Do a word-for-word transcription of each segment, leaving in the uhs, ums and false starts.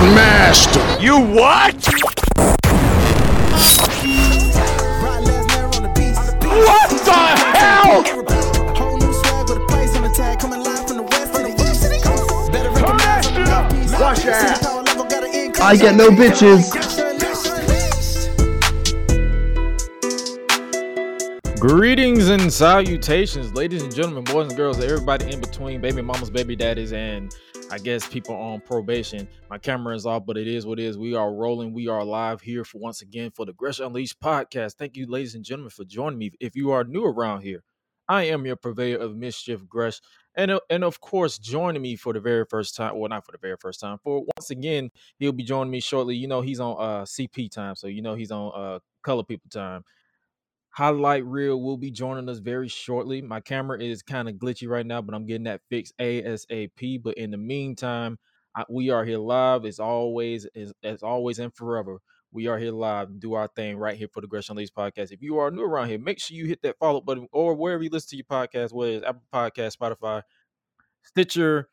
smashed him. You what? What the hell? Watch your ass. I get no bitches. Greetings and salutations, ladies and gentlemen, boys and girls, everybody in between, baby mamas, baby daddies, and I guess people on probation. My camera is off, but it is what it is. We are rolling. We are live here for once again for the Gresham Unleashed podcast. Thank you, ladies and gentlemen, for joining me. If you are new around here, I am your purveyor of mischief, Gresh, and, and of course, joining me for the very first time, well, not for the very first time, for once again, he'll be joining me shortly. You know, he's on uh, C P time, so you know he's on uh, color people time. Highlight Reel will be joining us very shortly. My camera is kind of glitchy right now, but I'm getting that fixed ASAP. But in the meantime, I, we are here live as always, as, as always and forever. We are here live and do our thing right here for the Gresham Unleashed podcast. If you are new around here, make sure you hit that follow button or wherever you listen to your podcast, whether it's Apple Podcasts, Spotify, Stitcher,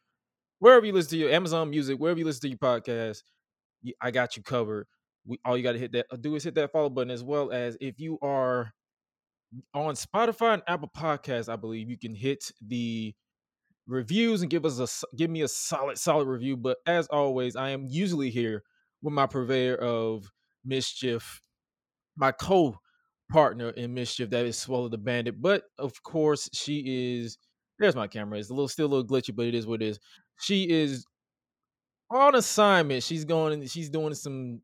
wherever you listen to your Amazon Music, wherever you listen to your podcast, I got you covered. We, all you got to hit that do is hit that follow button, as well as if you are on Spotify and Apple Podcasts, I believe you can hit the reviews and give us a give me a solid, solid review. But as always, I am usually here with my purveyor of mischief, my co-partner in mischief, that is Swallow the Bandit. But of course, she is. There's my camera. It's a little, still a little glitchy, but it is what it is. She is on assignment. She's going. She's doing some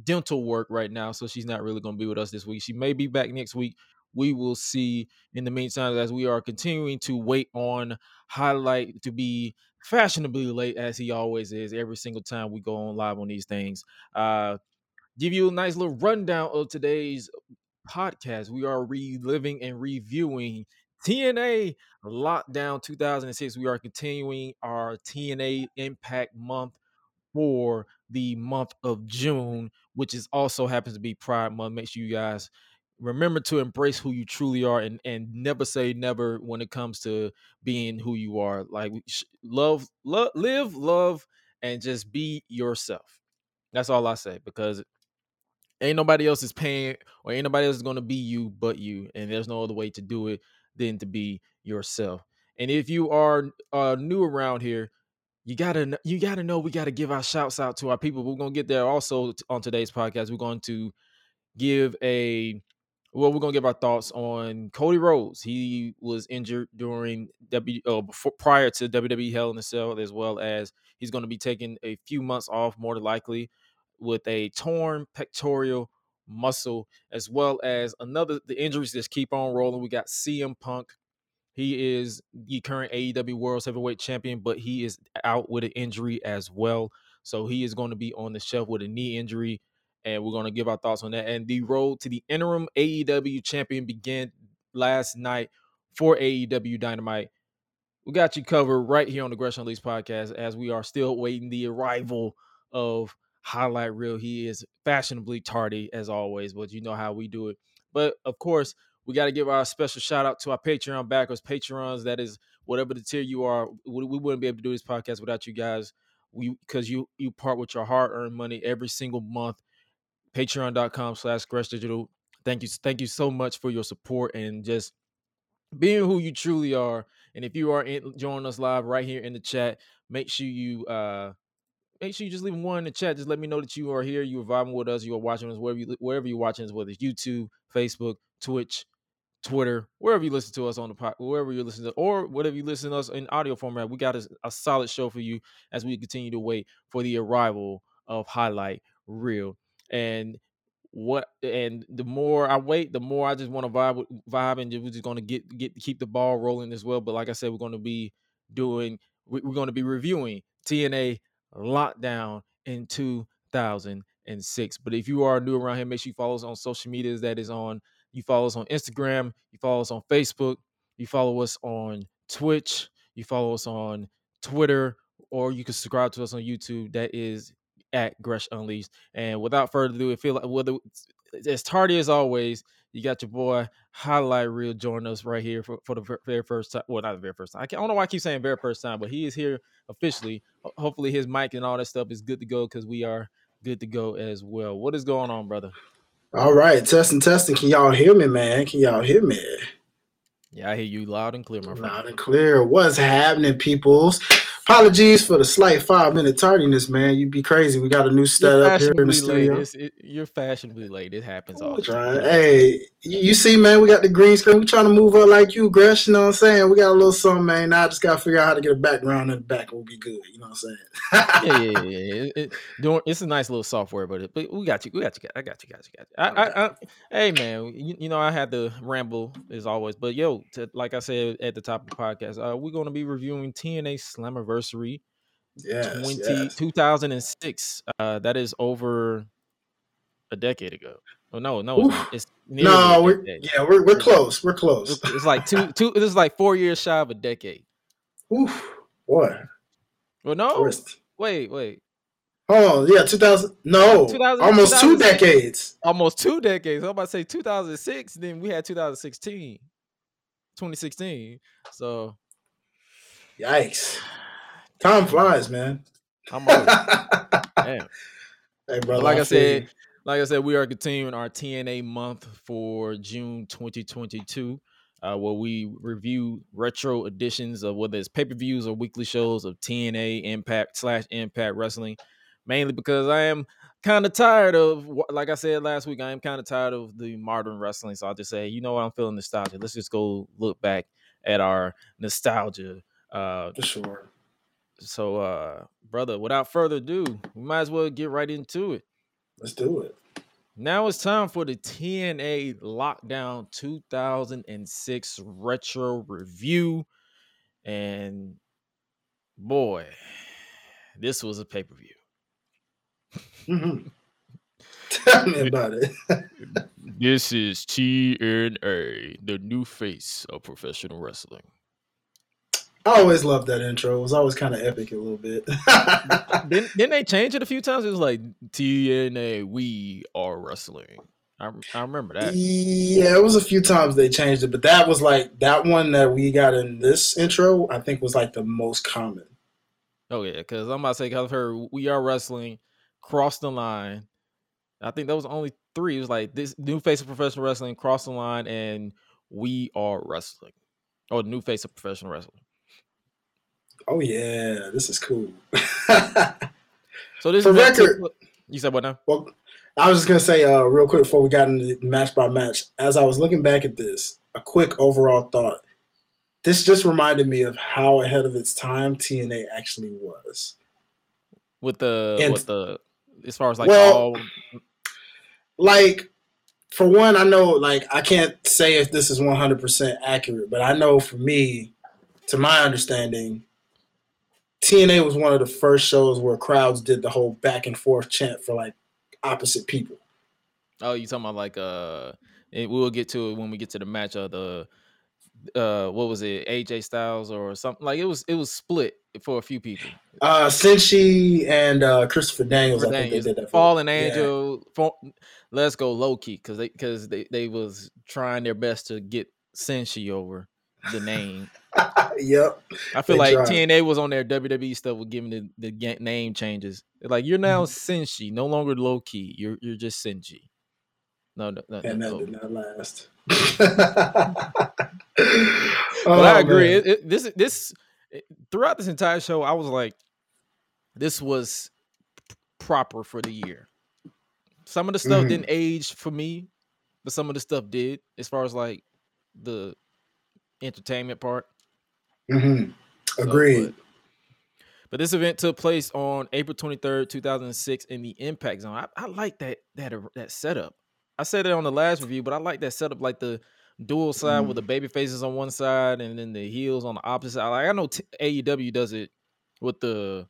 dental work right now, so she's not really going to be with us this week. She may be back next week. We will see. In the meantime, as we are continuing to wait on Highlight to be fashionably late, as he always is every single time we go on live on these things, uh, give you a nice little rundown of today's podcast. We are reliving and reviewing T N A Lockdown two thousand six. We are continuing our T N A Impact Month for the month of June, which is also happens to be Pride Month. Make sure you guys remember to embrace who you truly are, and, and never say never when it comes to being who you are. Like, love, love, live, love, and just be yourself. That's all I say, because ain't nobody else is paying, or ain't nobody else is going to be you but you, and there's no other way to do it than to be yourself. And if you are uh, new around here, you gotta, you gotta know we gotta give our shouts out to our people. We're gonna get there. Also on today's podcast, we're going to give a Well, we're going to give our thoughts on Cody Rhodes. He was injured during W uh, before, prior to W W E Hell in a Cell, as well as he's going to be taking a few months off, more than likely, with a torn pectoral muscle, as well as another the injuries just keep on rolling. We got C M Punk. He is the current A E W World Heavyweight Champion, but he is out with an injury as well. So he is going to be on the shelf with a knee injury. And we're going to give our thoughts on that. And the road to the interim A E W champion began last night for A E W Dynamite. We got you covered right here on the Gresham Unleashed podcast, as we are still waiting the arrival of Highlight Reel. He is fashionably tardy, as always, but you know how we do it. But, of course, we got to give our special shout-out to our Patreon backers, Patrons. That is whatever the tier you are. We wouldn't be able to do this podcast without you guys, we because you, you part with your hard-earned money every single month. Patreon.com slash Gresh Digital. Thank you. Thank you so much for your support and just being who you truly are. And if you are joining us live right here in the chat, make sure you uh, make sure you just leave one in the chat. Just let me know that you are here. You are vibing with us. You are watching us wherever you wherever you're watching us, whether it's YouTube, Facebook, Twitch, Twitter, wherever you listen to us on the pod, wherever you listen to, or whatever you listen to us in audio format. We got a, a solid show for you as we continue to wait for the arrival of Highlight Reel. And what and the more I wait, the more I just want to vibe, vibe, and we're just going to get get keep the ball rolling as well. But like I said, we're going to be doing, we're going to be reviewing T N A Lockdown in two thousand six. But if you are new around here, make sure you follow us on social medias. That is on, you follow us on Instagram, you follow us on Facebook, you follow us on Twitch, you follow us on Twitter, or you can subscribe to us on YouTube. That is at Gresh Unleashed. And without further ado, it feel like whether as tardy as always, you got your boy Highlight Reel joining us right here for, for the very first time. Well, not the very first time. I, can't, I don't know why I keep saying very first time, but he is here officially. hopefully his mic and all that stuff is good to go, because we are good to go as well. What is going on, brother? All right, testing, testing. Can y'all hear me, man? Can y'all hear me? Yeah, I hear you loud and clear, my friend. Loud and clear. What's happening, peoples? Apologies for the slight five-minute tardiness, man. You'd be crazy. We got a new setup here in the studio. It, you're fashionably late. It happens all the time. Hey, you see, man, we got the green screen. We're trying to move up like you, Gresh. You know what I'm saying? We got a little something, man. Now I just got to figure out how to get a background in the back. We'll be good. You know what I'm saying? yeah, yeah, yeah. It, it, it, it's a nice little software, but, it, but we got you. We got you. I got you, guys. I, I, I, hey, man, you, you know, I had to ramble as always. But, yo, to, like I said at the top of the podcast, uh, we're going to be reviewing T N A Slammer anniversary, yes, yes. two thousand six. Uh, that is over a decade ago. Oh no, no, it's, it's no, we're, yeah, we're we're close, we're close. It's, it's like two, two. It's like four years shy of a decade. Oof, boy. Well, no, First. wait, wait. Oh yeah, two thousand. No, two thousand, almost two decades. Almost two decades. I'm about to say two thousand six. Then we had two thousand sixteen, twenty sixteen. So, yikes. Time flies, man. I'm old. Damn. Hey, brother. Like I, I said, like I said, we are continuing our T N A month for June twenty twenty-two, uh, where we review retro editions of whether it's pay-per-views or weekly shows of T N A, Impact, slash Impact Wrestling, mainly because I am kind of tired of, like I said last week, I am kind of tired of the modern wrestling. So I'll just say, you know what, I'm feeling nostalgic. Let's just go look back at our nostalgia. Uh, for sure. So, uh, brother, without further ado, we might as well get right into it. Let's do it. Now it's time for the T N A Lockdown two thousand six Retro Review. And, boy, this was a pay-per-view. Mm-hmm. Tell me about it. This is T N A, the new face of professional wrestling. I always loved that intro. It was always kind of epic a little bit. didn't, didn't they change it a few times? It was like T N A, we are wrestling. I, I remember that. Yeah, it was a few times they changed it, but that was like that one that we got in this intro, I think was like the most common. Oh, yeah, because I'm about to say, because I've heard we are wrestling, cross the line. I think that was only three. It was like this new face of professional wrestling, cross the line, and we are wrestling. Oh, new face of professional wrestling. Oh yeah, this is cool. So this for record, took, you said what now? Well, I was just gonna say uh, real quick before we got into match by match. As I was looking back at this, a quick overall thought. This just reminded me of how ahead of its time T N A actually was. With the and, with the as far as like well, all, like for one, I know like I can't say if this is one hundred percent accurate, but I know for me, to my understanding, T N A was one of the first shows where crowds did the whole back and forth chant for like opposite people. Oh, you talking about like uh, it, we'll get to it when we get to the match of the uh, what was it, A J Styles or something? Like it was it was split for a few people. Uh, Senshi and uh, Christopher Daniels, Christopher I Daniels. think they did that. Fallen Angel, yeah. for, let's go low key because they because they, they was trying their best to get Senshi over the name. Yep. I feel they like tried. T N A was on their W W E stuff with giving the, the g- name changes. Like you're now Senshi, no longer low key. You're you're just Senshi. No, no, no. And no, that did not last. But oh, I agree. It, it, this this it, throughout this entire show, I was like, this was p- proper for the year. Some of the stuff mm-hmm. didn't age for me, but some of the stuff did. As far as like the entertainment part. Mm-hmm. Agreed. So, but, but this event took place on April twenty-third, two thousand six in the Impact Zone. I, I like that that that setup. I said it on the last review, but I like that setup, like the dual side mm-hmm. with the baby faces on one side and then the heels on the opposite side. Like I know t- A E W does it with the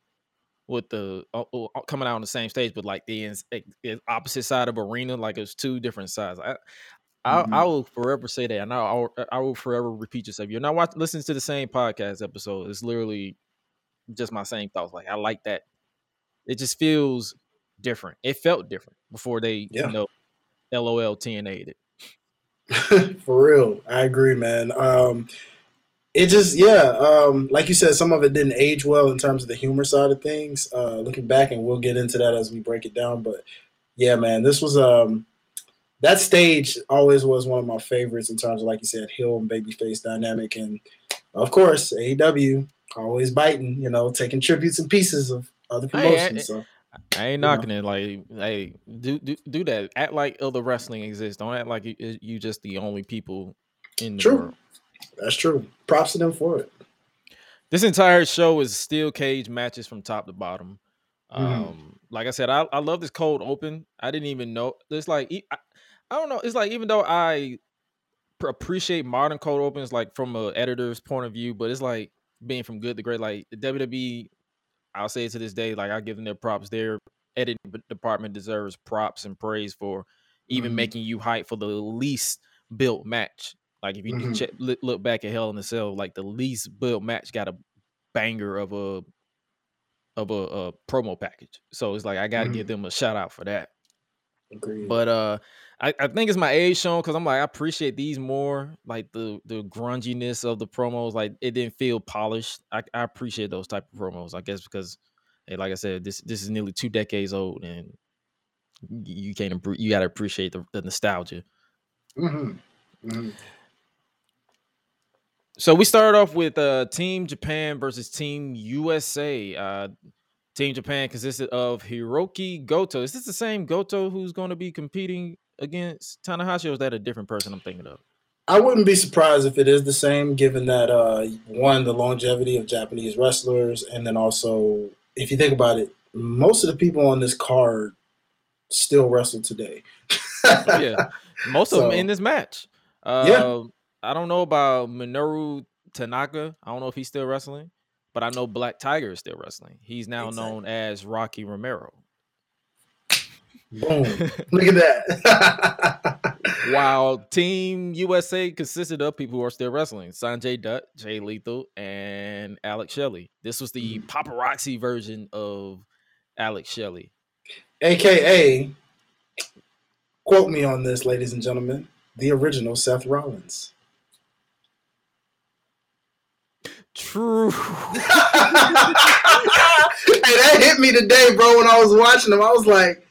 with the uh, uh, coming out on the same stage, but like the uh, opposite side of arena, like it's two different sides. I, Mm-hmm. I, I will forever say that, and I, I, will, I will forever repeat yourself. You're not watching, listening to the same podcast episode. It's literally just my same thoughts. Like I like that. It just feels different. It felt different before they, yeah. you know, LOL T N A'd it. For real, I agree, man. Um, It just, yeah, um, like you said, some of it didn't age well in terms of the humor side of things. Uh, looking back, and we'll get into that as we break it down. But yeah, man, this was um, that stage always was one of my favorites in terms of, like you said, heel and babyface dynamic, and of course A E W always biting, you know, taking tributes and pieces of other promotions. I, I, so. I ain't knocking yeah. it. Like, hey, do do do that. Act like other wrestling exists. Don't act like you, you just the only people in the true. world. That's true. Props to them for it. This entire show is steel cage matches from top to bottom. Mm-hmm. Um, like I said, I, I love this cold open. I didn't even know. It's like I, I don't know. It's like even though I appreciate modern cold opens, like from an editor's point of view, but it's like being from good to great. Like the W W E. I'll say it to this day, like I give them their props. Their editing department deserves props and praise for even mm-hmm. making you hype for the least built match. Like if you mm-hmm. check, look back at Hell in a Cell, like the least built match got a banger of a of a, a promo package. So it's like I got to mm-hmm. give them a shout out for that. Agreed. But uh, I, I think it's my age shown because I'm like I appreciate these more. Like the the grunginess of the promos, like it didn't feel polished. I, I appreciate those type of promos, I guess, because hey, like I said, this this is nearly two decades old, and you can't you gotta appreciate the, the nostalgia. Mm-hmm. Mm-hmm. So we started off with uh, Team Japan versus Team U S A. Uh, Team Japan consisted of Hirooki Goto. Is this the same Goto who's going to be competing against Tanahashi, or is that a different person I'm thinking of? I wouldn't be surprised if it is the same, given that, uh, one, the longevity of Japanese wrestlers, and then also, if you think about it, most of the people on this card still wrestle today. yeah, most so, of them in this match. Uh, yeah. I don't know about Minoru Tanaka. I don't know if he's still wrestling. But I know Black Tiger is still wrestling. He's now exactly. known as Rocky Romero. Boom. Look at that. While Team U S A consisted of people who are still wrestling. Sanjay Dutt, Jay Lethal, and Alex Shelley. This was the mm-hmm. paparazzi version of Alex Shelley. A K A, quote me on this, ladies and gentlemen, the original Seth Rollins. True. Hey, that hit me today, bro. When I was watching them, I was like,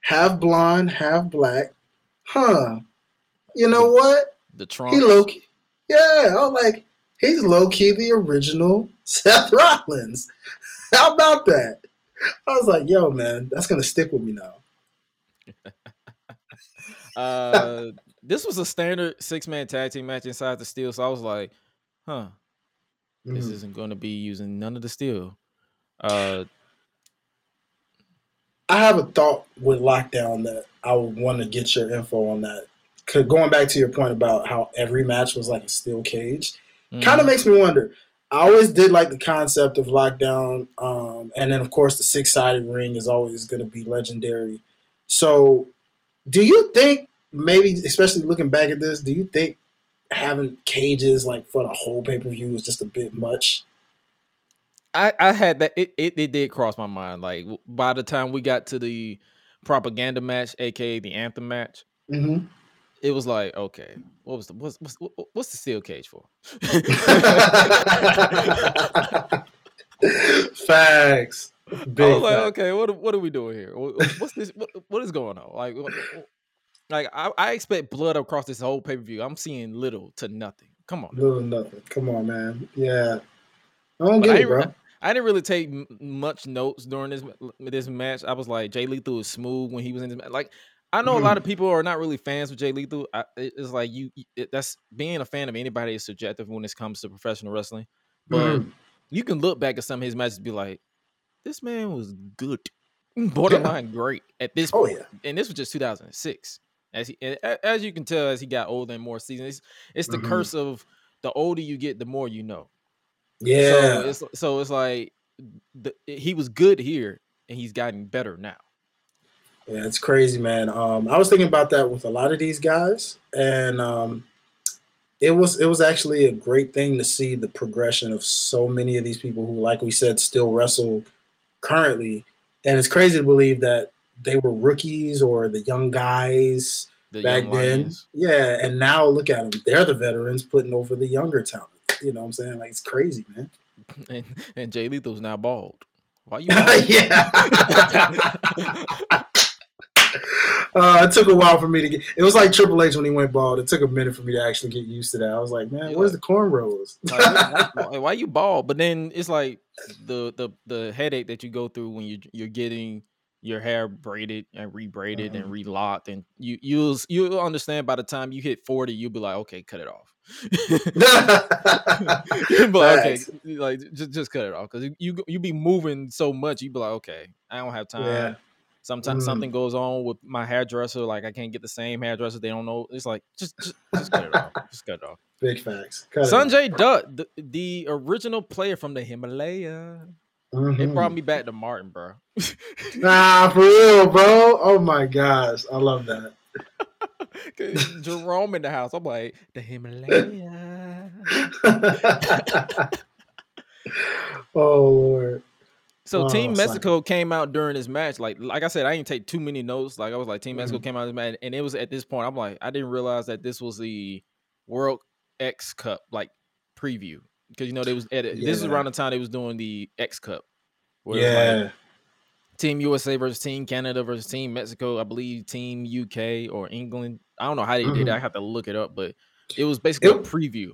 half blonde, half black. Huh. You know what? The Trump. He low key. Yeah. I was like, he's low key the original Seth Rollins. How about that? I was like, yo, man, that's going to stick with me now. uh, this was a standard six man tag team match inside the steel. So I was like, huh. Mm-hmm. This isn't going to be using none of the steel. Uh, I have a thought with Lockdown that I would want to get your info on that. Cause going back to your point about how every match was like a steel cage, mm-hmm. kind of makes me wonder. I always did like the concept of Lockdown. Um, and then, of course, the six-sided ring is always going to be legendary. So do you think maybe, especially looking back at this, do you think having cages like for the whole pay-per-view was just a bit much? I, I had that it, it it did cross my mind. Like by the time we got to the propaganda match, aka the anthem match, mm-hmm. it was like, okay, what was the what's what's, what's the steel cage for? Facts. Big I was like, fact. okay, what what are we doing here? What's this? What, what is going on? Like. What, Like, I, I expect blood across this whole pay-per-view. I'm seeing little to nothing. Come on. Little to nothing. Come on, man. Yeah. I don't but get I it, bro. I, I didn't really take m- much notes during this this match. I was like, Jay Lethal is smooth when he was in this match. Like, I know mm-hmm. a lot of people are not really fans of Jay Lethal. I, it's like, you. It, that's being a fan of anybody is subjective when it comes to professional wrestling. But mm-hmm. you can look back at some of his matches and be like, this man was good. Borderline yeah. great at this point. Oh, yeah. And this was just two thousand six. As he, as you can tell, as he got older and more seasoned, it's, it's the mm-hmm. curse of the older you get, the more you know. Yeah. So it's, so it's like the, he was good here, and he's gotten better now. Yeah, it's crazy, man. Um, I was thinking about that with a lot of these guys, and um, it was it was actually a great thing to see the progression of so many of these people who, like we said, still wrestle currently. And it's crazy to believe that they were rookies or the young guys the back young then. Lions. Yeah, and now look at them. They're the veterans putting over the younger talent. You know what I'm saying? Like, it's crazy, man. And, and Jay Lethal's now bald. Why you bald? Yeah. Uh, it took a while for me to get. It was like Triple H when he went bald. It took a minute for me to actually get used to that. I was like, man, yeah. Where's the cornrows? Why, why you bald? But then it's like the the the headache that you go through when you you're getting your hair braided and rebraided mm-hmm. and relocked, and you you'll you'll understand by the time you hit forty, you'll be like, okay, cut it off. But okay, like just just cut it off because you you be moving so much. You be like, okay, I don't have time. Yeah. Sometimes mm. something goes on with my hairdresser. Like, I can't get the same hairdresser. They don't know. It's like, just, just, just cut it off. Just cut it off. Big facts. Cut Sanjay it. Dutt, the, the original player from the Himalaya. Mm-hmm. It brought me back to Martin, bro. Nah, for real, bro. Oh, my gosh. I love that. Jerome in the house. I'm like, the Himalaya. Oh, Lord. So oh, Team Mexico like... came out during this match. Like, like I said, I didn't take too many notes. Like I was like, Team mm-hmm. Mexico came out of this match, and it was at this point, I'm like, I didn't realize that this was the World X Cup like preview. Because you know, they was at it. Yeah. This is around the time they was doing the X Cup. Yeah. Like Team U S A versus Team Canada versus Team Mexico. I believe Team U K or England. I don't know how they mm-hmm. did it. I have to look it up, but it was basically it... a preview.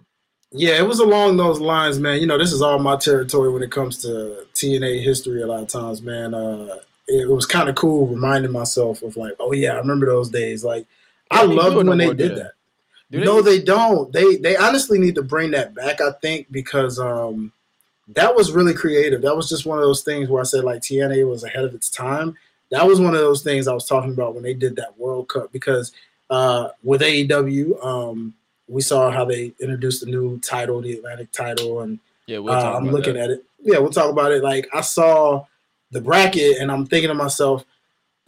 Yeah, it was along those lines, man. You know, this is all my territory when it comes to T N A history a lot of times, man. Uh, it was kind of cool reminding myself of like, oh, yeah, I remember those days. Like, yeah, I loved when they did that. Do no, they, they don't. They they honestly need to bring that back, I think, because um, that was really creative. That was just one of those things where I said, like, T N A was ahead of its time. That was one of those things I was talking about when they did that World Cup because uh, with A E W um, – we saw how they introduced the new title, the Atlantic title, and yeah, we'll uh, I'm looking that. at it. Yeah, we'll talk about it. Like, I saw the bracket, and I'm thinking to myself,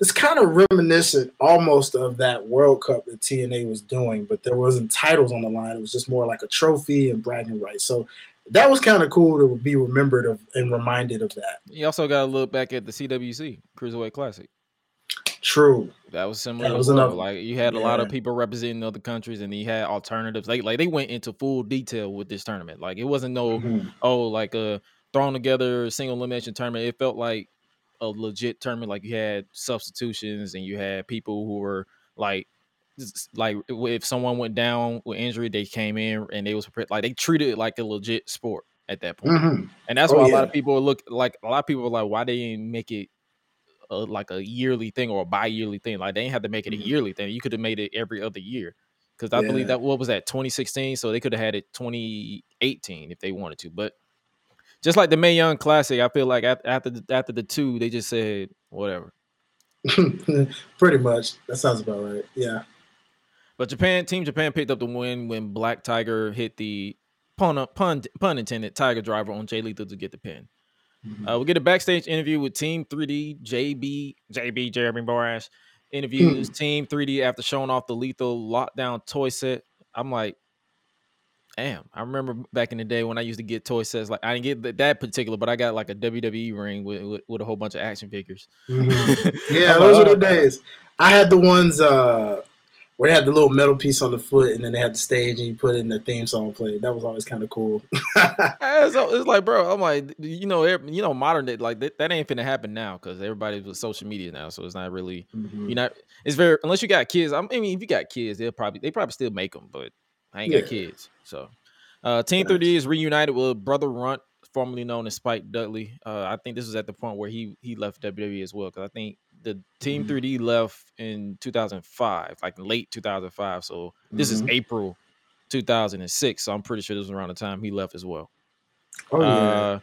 it's kind of reminiscent almost of that World Cup that T N A was doing, but there wasn't titles on the line. It was just more like a trophy and bragging rights. So that was kind of cool to be remembered of and reminded of that. You also got to look back at the C W C, Cruiserweight Classic. True. That was similar. That was enough. Like you had a yeah. lot of people representing other countries, and you had alternatives. Like, like they went into full detail with this tournament. Like it wasn't no mm-hmm. oh like a thrown together single elimination tournament. It felt like a legit tournament. Like you had substitutions, and you had people who were like like if someone went down with injury, they came in and they was prepared. Like they treated it like a legit sport at that point. Mm-hmm. And that's oh, why a yeah. lot of people look like a lot of people are like why they didn't make it. A, like a yearly thing or a bi-yearly thing. Like they didn't have to make it a yearly thing. You could have made it every other year because I yeah. believe that what was that twenty sixteen, so they could have had it twenty eighteen if they wanted to. But just like the Mae Young Classic, I feel like after after the, after the two, they just said whatever. Pretty much, that sounds about right. Yeah. But Japan Team Japan picked up the win when Black Tiger hit the pun pun pun intended Tiger Driver on Jay Lethal to get the pin. Uh, we get a backstage interview with Team three D, J B, J B, Jeremy Borash. Interviews mm. Team three D after showing off the Lethal Lockdown toy set. I'm like, damn, I remember back in the day when I used to get toy sets. Like, I didn't get that particular, but I got like a W W E ring with, with, with a whole bunch of action figures. Mm-hmm. Yeah, those were like, oh, the days. I had the ones uh, where they had the little metal piece on the foot and then they had the stage and you put in the theme song played. That was always kind of cool. So it's like, bro, I'm like, you know, you know, modern day, like that, that ain't finna happen now because everybody's with social media now. So it's not really, mm-hmm. you're not, it's very, unless you got kids. I mean, if you got kids, they'll probably, they probably still make them, but I ain't yeah. got kids. So uh, Team nice. three D is reunited with Brother Runt, formerly known as Spike Dudley. Uh, I think this was at the point where he, he left W W E as well because I think the Team three D left in two thousand five, like late two thousand five. So this mm-hmm. is April two thousand six. So I'm pretty sure this was around the time he left as well. Oh, yeah. Uh,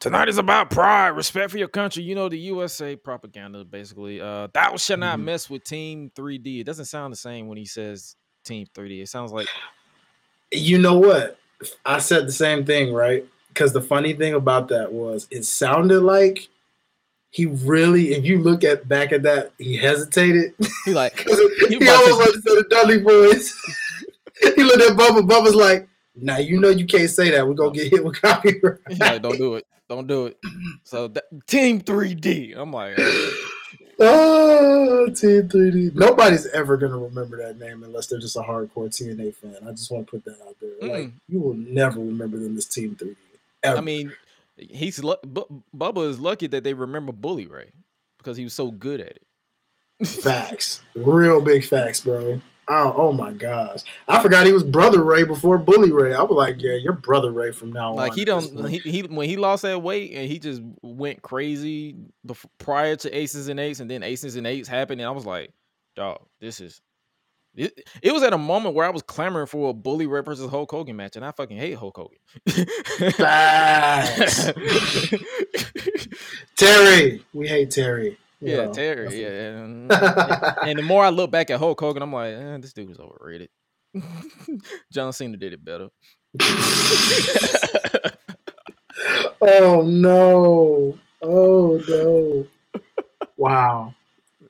tonight is about pride, respect for your country. You know, the U S A propaganda, basically. Uh, thou shall not mm-hmm. mess with Team three D. It doesn't sound the same when he says Team three D. It sounds like... You know what? I said the same thing, right? Because the funny thing about that was it sounded like he really, if you look at back at that, he hesitated. He like he, he almost wanted to say the Dudley boys. He looked at Bubba. Bubba's like, "Nah, you know you can't say that. We're gonna get hit with copyright." He's like, "Don't do it. Don't do it." So that, Team three D. I'm like, Oh, Team three D. Nobody's ever going to remember that name unless they're just a hardcore T N A fan. I just want to put that out there. Mm. Like, you will never remember them as Team three D. Ever. I mean, he's lu- B- Bubba is lucky that they remember Bully Ray because he was so good at it. Facts. Real big facts, bro. Oh, oh my gosh. I forgot he was Brother Ray before Bully Ray. I was like, yeah, you're Brother Ray from now like on. Like he don't he, he when he lost that weight and he just went crazy before, prior to Aces and Eights, and then Aces and Eights happened, and I was like, dog, this is it, it was at a moment where I was clamoring for a Bully Ray versus Hulk Hogan match, and I fucking hate Hulk Hogan. Facts. Terry. We hate Terry. You yeah, know, Terry. Yeah, and, and the more I look back at Hulk Hogan, I'm like, eh, this dude was overrated. John Cena did it better. Oh no! Oh no! Wow!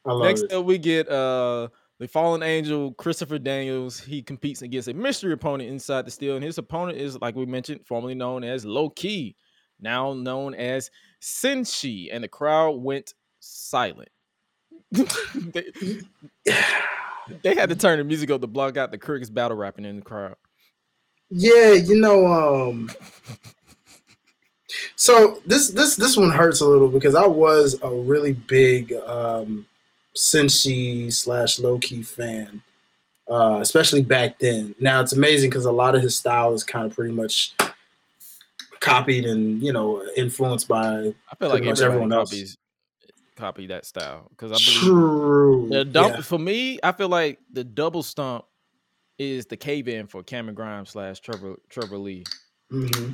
I love Next it. up, we get uh, the Fallen Angel, Christopher Daniels. He competes against a mystery opponent inside the steel, and his opponent is, like we mentioned, formerly known as Low-Ki, now known as Senshi, and the crowd went silent. they, they had to turn the music up to block out the crickets battle rapping in the crowd. Yeah, you know, um so this this this one hurts a little because I was a really big um Senshi slash Low-Ki fan, uh especially back then. Now it's amazing because a lot of his style is kind of pretty much copied and, you know, influenced by I feel like much everyone else copies. Copy that style because I believe True. The dump, yeah. For me, I feel like the double stomp is the cave-in for Cameron Grimes slash Trevor Trevor Lee. Mm-hmm.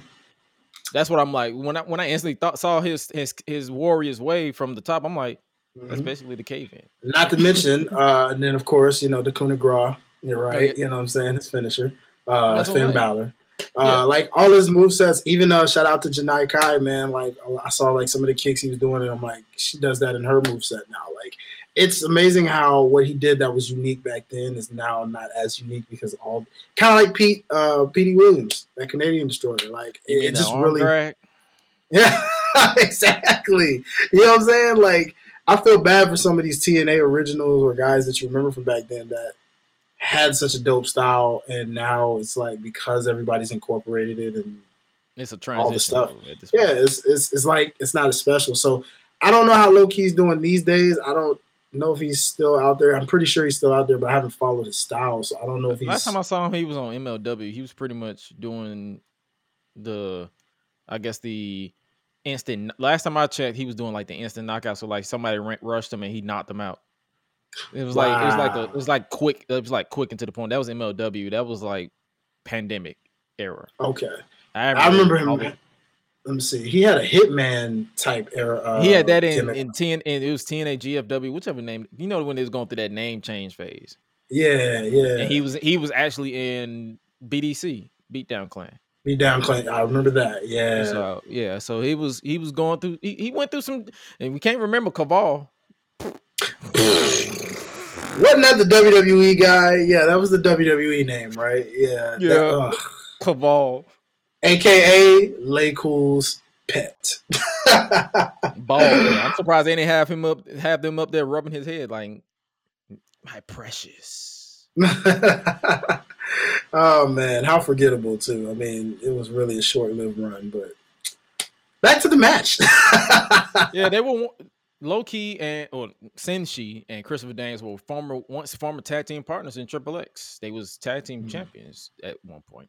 That's what I'm like when I when I instantly thought, saw his his his Warriors way from the top. I'm like, mm-hmm. That's basically the cave-in. Not to mention, uh, and then of course you know the coup de grace. You're right. Yeah. You know what I'm saying, his finisher, uh, Finn right. Balor. Uh, yeah. Like all his movesets, even uh, shout out to Janai Kai, man. Like, I saw like some of the kicks he was doing, and I'm like, she does that in her moveset now. Like, it's amazing how what he did that was unique back then is now not as unique because all kind of like Pete, uh, Petey Williams, that Canadian destroyer. Like, it, it just really, drag. yeah, exactly. You know what I'm saying? Like, I feel bad for some of these T N A originals or guys that you remember from back then that had such a dope style, and now it's like because everybody's incorporated it and it's a transition all the stuff. Yeah, it's, it's it's like it's not as special. So I don't know how Low-Ki's doing these days. I don't know if he's still out there. I'm pretty sure he's still out there, but I haven't followed his style, so I don't know if he's. Last time I saw him, he was on M L W. He was pretty much doing the, I guess the instant. Last time I checked, he was doing like the instant knockout. So like somebody rushed him and he knocked him out. It was wow. like it was like a, it was like quick it was like quick and to the point. That was M L W. That was like pandemic era. Okay, I, I remember him. It. Let me see. He had a Hitman type era. Uh, he had that in in ten and it was T N A G F W, whichever name. You know when they was going through that name change phase. Yeah, yeah. And he was he was actually in B D C, Beatdown Clan. Beatdown Clan. I remember that. Yeah. So yeah. So he was he was going through. He, he went through some, and we can't remember Caval. Wasn't that the W W E guy? Yeah, that was the W W E name, right? Yeah. Yeah. That, uh, Caval. A K A Lay Cool's pet. Bald. Man. I'm surprised they didn't have him up have them up there rubbing his head like my precious. Oh man, how forgettable too. I mean, it was really a short-lived run, but back to the match. Yeah, they were Low-Ki and or Senshi and Christopher Daniels were former once former tag team partners in Triple X. They was tag team mm-hmm. champions at one point.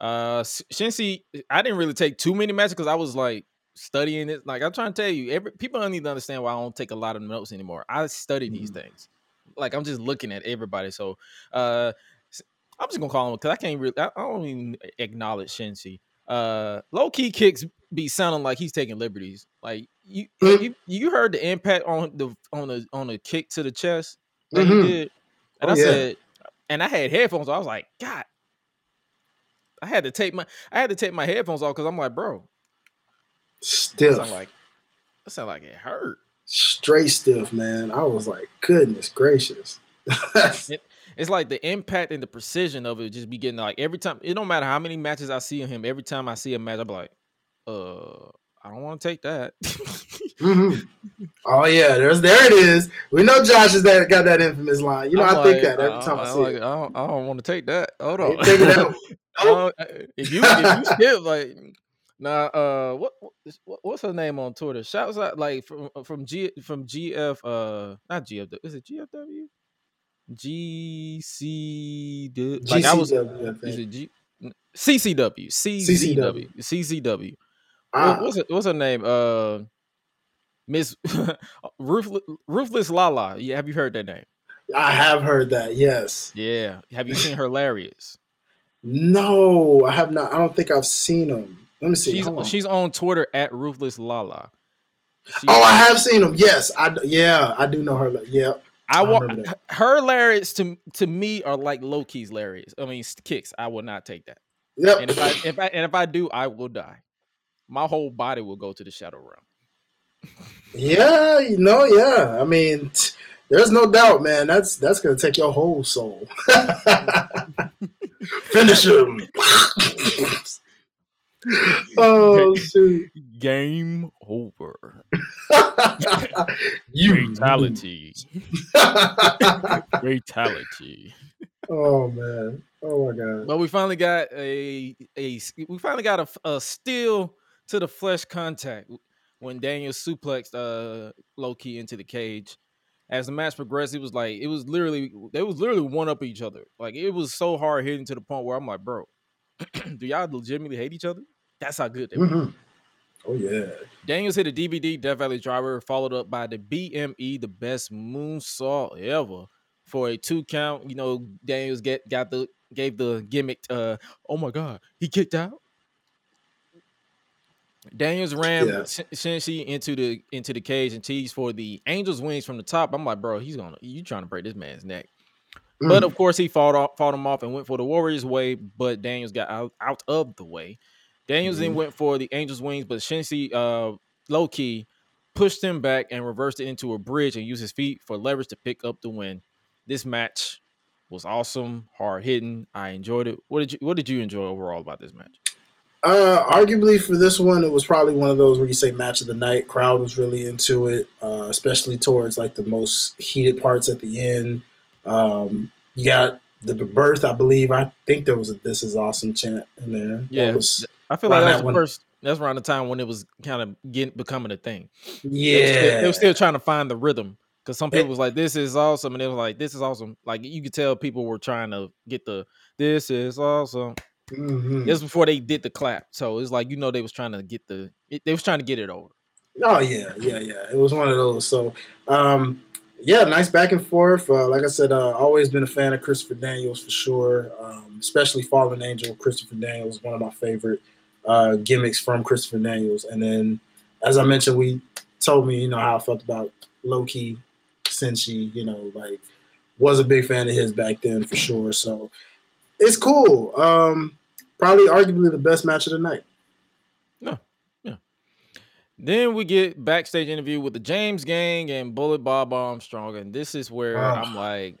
Uh, Senshi, I didn't really take too many matches because I was like studying it. Like I'm trying to tell you, every people don't need to understand why I don't take a lot of notes anymore. I study mm-hmm. these things. Like I'm just looking at everybody. So uh, I'm just gonna call him because I can't really. I, I don't even acknowledge Senshi. Uh, Low-Ki kicks be sounding like he's taking liberties. Like you, mm-hmm. you, you heard the impact on the on the on the kick to the chest that mm-hmm. he did, and oh, I yeah. said, and I had headphones. So I was like, God, I had to take my I had to take my headphones off because I'm like, bro, stiff. That sound like that sound like it hurt. Straight stiff, man. I was like, goodness gracious. it, it's like the impact and the precision of it just be getting like every time. It don't matter how many matches I see of him. Every time I see a match, I'm like, uh. I don't want to take that. Mm-hmm. Oh yeah, there's there it is. We know Josh is that got that infamous line. You know, I'm I think like, that every time I, I, I see like, it. I don't, I don't want to take that. Hold on. Take it out. Nope. Uh, if you if you skip like now, nah, uh, what, what what's her name on Twitter? Shouts out like from from G from G F. Uh, not G F W. Is it G F W? G C W. Like I was. I is it G? C C W. C Z W. C C W. Ah. What's her, what's her name? Uh, Miss Ruthless, Ruthless Lala. Yeah, have you heard that name? I have heard that. Yes. Yeah. Have you seen Hilarious? No, I have not. I don't think I've seen him. Let me see. She's, on. she's on Twitter at Ruthless Lala. She oh, I have seen him. Yes. I yeah, I do know her. Yeah. I want her hilarious to to me are like low key's hilarious. I mean kicks. I will not take that. Yep. And if I if I and if I do, I will die. My whole body will go to the shadow realm. Yeah, you know, yeah. I mean, t- there's no doubt, man. That's that's gonna take your whole soul. Finish him. Oh shoot! Game over. You fatality. Fatality. Oh man! Oh my god! Well, we finally got a a we finally got a, a steel to the flesh contact when Daniel suplexed uh, Low-Ki into the cage. As the match progressed, it was like it was literally they was literally one up each other. Like it was so hard hitting to the point where I'm like, bro, do y'all legitimately hate each other? That's how good they were. Mm-hmm. Oh yeah. Daniels hit a D V D Death Valley Driver, followed up by the B M E, the best moonsault ever, for a two count. You know, Daniels get got the gave the gimmick. Uh, oh my god, he kicked out. Daniels ran yeah. Shinshi into the into the cage and teased for the Angel's Wings from the top. I'm like, bro, he's gonna you trying to break this man's neck. But of course, he fought off, fought him off and went for the Warrior's Way, but Daniels got out, out of the way. Daniels mm-hmm. then went for the Angel's Wings, but Shinshi uh, Low-Ki pushed him back and reversed it into a bridge and used his feet for leverage to pick up the win. This match was awesome, hard hitting. I enjoyed it. What did you What did you enjoy overall about this match? Uh, arguably for this one, it was probably one of those where you say match of the night. Crowd was really into it, uh, especially towards like the most heated parts at the end. Um, you got the birth, I believe. I think there was a "This Is Awesome" chant in there. Yeah, was, I feel like that's that the first. That's around the time when it was kind of getting becoming a thing. Yeah, they were still, they were still trying to find the rhythm because some people it, was like, "This is awesome," and it was like, "This is awesome." Like you could tell people were trying to get the "This is awesome." Mm-hmm. This was before they did the clap, so it's like you know they was trying to get the it, they was trying to get it over. Oh yeah, yeah, yeah. It was one of those. So. um Yeah, nice back and forth. Uh, like I said, uh, always been a fan of Christopher Daniels for sure, um, especially Fallen Angel. Christopher Daniels is one of my favorite uh, gimmicks from Christopher Daniels. And then, as I mentioned, we told me, you know, how I felt about Low-Ki, Shinshi, you know, like, was a big fan of his back then for sure. So, it's cool. Um, probably arguably the best match of the night. No. Then we get backstage interview with the James Gang and Bullet Bob Armstrong, and this is where oh. I'm like,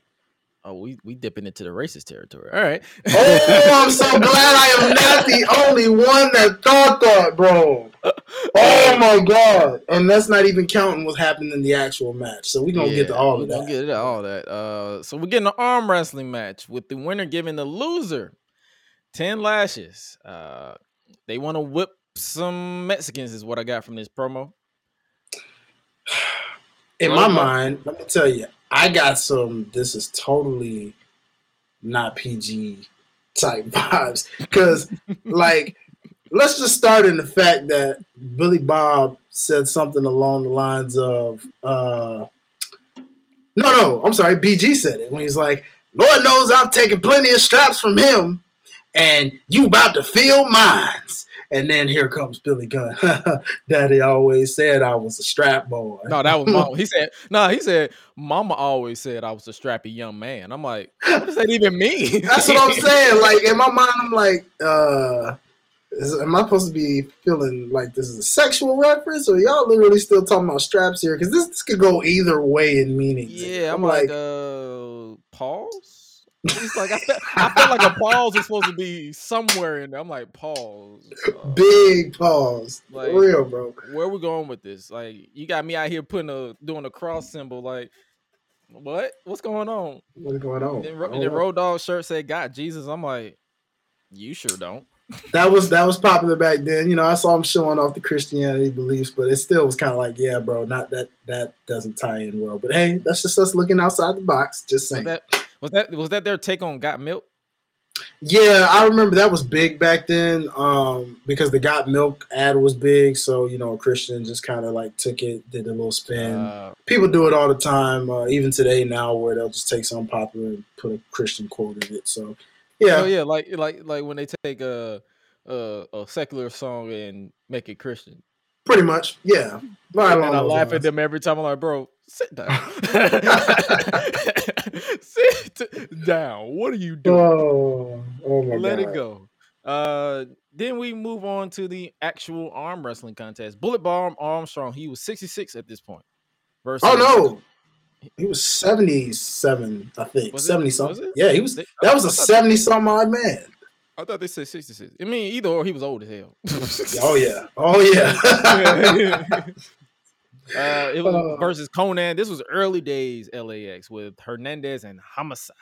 "Oh, we we dipping into the racist territory." All right. Oh, I'm so glad I am not the only one that thought that, bro. Oh my god! And that's not even counting what happened in the actual match. So we gonna yeah, get to all of that. We gonna get to all that. Uh, so we're getting an arm wrestling match with the winner giving the loser ten lashes. Uh, they want to whip. Some Mexicans is what I got from this promo. In my mind, let me tell you, I got some. This is totally not P G type vibes because, like, let's just start in the fact that Billy Bob said something along the lines of, uh, "No, no, I'm sorry." B G said it when he's like, "Lord knows I've taken plenty of straps from him, and you about to feel mines." And then here comes Billy Gunn. Daddy always said I was a strap boy. No, that was mama. He said, no, he said, mama always said I was a strappy young man. I'm like, what does that even mean? That's what I'm saying. Like, in my mind, I'm like, uh, is, am I supposed to be feeling like this is a sexual reference? Or y'all literally still talking about straps here? Because this, this could go either way in meaning. Yeah, I'm, I'm like, like uh, pause? It's like I feel, I feel like a pause is supposed to be somewhere in there. I'm like, pause, uh, big pause, like, for real, bro. Where we going with this? Like, you got me out here putting a doing a cross symbol. Like, what? What's going on? What's going on? And, and the Road Dogg shirt said, "God, Jesus." I'm like, you sure don't. That was that was popular back then. You know, I saw him showing off the Christianity beliefs, but it still was kind of like, yeah, bro, not that that doesn't tie in well. But hey, that's just us looking outside the box. Just saying. Was that was that, was that their take on Got Milk? Yeah, I remember that was big back then, um, because the Got Milk ad was big. So, you know, Christian just kind of like took it, did a little spin. Uh, People do it all the time, uh, even today now, where they'll just take something popular and put a Christian quote in it. So. Yeah, oh, yeah, like like like when they take a, a a secular song and make it Christian. Pretty much, yeah. Right and I laugh lines. At them every time. I'm like, bro, sit down. Sit down. What are you doing? Oh, oh my Let God. It go. Uh, then we move on to the actual arm wrestling contest. Bullet Bob Armstrong. He was sixty-six at this point. Versus oh no. He was seventy-seven, I think. Was seventy it, something. Was yeah, he was. They, that was a seventy something odd man. I thought they said sixty-six. I mean, either or, he was old as hell. Oh yeah, oh yeah. uh, it was uh, versus Conan. This was early days L A X with Hernandez and Homicide,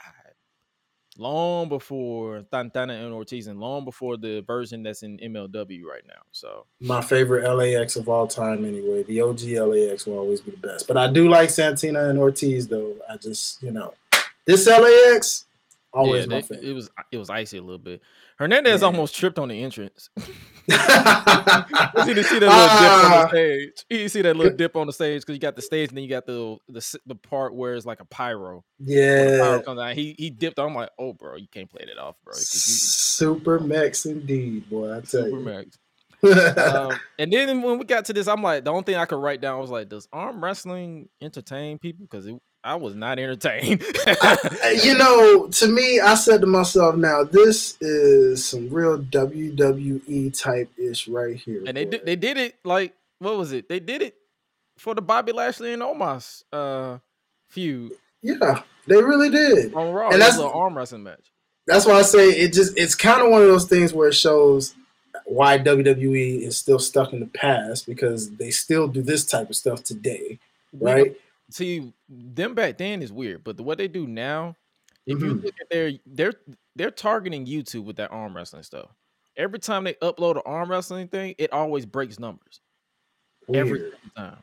long before Tantana and Ortiz, and long before the version that's in M L W right now. So my favorite L A X of all time, anyway. The O G L A X will always be the best. But I do like Santina and Ortiz, though. I just, you know, this L A X always yeah, my they, favorite. It was it was icy a little bit. Hernandez yeah. almost tripped on the entrance. You see that little uh, dip on the stage. You see that little dip on the stage because you got the stage and then you got the the the part where it's like a pyro. Yeah, pyro comes out. He he dipped. I'm like, oh, bro, you can't play that off, bro. You, Super Max indeed, boy. I tell Super you. Super Max. um, and then when we got to this, I'm like, the only thing I could write down was like, does arm wrestling entertain people? Because it. I was not entertained. I, you know, to me, I said to myself, now this is some real W W E type ish right here. And boy. they did, they did it like what was it? They did it for the Bobby Lashley and Omos uh, feud. Yeah, they really did. On Raw, and that's an arm wrestling match. That's why I say it just it's kind of one of those things where it shows why W W E is still stuck in the past because they still do this type of stuff today, right? Yeah. See, them back then is weird, but what they do now, if mm-hmm. you look at their, they're they're targeting YouTube with that arm wrestling stuff. Every time they upload an arm wrestling thing, it always breaks numbers. Weird. Every time,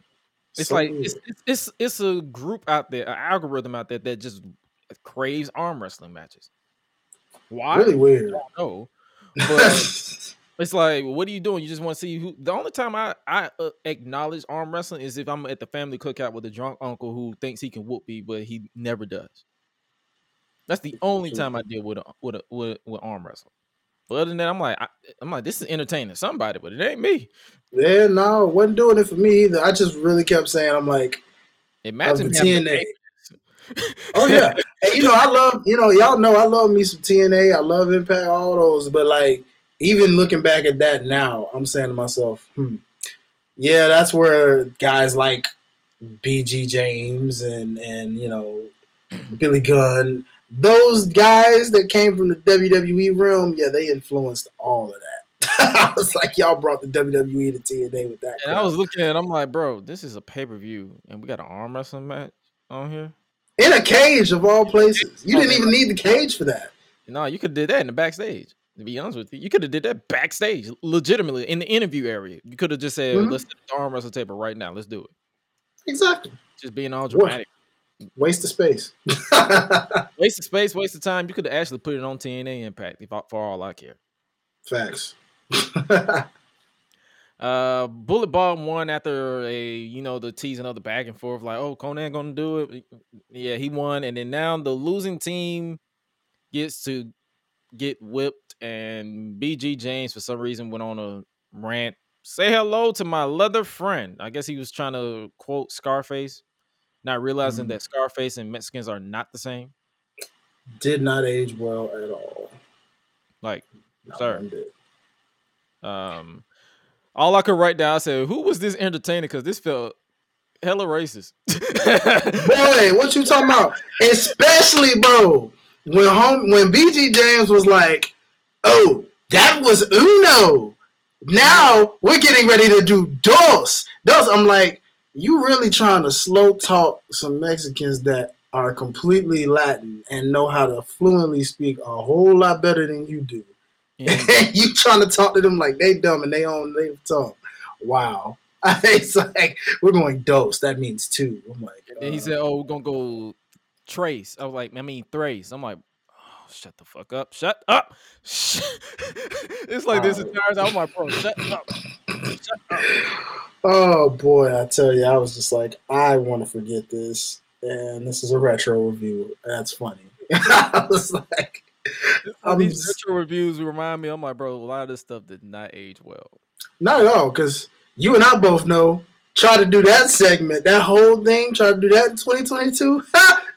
it's so like it's, it's it's it's a group out there, an algorithm out there that just craves arm wrestling matches. Why? Really weird. I don't know, but. It's like, what are you doing? You just want to see who. The only time I, I uh, acknowledge arm wrestling is if I'm at the family cookout with a drunk uncle who thinks he can whoop me, but he never does. That's the only time I deal with a, with, a, with with arm wrestling. But other than that, I'm like, I, I'm like, this is entertaining somebody, but it ain't me. Yeah, no, wasn't doing it for me either. I just really kept saying, I'm like, imagine T N A. Oh yeah, and, you know, I love, you know, y'all know I love me some T N A. I love Impact, all those, but like. Even looking back at that now, I'm saying to myself, hmm, yeah, that's where guys like B G James and, and you know, Billy Gunn, those guys that came from the W W E realm, yeah, they influenced all of that. I was like, y'all brought the W W E to T N A with that. And crap. I was looking at it, I'm like, bro, this is a pay-per-view, and we got an arm wrestling match on here? In a cage, of all places. You didn't even need the cage for that. No, you could do that in the backstage. To be honest with you, you could have did that backstage, legitimately, in the interview area. You could have just said, mm-hmm. let's do the arm wrestle table right now. Let's do it. Exactly. Just being all dramatic. Waste of space. Waste of space, waste of time. You could have actually put it on T N A Impact, if I, for all I care. Facts. uh, Bullet Bob won after a, you know, the teasing of the back and forth, like, oh, Conan gonna do it. Yeah, he won. And then now the losing team gets to get whipped, and B G James for some reason went on a rant. Say hello to my leather friend. I guess he was trying to quote Scarface, not realizing mm-hmm. that Scarface and Mexicans are not the same. Did not age well at all. Like, not sir. Um, all I could write down, I said, who was this entertainer? Because this felt hella racist. Boy, what you talking about? Especially, bro. when home, when B G James was like, oh, that was uno. Now we're getting ready to do dos. Dos. I'm like, you really trying to slow talk some Mexicans that are completely Latin and know how to fluently speak a whole lot better than you do. Yeah. You trying to talk to them like they dumb and they own their tongue. Wow. It's like, we're going dos. That means two. I'm like, uh, and he said, oh, we're going to go trace. I was like, I mean, thrace. I'm like, oh, shut the fuck up. Shut up. It's like this entire time. I'm like, bro, shut up. Shut up. Oh, boy. I tell you, I was just like, I want to forget this. And this is a retro review. That's funny. I was like, I'm these just... retro reviews remind me. I'm like, bro, a lot of this stuff did not age well. Not at all, because you and I both know. Try to do that segment, that whole thing. Try to do that in twenty twenty-two.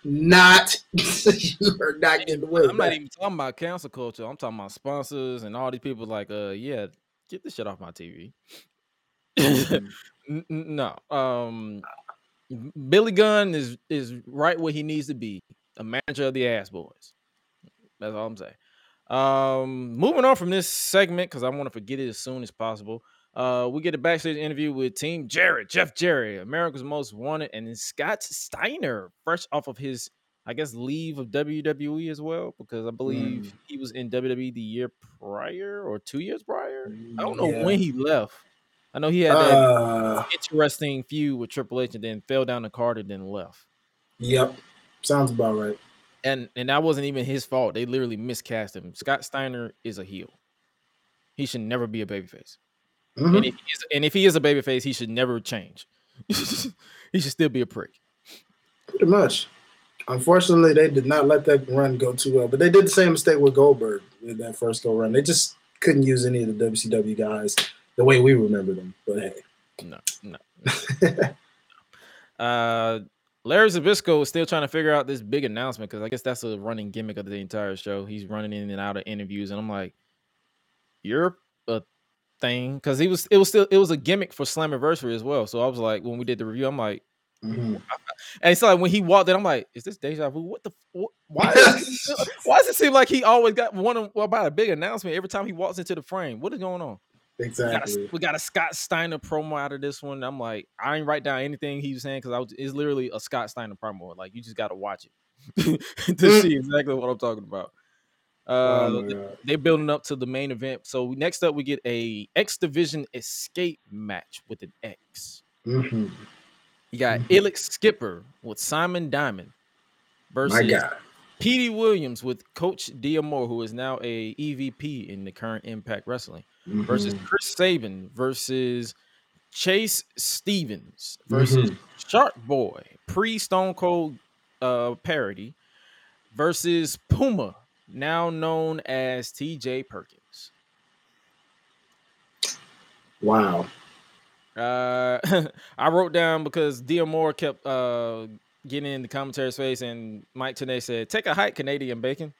Not you are not getting away. I'm not even talking about cancel culture. I'm talking about sponsors and all these people. Like, uh, yeah, get this shit off my T V. No, um. Billy Gunn is is right where he needs to be, a manager of the Ass Boys. That's all I'm saying. Um, moving on from this segment, because I want to forget it as soon as possible, uh, we get a backstage interview with Team Jarrett, Jeff Jarrett, America's Most Wanted, and Scott Steiner, fresh off of his, I guess, leave of W W E as well, because I believe mm. he was in W W E the year prior or two years prior. I don't know yeah. when he left. I know he had that uh, interesting feud with Triple H and then fell down the card and then left. Yep. Sounds about right. And and that wasn't even his fault. They literally miscast him. Scott Steiner is a heel. He should never be a babyface. Mm-hmm. And, if he is, and if he is a babyface, he should never change. He should still be a prick. Pretty much. Unfortunately, they did not let that run go too well. But they did the same mistake with Goldberg in that first go run. They just couldn't use any of the W C W guys the way we remember them, but hey. No, no. uh, Larry Zbyszko is still trying to figure out this big announcement, because I guess that's a running gimmick of the entire show. He's running in and out of interviews, and I'm like, you're a thing, because he was. It was still. It was a gimmick for Slammiversary as well. So I was like, when we did the review, I'm like, mm-hmm. and it's so like when he walked in, I'm like, is this deja vu? What the? What, why? Does it, why does it seem like he always got one of, about a big announcement every time he walks into the frame? What is going on? Exactly. We got, a, we got a Scott Steiner promo out of this one. I'm like, I ain't write down anything he was saying because I was. It's literally a Scott Steiner promo. Like, you just got to watch it to see exactly what I'm talking about. Uh, oh they, they're building up to the main event. So next up, we get a X Division escape match with an X. Mm-hmm. You got mm-hmm. Elix Skipper with Simon Diamond versus Petey Williams with Coach D'Amore, who is now a E V P in the current Impact Wrestling. Mm-hmm. Versus Chris Sabin, versus Chase Stevens, versus mm-hmm. Shark Boy, pre-Stone Cold uh, parody, versus Puma, now known as T J Perkins. Wow. Uh, I wrote down because D'Amore kept uh, getting in the commentary space, and Mike Tenay said, take a hike, Canadian bacon.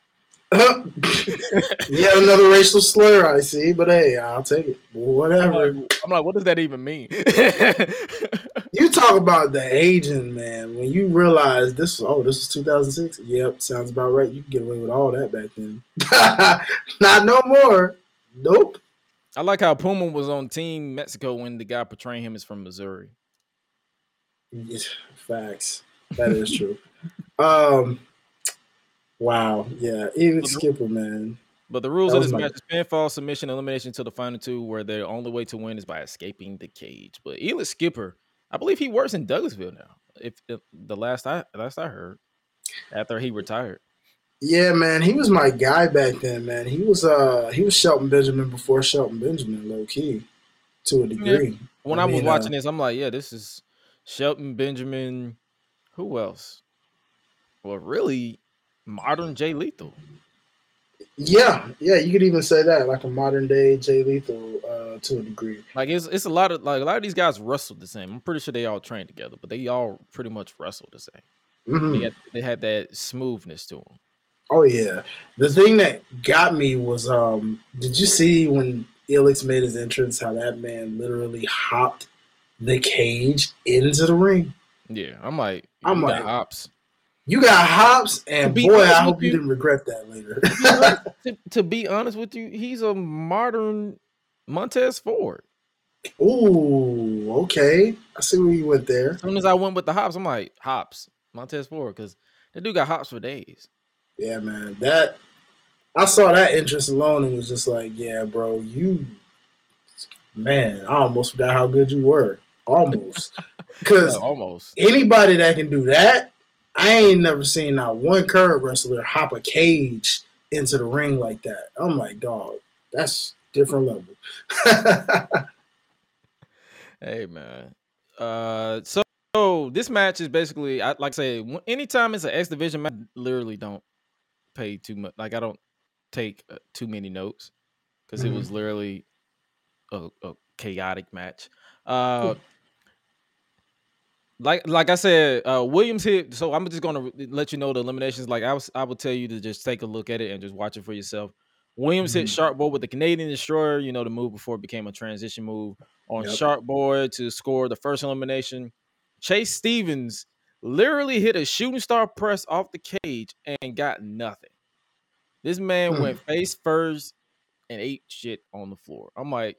Yeah, another racial slur I see, but hey, I'll take it. Whatever. I'm like, I'm like what does that even mean? You talk about the aging, man. When you realize this, oh, this was two thousand six. Yep, sounds about right. You can get away with all that back then. Not no more. Nope. I like how Puma was on Team Mexico when the guy portraying him is from Missouri. Yeah, facts. That is true. um. Wow, yeah, even Skipper, man. But the rules of this match is pinfall, submission, elimination to the final two, where their only way to win is by escaping the cage. But Elix Skipper, I believe he works in Douglasville now. If, if the last I last I heard, after he retired. Yeah, man, he was my guy back then, man. He was uh he was Shelton Benjamin before Shelton Benjamin, low key, to a degree. Yeah. When I, I mean, was watching uh, this, I'm like, yeah, this is Shelton Benjamin. Who else? Well, really. Modern Jay Lethal. Yeah, yeah, you could even say that, like a modern day Jay Lethal uh, to a degree. Like it's it's a lot of like a lot of these guys wrestled the same. I'm pretty sure they all trained together, but they all pretty much wrestled the same. Mm-hmm. They had, they had that smoothness to them. Oh yeah, the thing that got me was um, did you see when Elix made his entrance? How that man literally hopped the cage into the ring. Yeah, I'm like, I'm like, ops. You got hops, and boy, I hope you, you didn't regret that later. to, to be honest with you, he's a modern Montez Ford. Ooh, okay. I see where you went there. As soon as I went with the hops, I'm like, hops, Montez Ford, because that dude got hops for days. Yeah, man. That I saw that interest alone and was just like, yeah, bro, you man, I almost forgot how good you were. Almost. Because yeah, almost anybody that can do that. I ain't never seen not one curb wrestler hop a cage into the ring like that. I'm like, dog, that's different level. Hey, man. Uh, so, so this match is basically, I like I say, anytime it's an X Division match, I literally don't pay too much. Like, I don't take uh, too many notes because mm-hmm. it was literally a, a chaotic match. Uh, cool. Like like I said, uh, Williams hit. So I'm just gonna let you know the eliminations. Like I was, I would tell you to just take a look at it and just watch it for yourself. Williams mm-hmm. hit Sharkboard with the Canadian Destroyer. You know the move before it became a transition move on yep. Sharkboard to score the first elimination. Chase Stevens literally hit a shooting star press off the cage and got nothing. This man mm. went face first and ate shit on the floor. I'm like,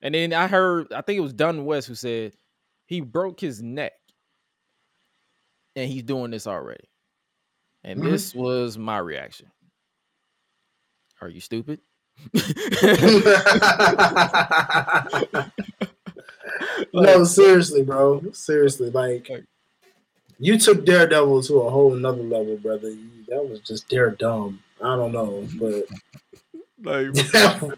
and then I heard, I think it was Dunn West who said he broke his neck. And he's doing this already. And mm-hmm. this was my reaction. Are you stupid? like, no, seriously, bro. Seriously. Like, you took Daredevil to a whole nother level, brother. You, that was just dare dumb. I don't know. But like,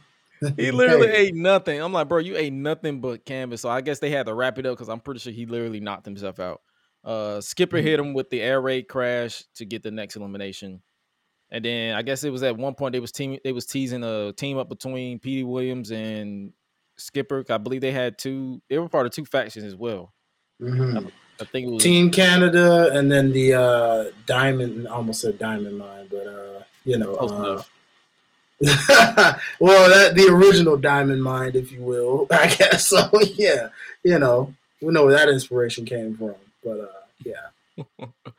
he literally hey. ate nothing. I'm like, bro, you ate nothing but canvas. So I guess they had to wrap it up because I'm pretty sure he literally knocked himself out. Uh, Skipper hit him with the air raid crash to get the next elimination, and then I guess it was at one point they was team they was teasing a team up between Petey Williams and Skipper. I believe they had two; they were part of two factions as well. Mm-hmm. I, I think it was Team Canada and then the uh, Diamond. I almost said Diamond Mine, but uh, you know, uh, well, that the original Diamond Mine, if you will, I guess. So yeah, you know, we know where that inspiration came from. But uh, yeah,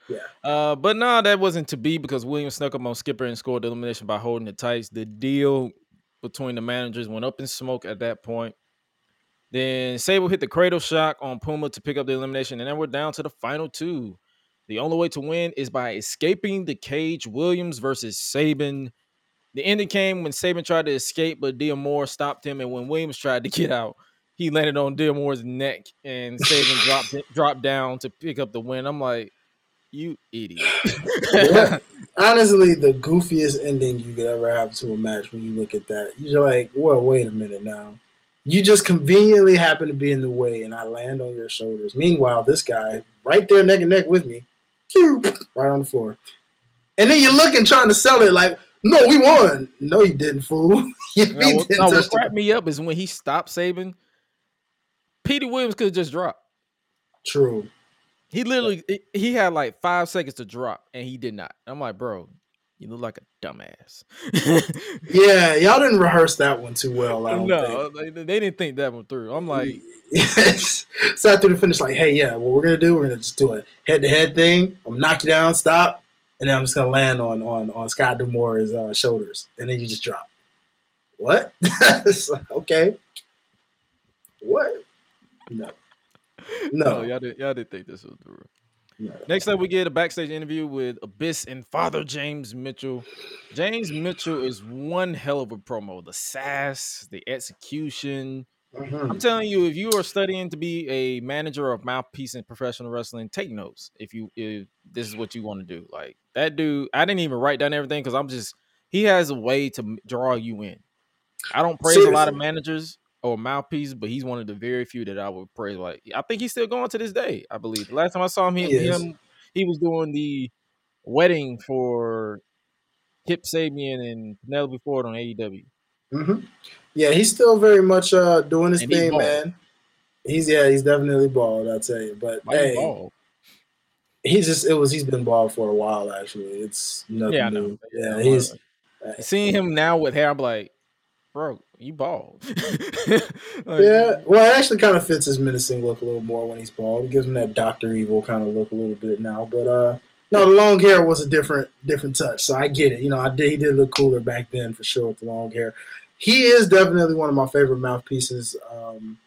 yeah. uh, but no, nah, that wasn't to be because Williams snuck up on Skipper and scored the elimination by holding the tights. The deal between the managers went up in smoke at that point. Then Sable hit the cradle shock on Puma to pick up the elimination, and then we're down to the final two. The only way to win is by escaping the cage. Williams versus Saban. The ending came when Saban tried to escape, but Dia Moore stopped him, and when Williams tried to get out, he landed on Dia Moore's neck and Saban dropped dropped down to pick up the win. I'm like, you idiot. Yeah. Honestly, the goofiest ending you could ever have to a match when you look at that. You're like, well, wait a minute now. You just conveniently happen to be in the way and I land on your shoulders. Meanwhile, this guy right there neck and neck with me, right on the floor. And then you're looking, trying to sell it like, no, we won. No, you didn't, fool. You now, didn't now, what cracked me up is when he stopped Saban, Petey Williams could just drop. True. He literally he had like five seconds to drop, and he did not. I'm like, bro, you look like a dumbass. Yeah, y'all didn't rehearse that one too well. I don't no, think. They, they didn't think that one through. I'm like, sat through the finish, like, hey, yeah, what we're gonna do? We're gonna just do a head-to-head thing. I'm gonna knock you down, stop, and then I'm just gonna land on on on Scott D'Amore's uh, shoulders, and then you just drop. What? It's like, okay. What? No, no, no, y'all didn't y'all did think this was the rule. No. Next up, we get a backstage interview with Abyss and Father James Mitchell. James Mitchell is one hell of a promo. The sass, the execution. Mm-hmm. I'm telling you, if you are studying to be a manager of mouthpiece in professional wrestling, take notes. If you if this is what you want to do, like that dude, I didn't even write down everything because I'm just he has a way to draw you in. I don't praise Seriously. a lot of managers. Or mouthpiece, but he's one of the very few that I would praise. Like I think he's still going to this day. I believe the last time I saw him, he, he, him, he was doing the wedding for Kip Sabian and Penelope Ford on A E W. Mm-hmm. Yeah, he's still very much uh, doing his and thing, he's man. He's yeah, he's definitely bald. I'll tell you, but Why hey, bald? he's just it was he's been bald for a while. Actually, it's nothing yeah, new. Yeah, yeah, he's uh, seeing him now with hair. I'm like, bro, you bald. Like, yeah, well, it actually kind of fits his menacing look a little more when he's bald. It gives him that Doctor Evil kind of look a little bit now. But uh, No, the long hair was a different different touch, so I get it. You know, I did he did look cooler back then for sure with the long hair. He is definitely one of my favorite mouthpieces. Um,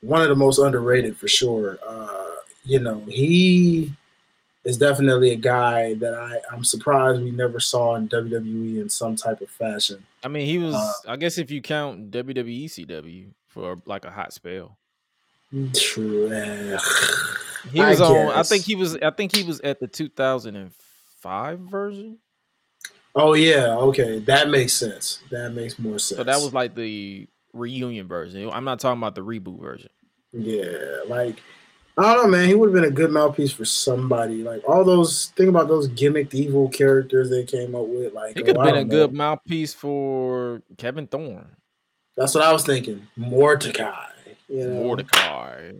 one of the most underrated for sure. Uh, you know, he is definitely a guy that I, I'm surprised we never saw in W W E in some type of fashion. I mean, he was, uh, I guess if you count W W E C W for like a hot spell. True. He was I on, guess. I think he was, I think he was at the two thousand five version. Oh yeah, okay, that makes sense. That makes more sense. So that was like the reunion version. I'm not talking about the reboot version. Yeah, like I don't know, man. He would have been a good mouthpiece for somebody. Like all those, think about those gimmicked evil characters they came up with. Like he could have been a good mouthpiece for Kevin Thorne. That's what I was thinking. Mordecai. You know? Mordecai.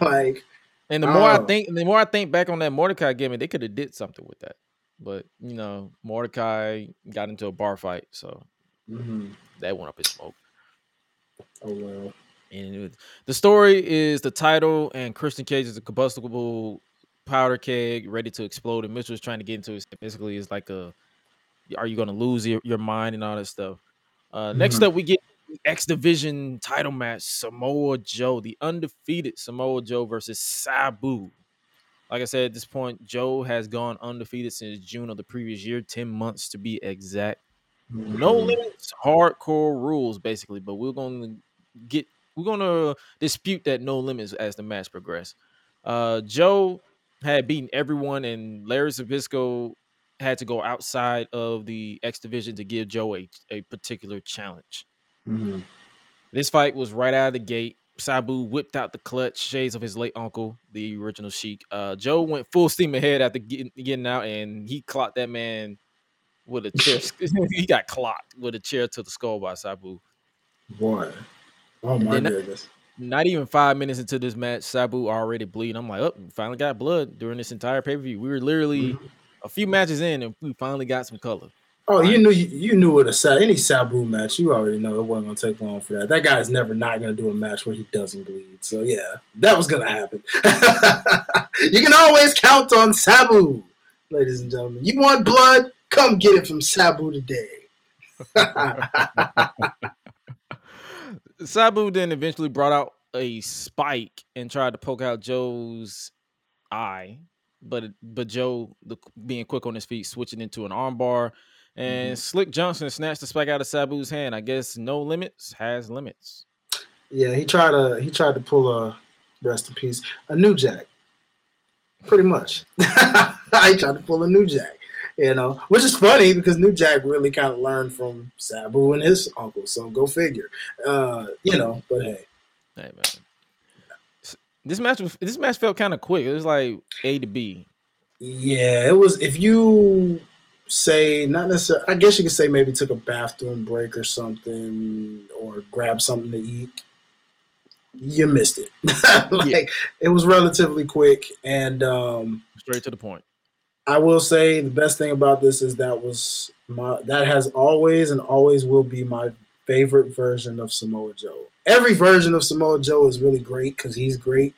Like, and the more I, I think, the more I think back on that Mordecai gimmick, they could have did something with that. But, you know, Mordecai got into a bar fight, so mm-hmm. that went up in smoke. Oh, wow. And it was, the story is the title, and Christian Cage is a combustible powder keg ready to explode, and Mitchell's trying to get into it. Basically, it's like a, are you going to lose your, your mind and all that stuff? Uh, mm-hmm. Next up, we get X Division title match, Samoa Joe, the undefeated Samoa Joe versus Sabu. Like I said, at this point, Joe has gone undefeated since June of the previous year, ten months to be exact. Mm-hmm. No limits, hardcore rules, basically. But we're gonna get, we're gonna dispute that no limits as the match progressed. Uh, Joe had beaten everyone, and Larry Zbyszko had to go outside of the X Division to give Joe a, a particular challenge. Mm-hmm. This fight was right out of the gate. Sabu whipped out the clutch, shades of his late uncle, the original Sheik. Uh, Joe went full steam ahead after getting, getting out, and he clocked that man with a chair. He got clocked with a chair to the skull by Sabu. Boy. Oh, my goodness. Not, not even five minutes into this match, Sabu already bleeding. I'm like, oh, we finally got blood during this entire pay-per-view. We were literally mm-hmm. a few matches in, and we finally got some color. Oh, you knew you knew what a any Sabu match. You already know it wasn't gonna take long for that. That guy's never not gonna do a match where he doesn't bleed. So yeah, that was gonna happen. You can always count on Sabu, ladies and gentlemen. You want blood? Come get it from Sabu today. Sabu then eventually brought out a spike and tried to poke out Joe's eye, but but Joe, the, being quick on his feet, switching into an armbar. And mm-hmm. Slick Johnson snatched the spike out of Sabu's hand. I guess no limits has limits. Yeah, he tried to he tried to pull a rest in peace, a new jack, pretty much. He tried to pull a new jack, you know, which is funny because New Jack really kind of learned from Sabu and his uncle. So go figure, uh, you know. But hey, hey man, yeah. this match was, this match felt kind of quick. It was like A to B. Yeah, it was. If you say not necessarily, I guess you could say maybe took a bathroom break or something, or grabbed something to eat. You missed it. Like yeah. It was relatively quick and um, straight to the point. I will say the best thing about this is that was my that has always and always will be my favorite version of Samoa Joe. Every version of Samoa Joe is really great because he's great,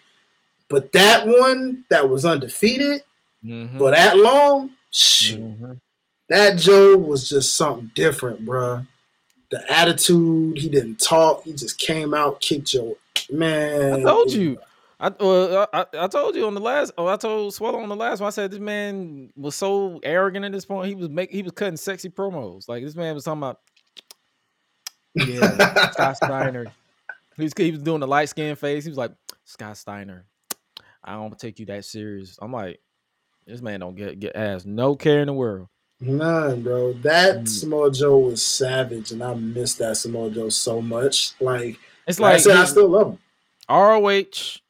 but that one that was undefeated mm-hmm. for that long, shoot. Mm-hmm. That Joe was just something different, bruh. The attitude, he didn't talk. He just came out, kicked your man. I told you. I, uh, I I told you on the last. Oh, I told Swallow on the last one. I said this man was so arrogant at this point. He was making. He was cutting sexy promos. Like this man was talking about. Yeah, Scott Steiner. He was, he was doing the light skin face. He was like Scott Steiner. I don't take you that serious. I'm like, this man don't get get ass no care in the world. None, bro. That mm. Samoa Joe was savage, and I miss that Samoa Joe so much. Like it's like, like I said, I still love him. R O H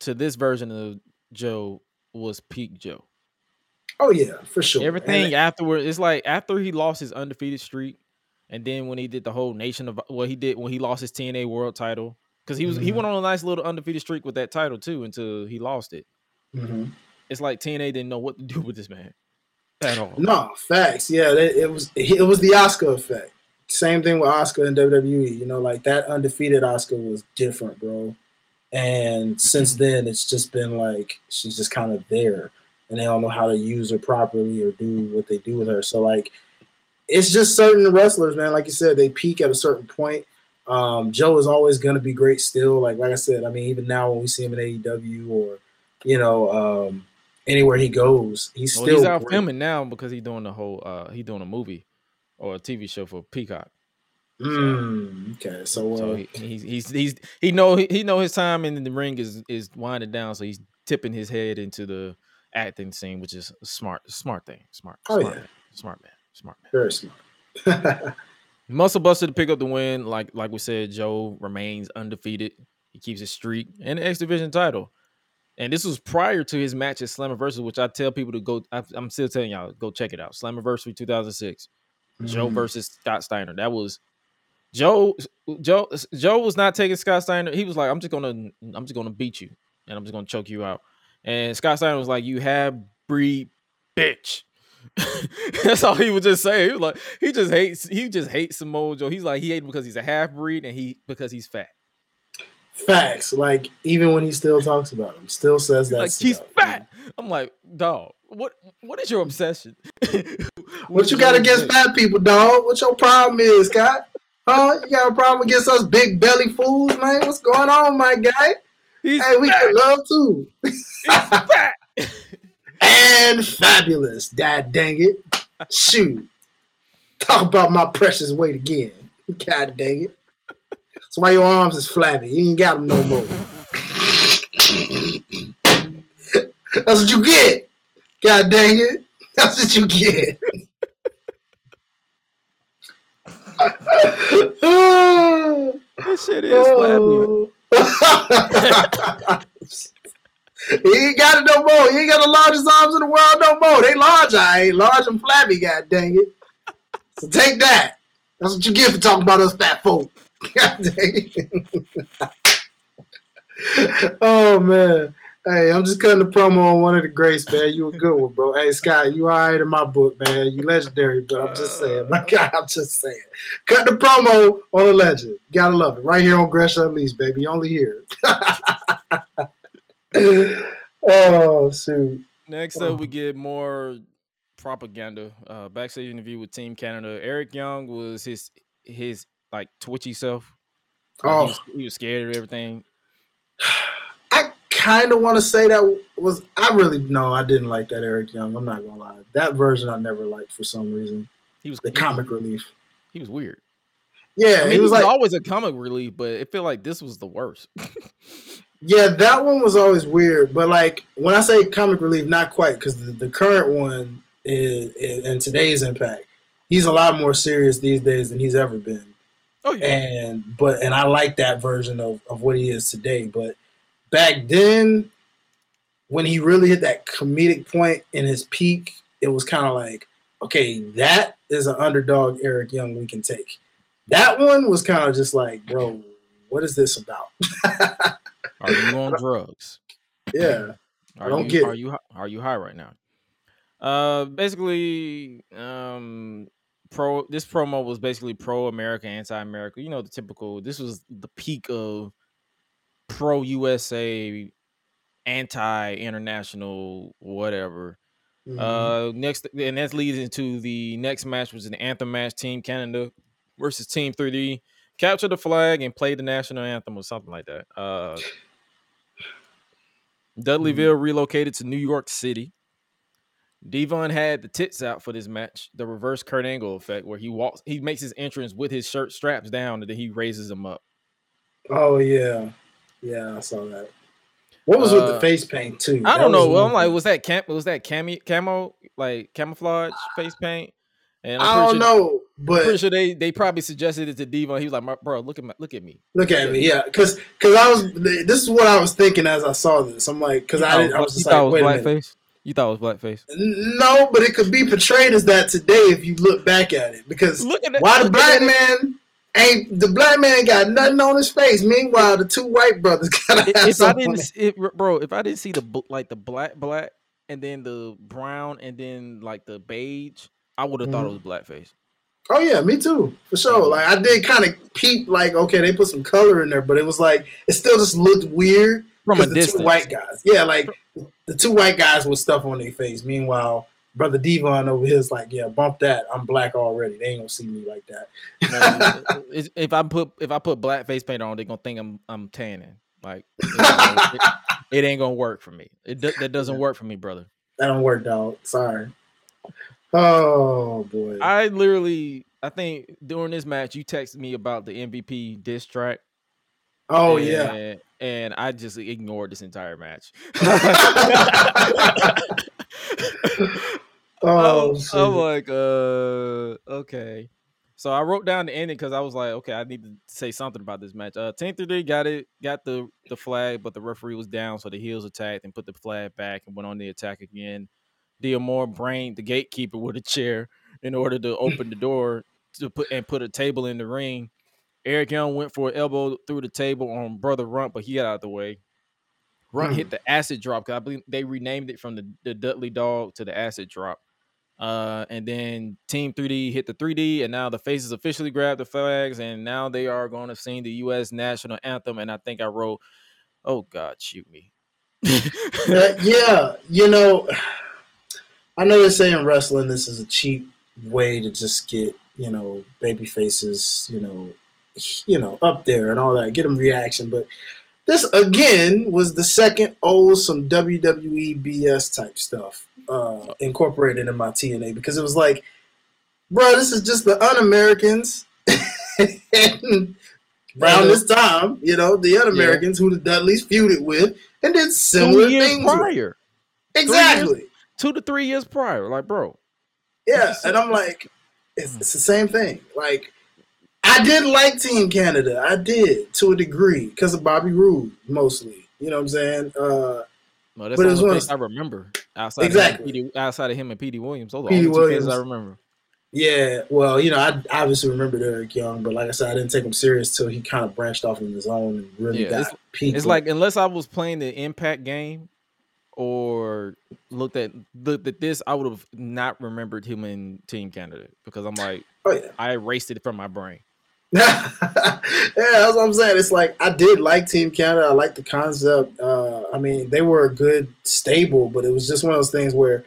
to this version of Joe was peak Joe. Oh yeah, for sure. Everything and afterward, it's like after he lost his undefeated streak, and then when he did the whole nation of what he did when he lost his T N A World Title, because he was mm-hmm. he went on a nice little undefeated streak with that title too until he lost it. Mm-hmm. It's like T N A didn't know what to do with this man. At all. No, facts. Yeah, it, it was it was the Oscar effect. Same thing with Oscar and W W E. You know, like that undefeated Oscar was different, bro. And since then, it's just been like she's just kind of there. and they don't know how to use her properly or do what they do with her. So, like, it's just certain wrestlers, man. Like you said, they peak at a certain point. Um, Joe is always going to be great still. Like, like I said, I mean, even now when we see him in A E W or, you know, um, anywhere he goes, he's still well, he's out great. filming now because he's doing the whole, uh, he's doing a movie or a T V show for Peacock. So, mm, okay, so, uh, so he, he's, he's he's he know he know his time in the ring is is winding down, so he's tipping his head into the acting scene, which is a smart smart thing, smart. Oh smart yeah, man. smart man, smart man, very smart. Muscle Buster to pick up the win, like like we said, Joe remains undefeated. He keeps his streak and the X Division title. And this was prior to his match at Slammiversary, which I tell people to go. I, I'm still telling y'all go check it out. Slammiversary two thousand six, mm-hmm. Joe versus Scott Steiner. That was. Joe, Joe, Joe was not taking Scott Steiner. He was like, "I'm just gonna, I'm just gonna beat you, and I'm just gonna choke you out." And Scott Steiner was like, "You have breed, bitch." That's all he would just say. He was like, he just hates, he just hates Samoa Joe. He's like, he hates him because he's a half breed and he because he's fat. Facts. Like even when he still talks about him, still says that. Like he's fat. Him. I'm like, dog. What what is your obsession? what, what you got obsession? Against fat people, dog? What your problem is, Scott? Oh, you got a problem against us big belly fools, man? What's going on, my guy? He's hey, we can love too. He's fat. And fabulous. God dang it. Shoot. Talk about my precious weight again. God dang it. That's why your arms is flabby. You ain't got them no more. That's what you get. God dang it. That's what you get. That shit is oh. flabby. He ain't got it no more. He ain't got the largest arms in the world no more. They large, I ain't large and flabby, god dang it. So take that. That's what you get for talking about us fat folk. God dang it. Oh man. Hey, I'm just cutting the promo on one of the greats, man. You a good one, bro. Hey, Scott, you all right in my book, man. You legendary, but I'm just saying. My God, I'm just saying. Cut the promo on a legend. Gotta love it. Right here on Gresham Unleashed, baby. Only here. Oh, shoot. Next up, we get more propaganda. Uh, backstage interview with Team Canada. Eric Young was his, his like, twitchy self. Like, oh. He was, he was scared of everything. Kind of want to say that was I really no I didn't like that Eric Young. I'm not gonna lie, that version I never liked for some reason. He was the comic relief. He was weird. Yeah, I mean, he was, he was like, always a comic relief, but it felt like this was the worst. Yeah, that one was always weird. But like when I say comic relief, not quite, because the, the current one is, is in today's Impact. He's a lot more serious these days than he's ever been. Oh yeah, and but and I like that version of of what he is today, but. Back then, when he really hit that comedic point in his peak, it was kind of like, okay, that is an underdog Eric Young we can take. That one was kind of just like, bro, what is this about? Are you on drugs? Yeah. Are I don't you, get are it. You, are you high right now? Uh, basically, um, pro. this promo was basically pro-America, anti-America. You know, the typical, this was the peak of pro-U S A, anti-international, whatever. Mm-hmm. Uh, next, and that leads into the next match, which is an anthem match, Team Canada versus Team three D. Capture the flag and play the national anthem or something like that. Uh, Dudleyville mm-hmm. relocated to New York City. Devon had the tits out for this match, the reverse Kurt Angle effect, where he walks, he makes his entrance with his shirt straps down and then he raises them up. Oh, yeah. Yeah, I saw that. What was uh, with the face paint too? I don't that know. Well, I'm like, was that cam? Was that cami- camo? Like camouflage face paint? And I'm I don't sure, know, but I'm pretty sure they, they probably suggested it to Devon. He was like, "Bro, look at my, look at me, look at me." Yeah, because because I was this is what I was thinking as I saw this. I'm like, because I, I was just you like, thought wait it was a minute. Blackface? You thought it was blackface? No, but it could be portrayed as that today if you look back at it. Because look at that, why the black man. Ain't the black man ain't got nothing on his face? Meanwhile, the two white brothers gotta have if something. I didn't, if, bro, if I didn't see the like the black, black, and then the brown, and then like the beige, I would have mm. thought it was blackface. Oh yeah, me too, for sure. Like I did kind of peep, like okay, they put some color in there, but it was like it still just looked weird from a the distance. Two white guys, yeah, like the two white guys with stuff on their face. Meanwhile, brother Devon over here is like, yeah, bump that. I'm black already. They ain't gonna see me like that. um, if I put if I put black face paint on, they are gonna think I'm I'm tanning. Like it ain't gonna, it, it ain't gonna work for me. It do, that doesn't work for me, brother. That don't work, dog. Sorry. Oh boy! I literally, I think during this match, you texted me about the M V P diss track. Oh and, yeah, and I just ignored this entire match. oh, I'm, I'm like, uh, okay. So I wrote down the ending because I was like, okay, I need to say something about this match. Uh, ten three got it, got the the flag, but the referee was down, so the heels attacked and put the flag back and went on the attack again. D'Amore brained the gatekeeper with a chair in order to open the door to put and put a table in the ring. Eric Young went for an elbow through the table on Brother Runt, but he got out of the way. Runt mm. hit the acid drop. I believe they renamed it from the, the Dudley Dog to the acid drop. Uh, and then Team three D hit the three D, and now the faces officially grabbed the flags, and now they are going to sing the U S national anthem. And I think I wrote, oh, God, shoot me. uh, yeah, you know... I know they say in wrestling this is a cheap way to just get, you know, baby faces, you know, you know, up there and all that, get them reaction. But this, again, was the second old some W W E B S type stuff uh, incorporated in my T N A because it was like, bro, this is just the un-Americans. And around this time, you know, the un-Americans yeah. who the Dudleys feuded with and did similar things prior. With. Exactly. Two to three years prior, like, bro. Yeah, and I'm like, it's, it's the same thing. Like, I did like Team Canada. I did, to a degree, because of Bobby Roode, mostly. You know what I'm saying? Uh, no, that's but it was I remember. Outside exactly. Of him, P D, outside of him and P D Williams. Those are the only two things I remember. Yeah, well, you know, I obviously remembered Eric Young, but like I said, I didn't take him serious till he kind of branched off on his own and really yeah, got it's, people. It's like, unless I was playing the Impact game, or looked at looked at this, I would have not remembered him in Team Canada because I'm like, oh, yeah. I erased it from my brain. Yeah, that's what I'm saying. It's like I did like Team Canada. I like the concept. Uh, I mean, they were a good stable, but it was just one of those things where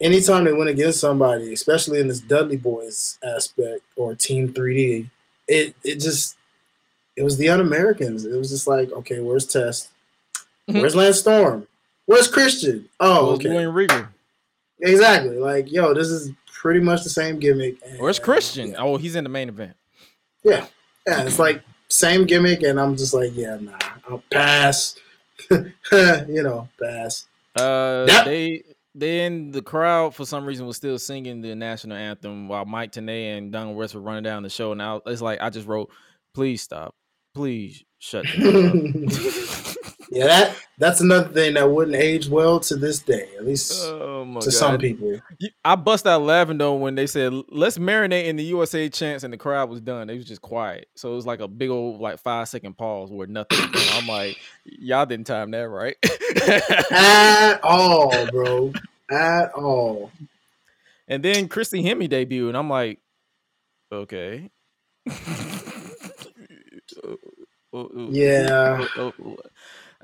anytime they went against somebody, especially in this Dudley Boys aspect or Team three D, it it just it was the un-Americans. It was just like, okay, where's Test? Where's Lance Storm? Where's Christian? Oh, okay. Where's William Regal? Exactly. Like, yo, this is pretty much the same gimmick. And, where's Christian? Yeah. Oh, he's in the main event. Yeah. Yeah, it's like same gimmick, and I'm just like, yeah, nah, I'll pass. you know, pass. Uh, yep. They Then the crowd, for some reason, was still singing the national anthem while Mike Tenay and Don West were running down the show. And I, it's like, I just wrote, please stop. Please shut the up. Yeah, that that's another thing that wouldn't age well to this day, at least oh to God. Some people. I bust out laughing though when they said "Let's marinate in the U S A" chants, and the crowd was done. They was just quiet, so it was like a big old like five second pause where nothing. I'm like, y'all didn't time that right at all, bro, at all. And then Christy Hemme debuted, and I'm like, okay. Yeah.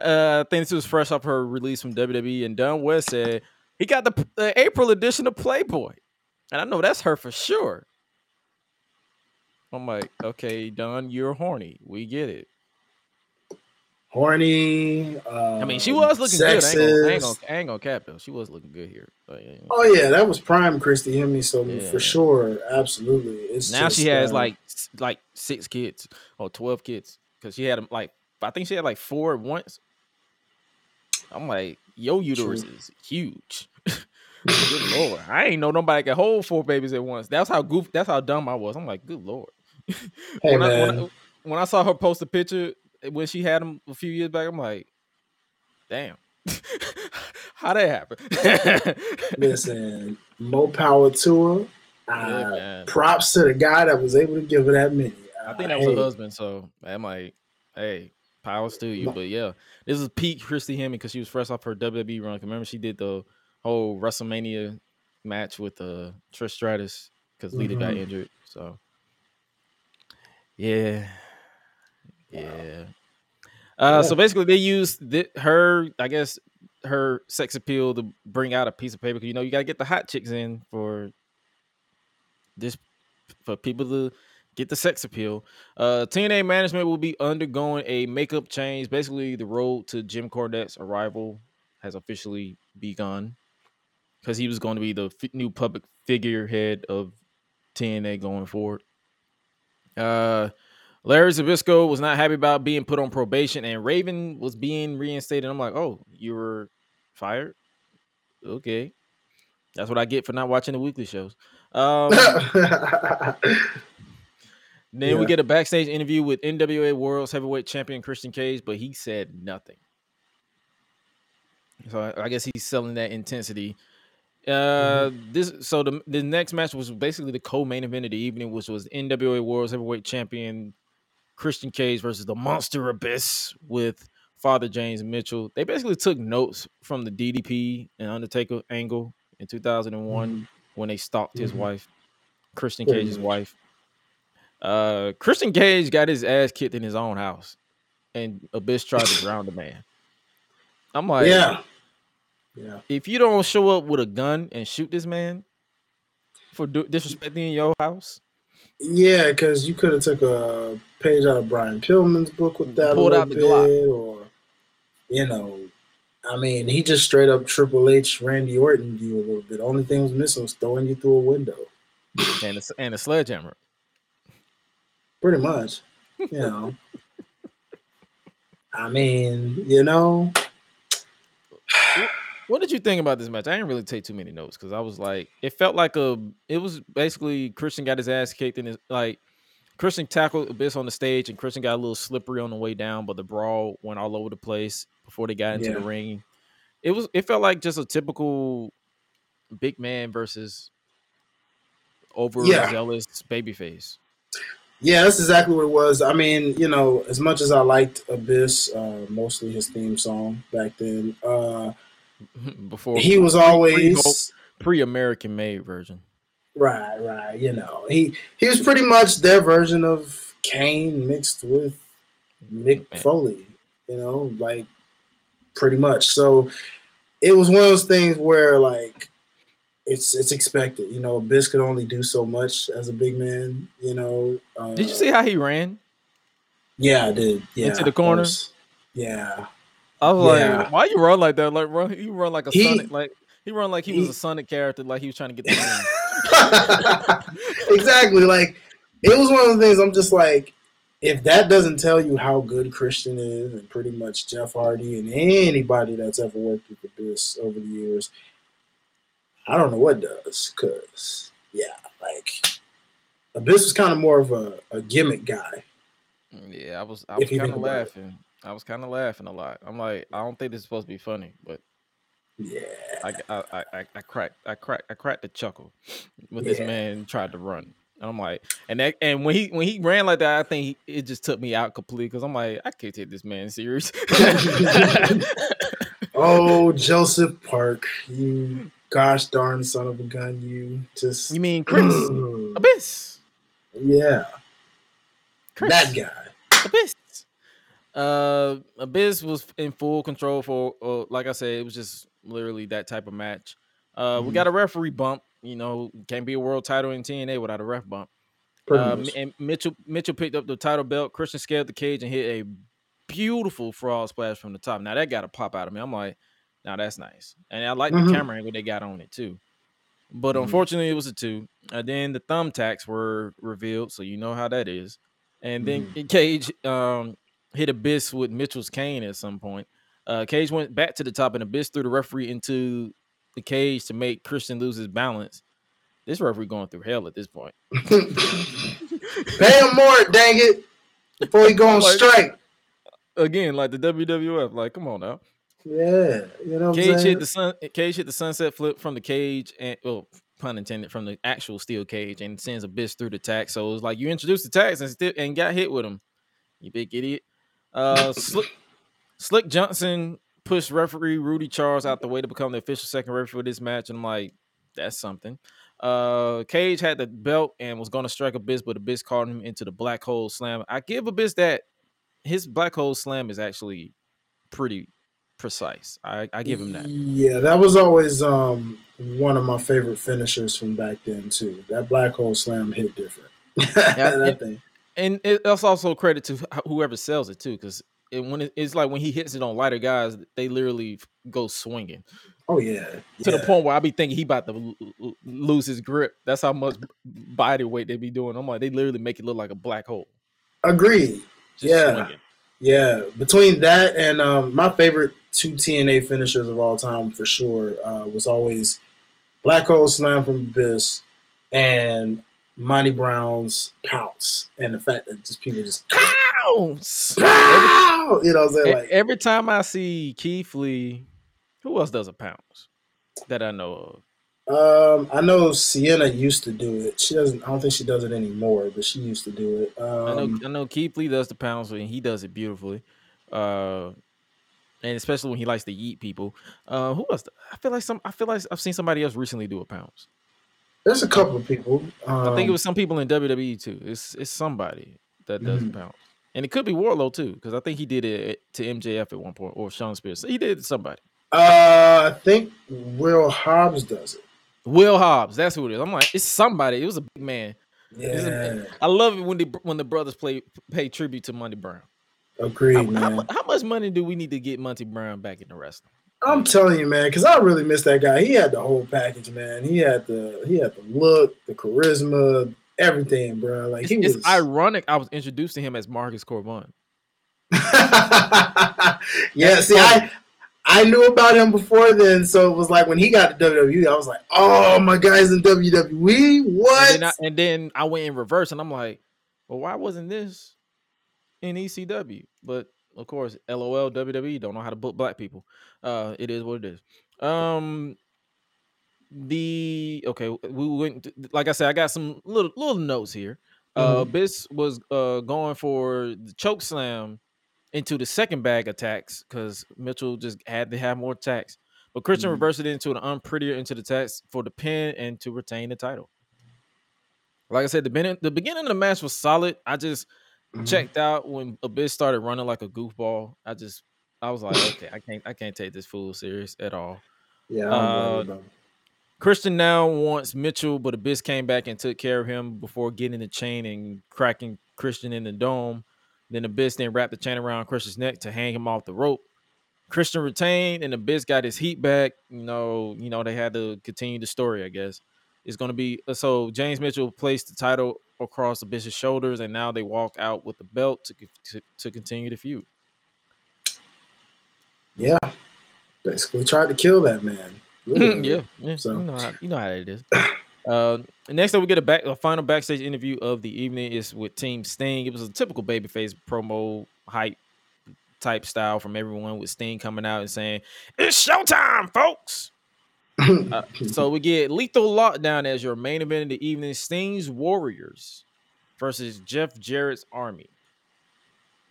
Uh, I think this was fresh off her release from W W E, and Don West said he got the, the April edition of Playboy, and I know that's her for sure. I'm like, okay, Don, you're horny. We get it. Horny. Um, I mean, she was looking sexist. Good. I ain't gonna, I ain't gonna cap though. She was looking good here. But, yeah. Oh yeah, that was prime Christy Hemme. So yeah. For sure, absolutely. It's now just, she has um, like like six kids or twelve kids because she had them like I think she had like four at once. I'm like, yo, uterus True. Is huge. Good Lord. I ain't know nobody could hold four babies at once. That's how goof. That's how dumb I was. I'm like, good Lord. Hey, when, I, when, I, when I saw her post a picture when she had them a few years back, I'm like, damn. How'd that happen? Listen, more power to her. Uh, yeah, props to the guy that was able to give her that many. I think that was hey. Her husband, so I'm like, hey. Powers to you, but yeah, this is peak Christy Hemme because she was fresh off her W W E run. Remember, she did the whole WrestleMania match with uh, Trish Stratus because Lita mm-hmm. got injured. So, yeah, yeah. Uh, yeah. So basically, they used th- her, I guess, her sex appeal to bring out a piece of paper. Because you know, you gotta get the hot chicks in for this, for people to get the sex appeal. Uh, T N A management will be undergoing a makeup change. Basically, the road to Jim Cornette's arrival has officially begun, because he was going to be the f- new public figurehead of T N A going forward. Uh, Larry Zbyszko was not happy about being put on probation, and Raven was being reinstated. I'm like, oh, you were fired? Okay. That's what I get for not watching the weekly shows. Um, then yeah. we get a backstage interview with N W A World's Heavyweight Champion Christian Cage, but he said nothing. So I guess he's selling that intensity. Uh, mm-hmm. this so the the next match was basically the co-main event of the evening, which was N W A World's Heavyweight Champion Christian Cage versus the Monster Abyss with Father James Mitchell. They basically took notes from the D D P and Undertaker angle in two thousand one mm-hmm. when they stalked mm-hmm. his wife, Christian mm-hmm. Cage's wife. Uh, Christian Cage got his ass kicked in his own house, and Abyss tried to ground the man. I'm like, yeah. Yeah. If you don't show up with a gun and shoot this man for do- disrespecting your house, yeah, because you could have took a page out of Brian Pillman's book with that, pulled out the Glock, or you know, I mean, he just straight up Triple H, Randy Orton you a little bit. Only thing was missing was throwing you through a window and a, and a sledgehammer, pretty much. You know, I mean, you know. What did you think about this match? I didn't really take too many notes because I was like, it felt like a, it was basically Christian got his ass kicked and his, like, Christian tackled Abyss on the stage and Christian got a little slippery on the way down, but the brawl went all over the place before they got into yeah. the ring. It was, it felt like just a typical big man versus overzealous yeah. babyface. Yeah, that's exactly what it was. I mean, you know, as much as I liked Abyss, uh, mostly his theme song back then, uh, before he was always pre-American made version, right? Right, you know, he he was pretty much their version of Kane mixed with Mick Man. Foley, you know, like pretty much. So it was one of those things where like it's it's expected, you know. Abyss could only do so much as a big man, you know. Uh, did you see how he ran? Yeah, I did. Yeah, into the corner. Yeah. I was yeah. like, why you run like that? Like, run, you run like a he, Sonic, like he run like he, he was a Sonic character, like he was trying to get the game. Exactly. Like, it was one of the things I'm just like, if that doesn't tell you how good Christian is, and pretty much Jeff Hardy and anybody that's ever worked with Abyss over the years, I don't know what does. Cause yeah, like Abyss was kind of more of a, a gimmick guy. Yeah, I was I was kind of laughing. It. I was kind of laughing a lot. I'm like, I don't think this is supposed to be funny, but yeah, I I I, I cracked I cracked I cracked the chuckle when yeah. this man tried to run. And I'm like, and that and when he when he ran like that, I think he, it just took me out completely because I'm like, I can't take this man serious. Oh, Joseph Park, you gosh darn son of a gun, you just you mean Chris Abyss? Yeah, Chris, that guy Abyss. Uh, Abyss was in full control for, uh, like I said, it was just literally that type of match. Uh, mm-hmm. we got a referee bump. You know, can't be a world title in T N A without a ref bump. Um, and Mitchell Mitchell picked up the title belt. Christian scaled the cage and hit a beautiful frog splash from the top. Now that got to pop out of me. I'm like, now that's nice. And I like mm-hmm. the camera angle they got on it too. But mm-hmm. unfortunately, it was a two. And then the thumbtacks were revealed, so you know how that is. And then mm-hmm. Cage, um. hit Abyss with Mitchell's cane at some point. Uh, Cage went back to the top, and Abyss threw the referee into the cage to make Christian lose his balance. This referee going through hell at this point. Pay him more, dang it, before he go on like, strike. Again, like the W W F, like, come on now. Yeah, you know what Cage I'm saying? Hit the sun, Cage hit the sunset flip from the cage, and well, pun intended, from the actual steel cage, and sends Abyss through the tax. So it was like, you introduced the tax and, still, and got hit with him, you big idiot. Uh, Slick, Slick Johnson pushed referee Rudy Charles out the way to become the official second referee for this match, and I'm like, that's something. Uh, Cage had the belt and was going to strike Abyss, but Abyss caught him into the black hole slam. I give Abyss that his black hole slam is actually pretty precise. I, I give him that. Yeah, that was always um, one of my favorite finishers from back then too. That black hole slam hit different. Yeah, that thing. And it, that's also credit to whoever sells it too, because it, when it, it's like when he hits it on lighter guys, they literally go swinging. Oh yeah, to yeah. the point where I be thinking he about to l- lose his grip. That's how much body weight they be doing. I'm like, they literally make it look like a black hole. Agreed. Just yeah, swinging. Yeah. Between that and um, my favorite two T N A finishers of all time for sure uh, was always Black Hole Slam from Abyss and Monty Brown's pounce, and the fact that just people just pounce. Pounce! You know what I'm saying? Like, every time I see Keith Lee. Who else does a pounce that I know of? Um, I know Sienna used to do it. She doesn't. I don't think she does it anymore, but she used to do it. Um, I know. I know Keith Lee does the pounce, and he does it beautifully, uh, and especially when he likes to yeet people. Uh, who else? I feel like some. I feel like I've seen somebody else recently do a pounce. There's a couple of people. Um, I think it was some people in W W E too. It's it's somebody that does mm-hmm. a pounce, and it could be Wardlow too, because I think he did it to M J F at one point, or Shawn Spears. So he did it to somebody. Uh, I think Will Hobbs does it. Will Hobbs, that's who it is. I'm like, it's somebody. It was a big man. Yeah, man. I love it when the when the brothers play pay tribute to Monty Brown. Agreed, I, man. How, how much money do we need to get Monty Brown back in the wrestling? I'm telling you, man, because I really miss that guy. He had the whole package, man. He had the he had the look, the charisma, everything, bro. Like he it's, was. It's ironic. I was introduced to him as Marcus Corvin. yeah, see, I. I knew about him before then, so it was like when he got to W W E, I was like, oh, my guy's in W W E? What? And then, I, and then I went in reverse, and I'm like, well, why wasn't this in E C W? But, of course, LOL, W W E don't know how to book black people. Uh, it is what it is. Um, the Okay, we went. To, like I said, I got some little little notes here. Uh, mm-hmm. Abyss was uh, going for the choke slam into the second bag attacks because Mitchell just had to have more attacks. But Christian mm-hmm. reversed it into an unprettier into the tax for the pin and to retain the title. Like I said, the beginning, the beginning of the match was solid. I just mm-hmm. checked out when Abyss started running like a goofball. I just, I was like, okay, I can't, I can't take this fool serious at all. Yeah. Uh, Christian now wants Mitchell, but Abyss came back and took care of him before getting the chain and cracking Christian in the dome. Then Abyss then wrapped the chain around Christian's neck to hang him off the rope. Christian retained, and Abyss got his heat back. You know, you know they had to continue the story, I guess. It's going to be... So, James Mitchell placed the title across Abyss's shoulders, and now they walk out with the belt to, to, to continue the feud. Yeah. Basically tried to kill that man. Really. yeah. yeah. So. You know how, you know how it is. Uh, next up, we get a, back, a final backstage interview of the evening is with Team Sting. It was a typical babyface promo hype type style from everyone, with Sting coming out and saying, "It's showtime, folks." uh, so we get Lethal Lockdown as your main event of the evening: Sting's Warriors versus Jeff Jarrett's Army.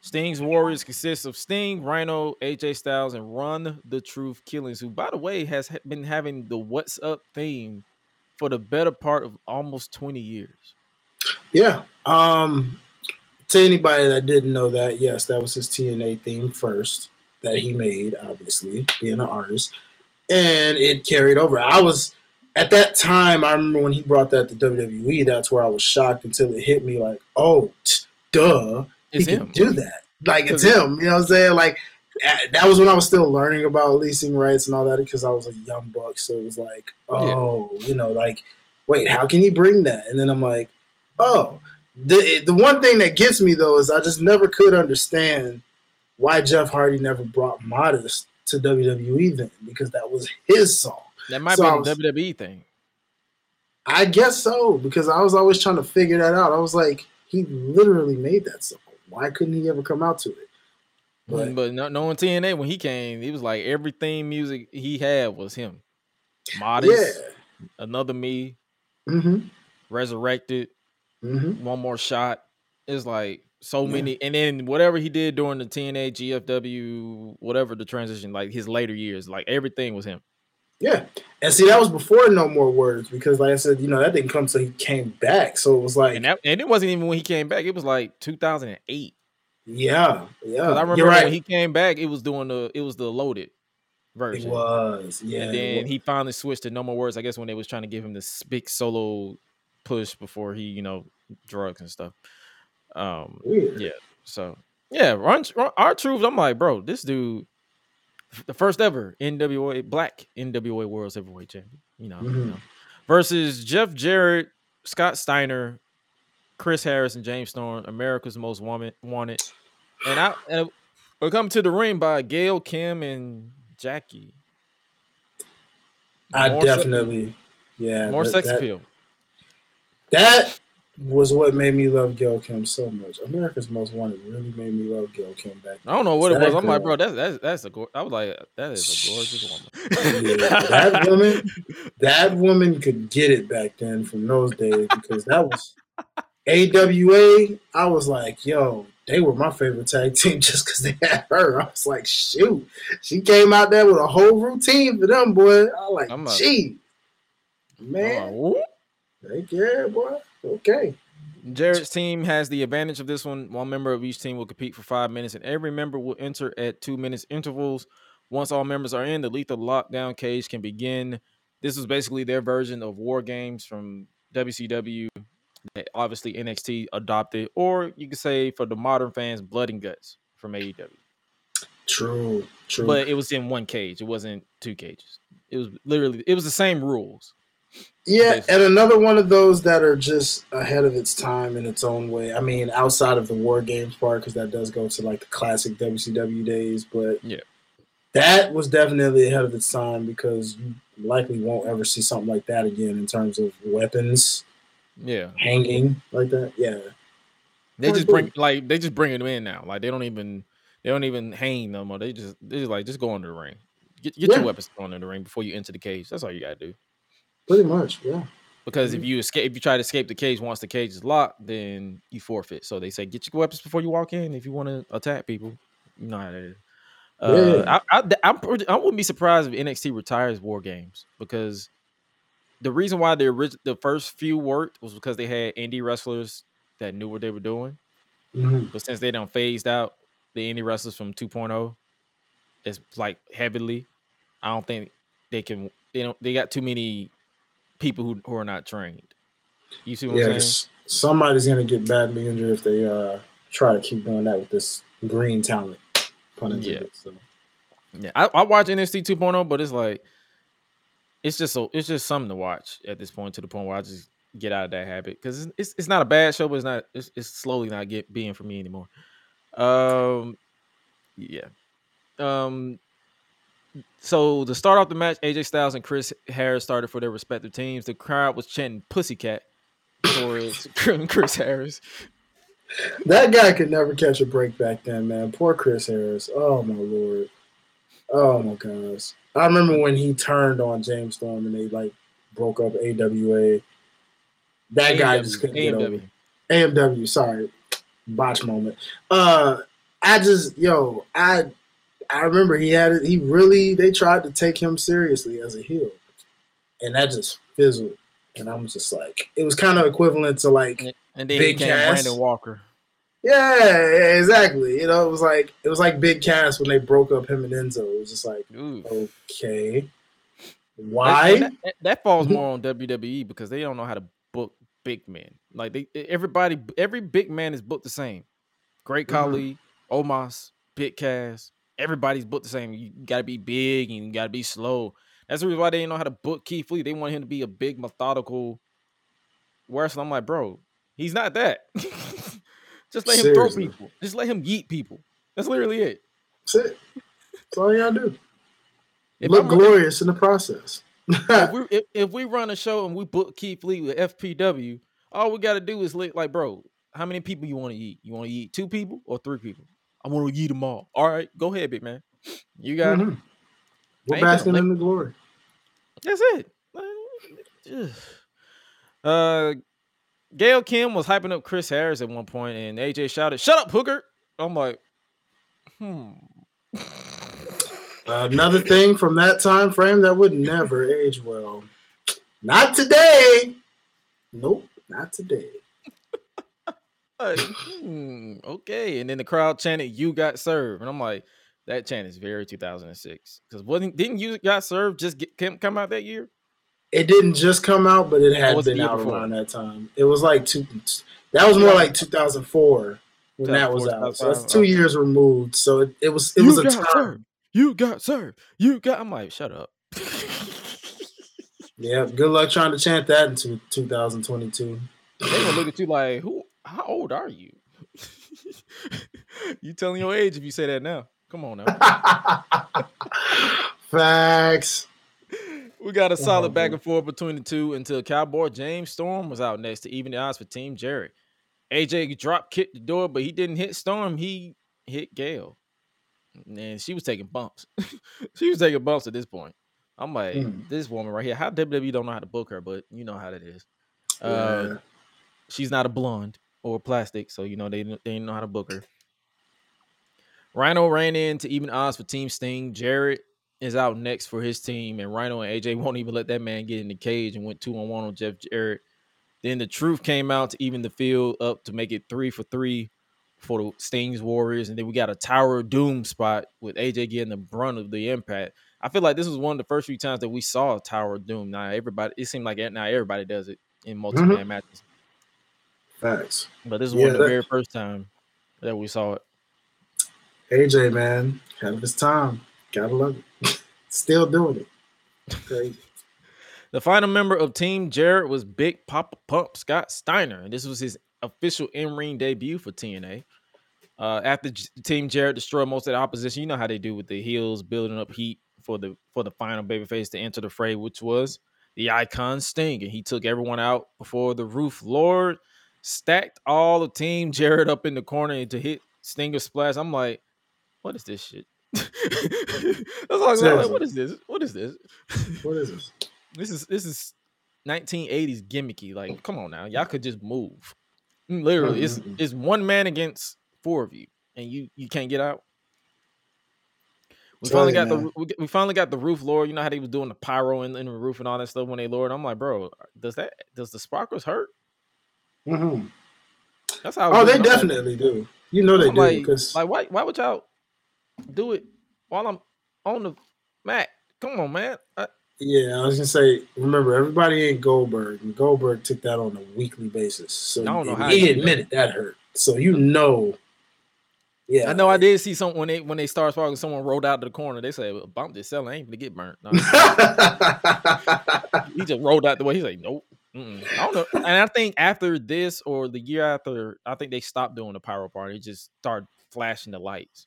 Sting's Warriors consists of Sting, Rhino, A J Styles, and Run the Truth Killings, who, by the way, has been having the "What's Up" theme for the better part of almost twenty years. Yeah. Um, to anybody that didn't know that, yes, that was his T N A theme first that he made, obviously, being an artist. And it carried over. I was, at that time, I remember when he brought that to W W E, that's where I was shocked until it hit me like, oh, t- duh, it's he him. Can do that. Like, it's him. You know what I'm saying? Like, that was when I was still learning about leasing rights and all that because I was a young buck. So it was like, oh, yeah. you know, like, wait, how can you bring that? And then I'm like, oh. The the one thing that gets me, though, is I just never could understand why Jeff Hardy never brought Modest to W W E then because that was his song. That might so be a W W E thing. I guess so because I was always trying to figure that out. I was like, he literally made that song. Why couldn't he ever come out to it? But, but no, no, in T N A when he came, he was like everything music he had was him. Modest, yeah. Another Me, mm-hmm. Resurrected, mm-hmm. One More Shot. It's like so yeah. many, and then whatever he did during the T N A, G F W, whatever the transition, like his later years, like everything was him. Yeah. And see, that was before No More Words, because like I said, you know, that didn't come till he came back. So it was like, and, that, and it wasn't even when he came back. It was like two thousand eight. Yeah, yeah. I remember right. when he came back, it was doing the it was the Loaded version. It was, yeah. And then he finally switched to No More Words. I guess when they was trying to give him this big solo push before he, you know, drugs and stuff. Um, Weird. yeah. So yeah, R-Truth. I'm like, bro, this dude. The first ever N W A black N W A World's Heavyweight Champion, you know, mm-hmm. you know, versus Jeff Jarrett, Scott Steiner, Chris Harris, and James Storm, America's Most Wanted. And I and we're coming to the ring by Gail Kim and Jackie. I more definitely, sex, yeah, more that, sex that, appeal. That was what made me love Gail Kim so much. America's Most Wanted really made me love Gail Kim back then. I don't know what that it was. I'm like, bro, that's that's that's a. I was like, that is a gorgeous woman. Yeah, that woman, that woman could get it back then from those days, because that was A W A. I was like, yo, they were my favorite tag team just because they had her. I was like, shoot, she came out there with a whole routine for them, boy. I was like, gee, man, like, take care, boy. Okay. Jarrett's team has the advantage of this one. One member of each team will compete for five minutes, and every member will enter at two minutes intervals. Once all members are in, the lethal lockdown cage can begin. This was basically their version of War Games from W C W, that obviously N X T adopted, or you could say for the modern fans, Blood and Guts from A E W. True, true. But it was in one cage. It wasn't two cages. It was literally, it was the same rules. Yeah, and another one of those that are just ahead of its time in its own way. I mean, outside of the War Games part, because that does go to like the classic W C W days, but yeah, that was definitely ahead of its time, because you likely won't ever see something like that again in terms of weapons. Yeah, hanging like that. Yeah, they just bring like they just bring it in now. Like they don't even they don't even hang no more. They just they just like just go under the ring. Get, get yeah. your weapons on in the ring before you enter the cage. That's all you gotta do. Pretty much, yeah. Because mm-hmm. if you escape, if you try to escape the cage, once the cage is locked, then you forfeit. So they say, get your weapons before you walk in if you want to attack people. You know how that is. Uh, yeah. I, I, I'm pretty, I wouldn't be surprised if N X T retires War Games, because the reason why the original, the first few worked was because they had indie wrestlers that knew what they were doing. Mm-hmm. But since they done phased out the indie wrestlers from two point oh, it's like heavily. I don't think they can. They don't. They got too many people who, who are not trained. You see what yeah, I'm saying? Somebody's gonna get badly injured if they uh try to keep doing that with this green talent. Pun intended, yeah. So. Yeah. I, I watch N X T two point oh, but it's like it's just so it's just something to watch at this point, to the point where I just get out of that habit, because it's, it's it's not a bad show, but it's not it's, it's slowly not get being for me anymore. Um, yeah. Um. So to start off the match, A J Styles and Chris Harris started for their respective teams. The crowd was chanting "Pussycat" for Chris Harris. That guy could never catch a break back then, man. Poor Chris Harris. Oh my lord. Oh my gosh. I remember when he turned on James Storm and they like broke up A W A. That guy A M W just couldn't get over it. A M W, sorry, botch moment. Uh, I just yo, I. I remember he had it. He really, they tried to take him seriously as a heel, and that just fizzled. And I'm just like, it was kind of equivalent to like, and then Big Cass, Brandon Walker. Yeah, yeah, exactly. You know, it was like it was like Big Cass when they broke up him and Enzo. It was just like, ooh. Okay, why? That, that, that falls more on W W E, because they don't know how to book big men. Like they, everybody, every big man is booked the same. Great Khali, mm-hmm. Omos, Big Cass. Everybody's booked the same. You got to be big and you got to be slow. That's the reason why they didn't know how to book Keith Lee. They want him to be a big, methodical wrestler. I'm like, bro, he's not that. Just let Seriously. him throw people. Just let him yeet people. That's literally it. That's it. That's all y'all do. If Look I'm glorious running, in the process. if, we, if, if we run a show and we book Keith Lee with F P W, all we got to do is li- like, bro, how many people you want to yeet? You want to yeet two people or three people? I want to yeet them all. All right, go ahead, big man. You got mm-hmm. it. We're basking in the glory. That's it. Uh, Gail Kim was hyping up Chris Harris at one point, and A J shouted, "Shut up, hooker!" I'm like, hmm. Another thing from that time frame that would never age well. Not today. Nope, not today. uh, hmm, okay. And then the crowd chanted, "You got served." And I'm like, that chant is very two thousand six. Because wasn't didn't You Got Served just get, come out that year? It didn't just come out, but it had oh, been out before? Around that time. It was like two. That was more like two thousand four when that was out. So that's two years removed. So it, it was it you was a time. Served. You got served. You got. I'm like, shut up. Yeah, good luck trying to chant that into two thousand twenty-two. They're gonna look at you like, who? How old are you? You telling your age if you say that now? Come on now. Facts. We got a solid back and forth between the two until Cowboy James Storm was out next to even the odds for Team Jerry. A J drop kicked the door, but he didn't hit Storm. He hit Gale, and she was taking bumps. She was taking bumps at this point. I'm like, mm. this woman right here. How W W E don't know how to book her, but you know how that is. Yeah. Uh, she's not a blonde or plastic, so you know they they didn't know how to book her. Rhino ran in to even odds for Team Sting. Jarrett is out next for his team, and Rhino and A J won't even let that man get in the cage and went two on one on Jeff Jarrett. Then the Truth came out to even the field up to make it three for three for the Sting's Warriors. And then we got a Tower of Doom spot with A J getting the brunt of the impact. I feel like this was one of the first few times that we saw a Tower of Doom. Now everybody, it seemed like now everybody does it in multi-man mm-hmm. matches. Facts. But this is yeah, one of the very first time that we saw it. A J, man, had his time. Gotta love it. Still doing it. Crazy. The final member of Team Jarrett was Big Papa Pump Scott Steiner, and this was his official in-ring debut for T N A. Uh, after J- Team Jarrett destroyed most of the opposition, you know how they do with the heels building up heat for the for the final babyface to enter the fray, which was the Icon Sting, and he took everyone out before the Roof Lord stacked all of Team Jarrett up in the corner and to hit Stinger Splash. I'm like, what is this shit? That's like, what is this? What is this? What is this? This is this is nineteen eighties gimmicky. Like, come on now, y'all could just move. Literally, it's it's one man against four of you, and you you can't get out. We finally got the we, we finally got the Roof Lord. You know how they was doing the pyro in, in the roof and all that stuff when they lowered. I'm like, bro, does that does the sparklers hurt? Mm-hmm. That's how. Oh, they definitely do. You know they do. Because like, why why would y'all do it while I'm on the mat? Come on, man. I, Yeah, I was gonna say. Remember, everybody ain't Goldberg, and Goldberg took that on a weekly basis. So I don't know how he admitted that hurt. So you know, yeah. I know I did see someone when they when they started sparking, someone rolled out to the corner. They said, well, "Bump this cell, I ain't gonna get burnt." No, he just rolled out the way. He's like, "Nope." Mm-mm. I don't know. And I think after this or the year after, I think they stopped doing the pyro party. They just started flashing the lights.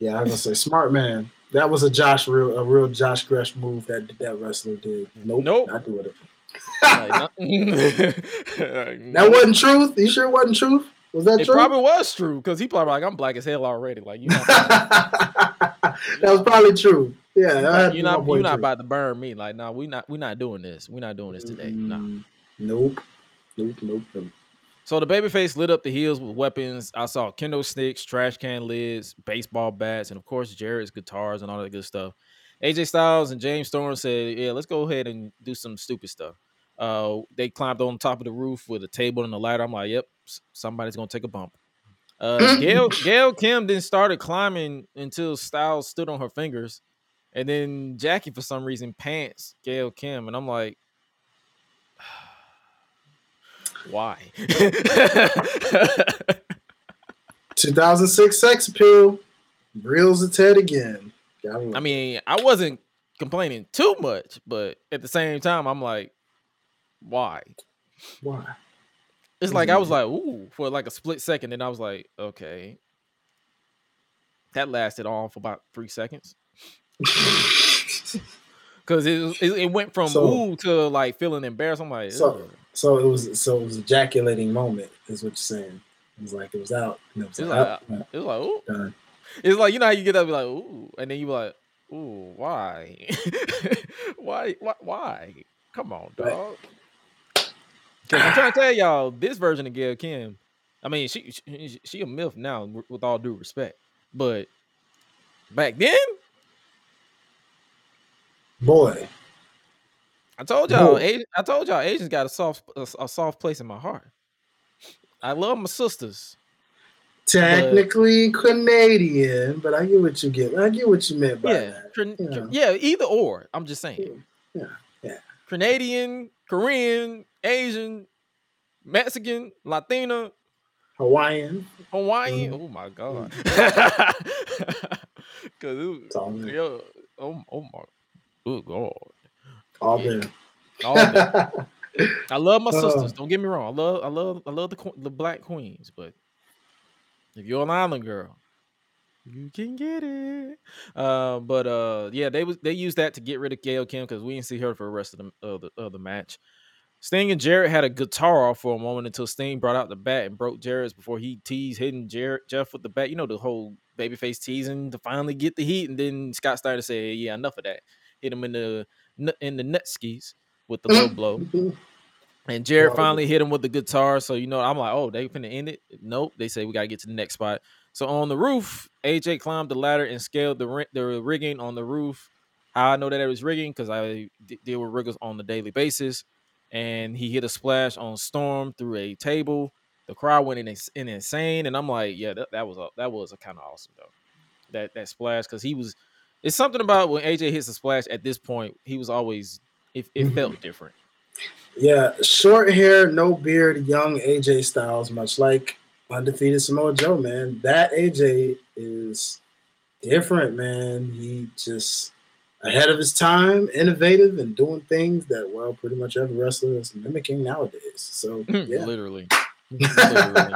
Yeah, I was gonna say, smart man. That was a Josh real a real Josh Gresh move that that wrestler did. Nope, nope. Not doing it. That wasn't truth. You sure it wasn't truth? Was that it true? It probably was true because he probably like, I'm black as hell already. Like you know, that was probably true. Yeah, that you're not you're not about to burn me. Like, no, nah, we not we not doing this. We're not doing this today. Mm, nah. Nope. Nope. Nope. Nope. So the babyface lit up the heels with weapons. I saw kendo sticks, trash can lids, baseball bats, and of course Jarrett's guitars and all that good stuff. A J Styles and James Storm said, yeah, let's go ahead and do some stupid stuff. Uh, they climbed on top of the roof with a table and a ladder. I'm like, yep, somebody's going to take a bump. Uh, Gail, Gail Kim then started climbing until Styles stood on her fingers. And then Jackie, for some reason, pants Gail Kim. And I'm like, why? two thousand six sex appeal reels its head again. I mean, I wasn't complaining too much, but at the same time, I'm like, why? Why? It's mm-hmm. like I was like, ooh, for like a split second, and I was like, okay, that lasted on for about three seconds. Because it, it it went from so, ooh to like feeling embarrassed. I'm like, so, so it was so it was ejaculating moment, is what you're saying. It was like it was out. It was, it was like, out, out. It was like ooh. Done. It's like you know how you get up, be like ooh, and then you be like ooh, why, why, why, why? Come on, dog. Because I'm trying to tell y'all, this version of Gail Kim, I mean, she she, she a MILF now, with all due respect, but back then. Boy, I told y'all, Asian, I told y'all, Asians got a soft, a, a soft place in my heart. I love my sisters. Technically but, Canadian, but I get what you get. I get what you meant by yeah, that. Tr- you know. Yeah, either or. I'm just saying. Yeah, yeah. Canadian, Korean, Asian, Mexican, Latina, Hawaiian, Hawaiian. Mm. Oh my god! Because yo, oh, oh my, oh god, all yeah. there, all there. I love my sisters. Don't get me wrong. I love, I love, I love the the black queens. But if you're an island girl, you can get it. Uh, but uh, yeah, they was they used that to get rid of Gayle Kim because we didn't see her for the rest of the of the, of the match. Sting and Jarrett had a guitar off for a moment until Sting brought out the bat and broke Jarrett's before he teased hitting Jarrett, Jeff with the bat. You know, the whole babyface teasing to finally get the heat. And then Scott Steiner said, yeah, enough of that. Hit him in the in the nut skis with the low blow. And Jarrett finally hit him with the guitar. So, you know, I'm like, oh, they finna end it? Nope. They say we got to get to the next spot. So on the roof, A J climbed the ladder and scaled the, the rigging on the roof. I know that it was rigging because I d- deal with riggers on a daily basis. And he hit a splash on Storm through a table. The crowd went in, in insane, and I'm like, yeah, that, that was a, that was kind of awesome though. That that splash because he was. It's something about when A J hits a splash at this point. He was always it, it mm-hmm. felt different. Yeah, short hair, no beard, young A J Styles, much like undefeated Samoa Joe, man. That A J is different, man. He just. Ahead of his time, innovative, and doing things that, well, pretty much every wrestler is mimicking nowadays. So, yeah. Literally. Literally.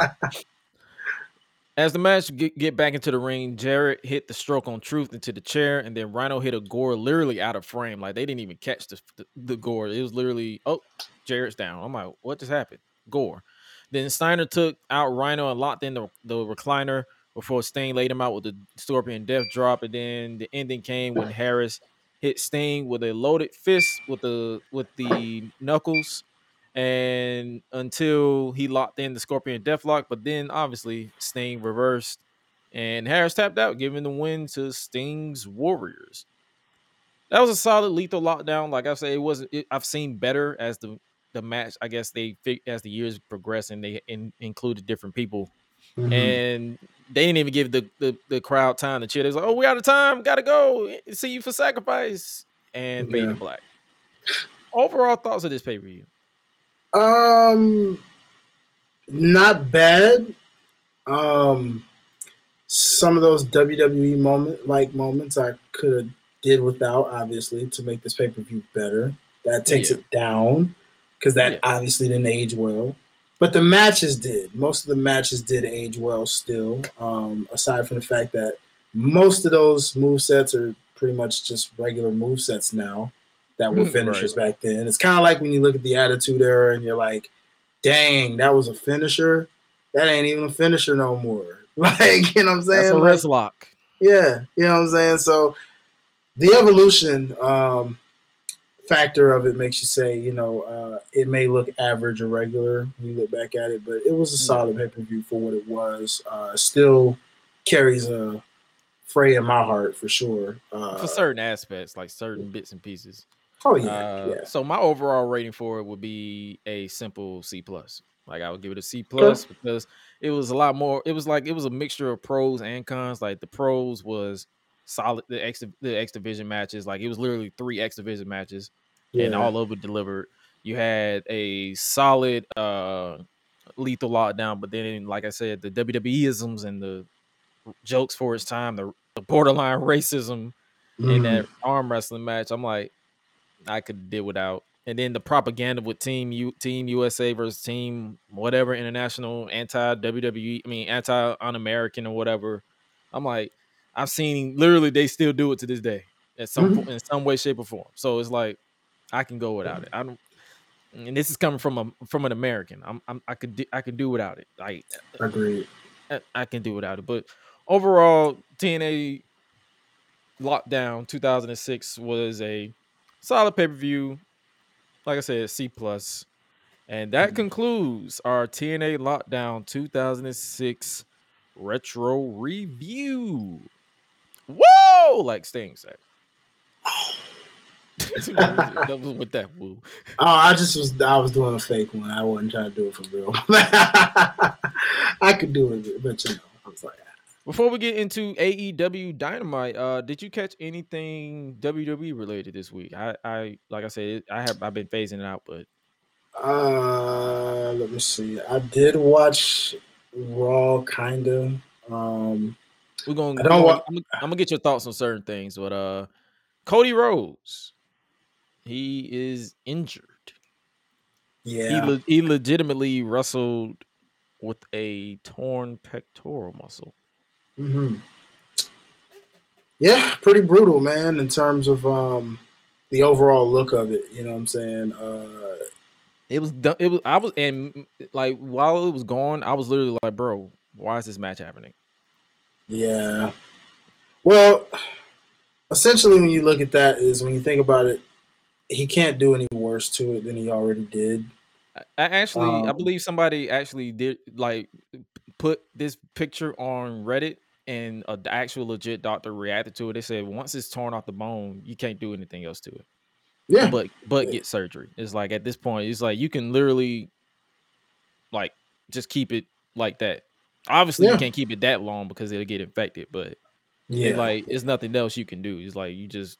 As the match get, get back into the ring, Jarrett hit the stroke on Truth into the chair, and then Rhino hit a gore literally out of frame. Like, they didn't even catch the, the, the gore. It was literally, oh, Jarrett's down. I'm like, what just happened? Gore. Then Steiner took out Rhino and locked in the, the recliner before Sting laid him out with the Scorpion Death Drop, and then the ending came when Harris hit Sting with a loaded fist with the with the knuckles, and until he locked in the Scorpion Deathlock. But then obviously Sting reversed, and Harris tapped out, giving the win to Sting's Warriors. That was a solid lethal lockdown. Like I say, it wasn't. It, I've seen better as the the match. I guess they as the years progressed and they in, included different people, mm-hmm. and they didn't even give the, the, the crowd time to cheer. They was like, oh, we out of time. Got to go. See you for sacrifice. And yeah. Fade to black. Overall thoughts of this pay-per-view? Um, not bad. Um, some of those W W E moment like moments I could have did without, obviously, to make this pay-per-view better. That takes yeah. it down because that yeah. obviously didn't age well. But the matches did. Most of the matches did age well still, um, aside from the fact that most of those movesets are pretty much just regular movesets now that were mm, finishers right. back then. It's kind of like when you look at the Attitude Era and you're like, dang, that was a finisher? That ain't even a finisher no more. Like, you know what I'm saying? That's a wrist lock. Yeah, you know what I'm saying? So the evolution um, – factor of it makes you say, you know, uh, it may look average or regular when you look back at it, but it was a solid pay-per-view for what it was. Uh, still carries a fray in my heart for sure. Uh, for certain aspects, like certain bits and pieces. Oh, yeah, uh, yeah. So my overall rating for it would be a simple C plus. Like, I would give it a C plus yeah. because it was a lot more. It was like it was a mixture of pros and cons. Like, the pros was solid. The X, the X Division matches. Like, it was literally three X Division matches. Yeah. And all over delivered. You had a solid uh, lethal lockdown, but then, like I said, the W W E-isms and the jokes for its time, the, the borderline racism mm-hmm. in that arm wrestling match. I'm like, I could deal without. And then the propaganda with Team U, Team U S A versus Team whatever international anti-W W E, I mean anti-un-American or whatever. I'm like, I've seen literally they still do it to this day at some mm-hmm. in some way, shape, or form. So it's like, I can go without it. I don't, and this is coming from a from an American. I'm, I'm I could do, I could do without it. Like, agreed. I, I can do without it. But overall, T N A Lockdown two thousand six was a solid pay per view. Like I said, C plus, and that mm-hmm. concludes our T N A Lockdown two thousand six retro review. Whoa! Like Sting said. was with that woo. Oh, I just was I was doing a fake one. I wasn't trying to do it for real. I could do it, but you know, I was like. Before we get into A E W Dynamite, uh, did you catch anything W W E related this week? I, I like I said, I have I've been phasing it out, but uh, let me see. I did watch Raw, kind of. Um, we're gonna. I don't wa- I'm, I'm gonna get your thoughts on certain things, but uh, Cody Rhodes, he is injured. Yeah, he, le- he legitimately wrestled with a torn pectoral muscle. Mm-hmm. Yeah, pretty brutal, man, in terms of um, the overall look of it. You know what I'm saying? Uh, it was, it was, I was, and like while it was gone, I was literally like, bro, why is this match happening? Yeah. Well, essentially, when you look at that, is when you think about it, he can't do any worse to it than he already did. I actually, um, I believe somebody actually did like put this picture on Reddit, and an actual legit doctor reacted to it. They said once it's torn off the bone, you can't do anything else to it. Yeah, but but yeah. Get surgery. It's like at this point, it's like you can literally like just keep it like that. Obviously, yeah. You can't keep it that long because it'll get infected. But yeah, it's like it's nothing else you can do. It's like you just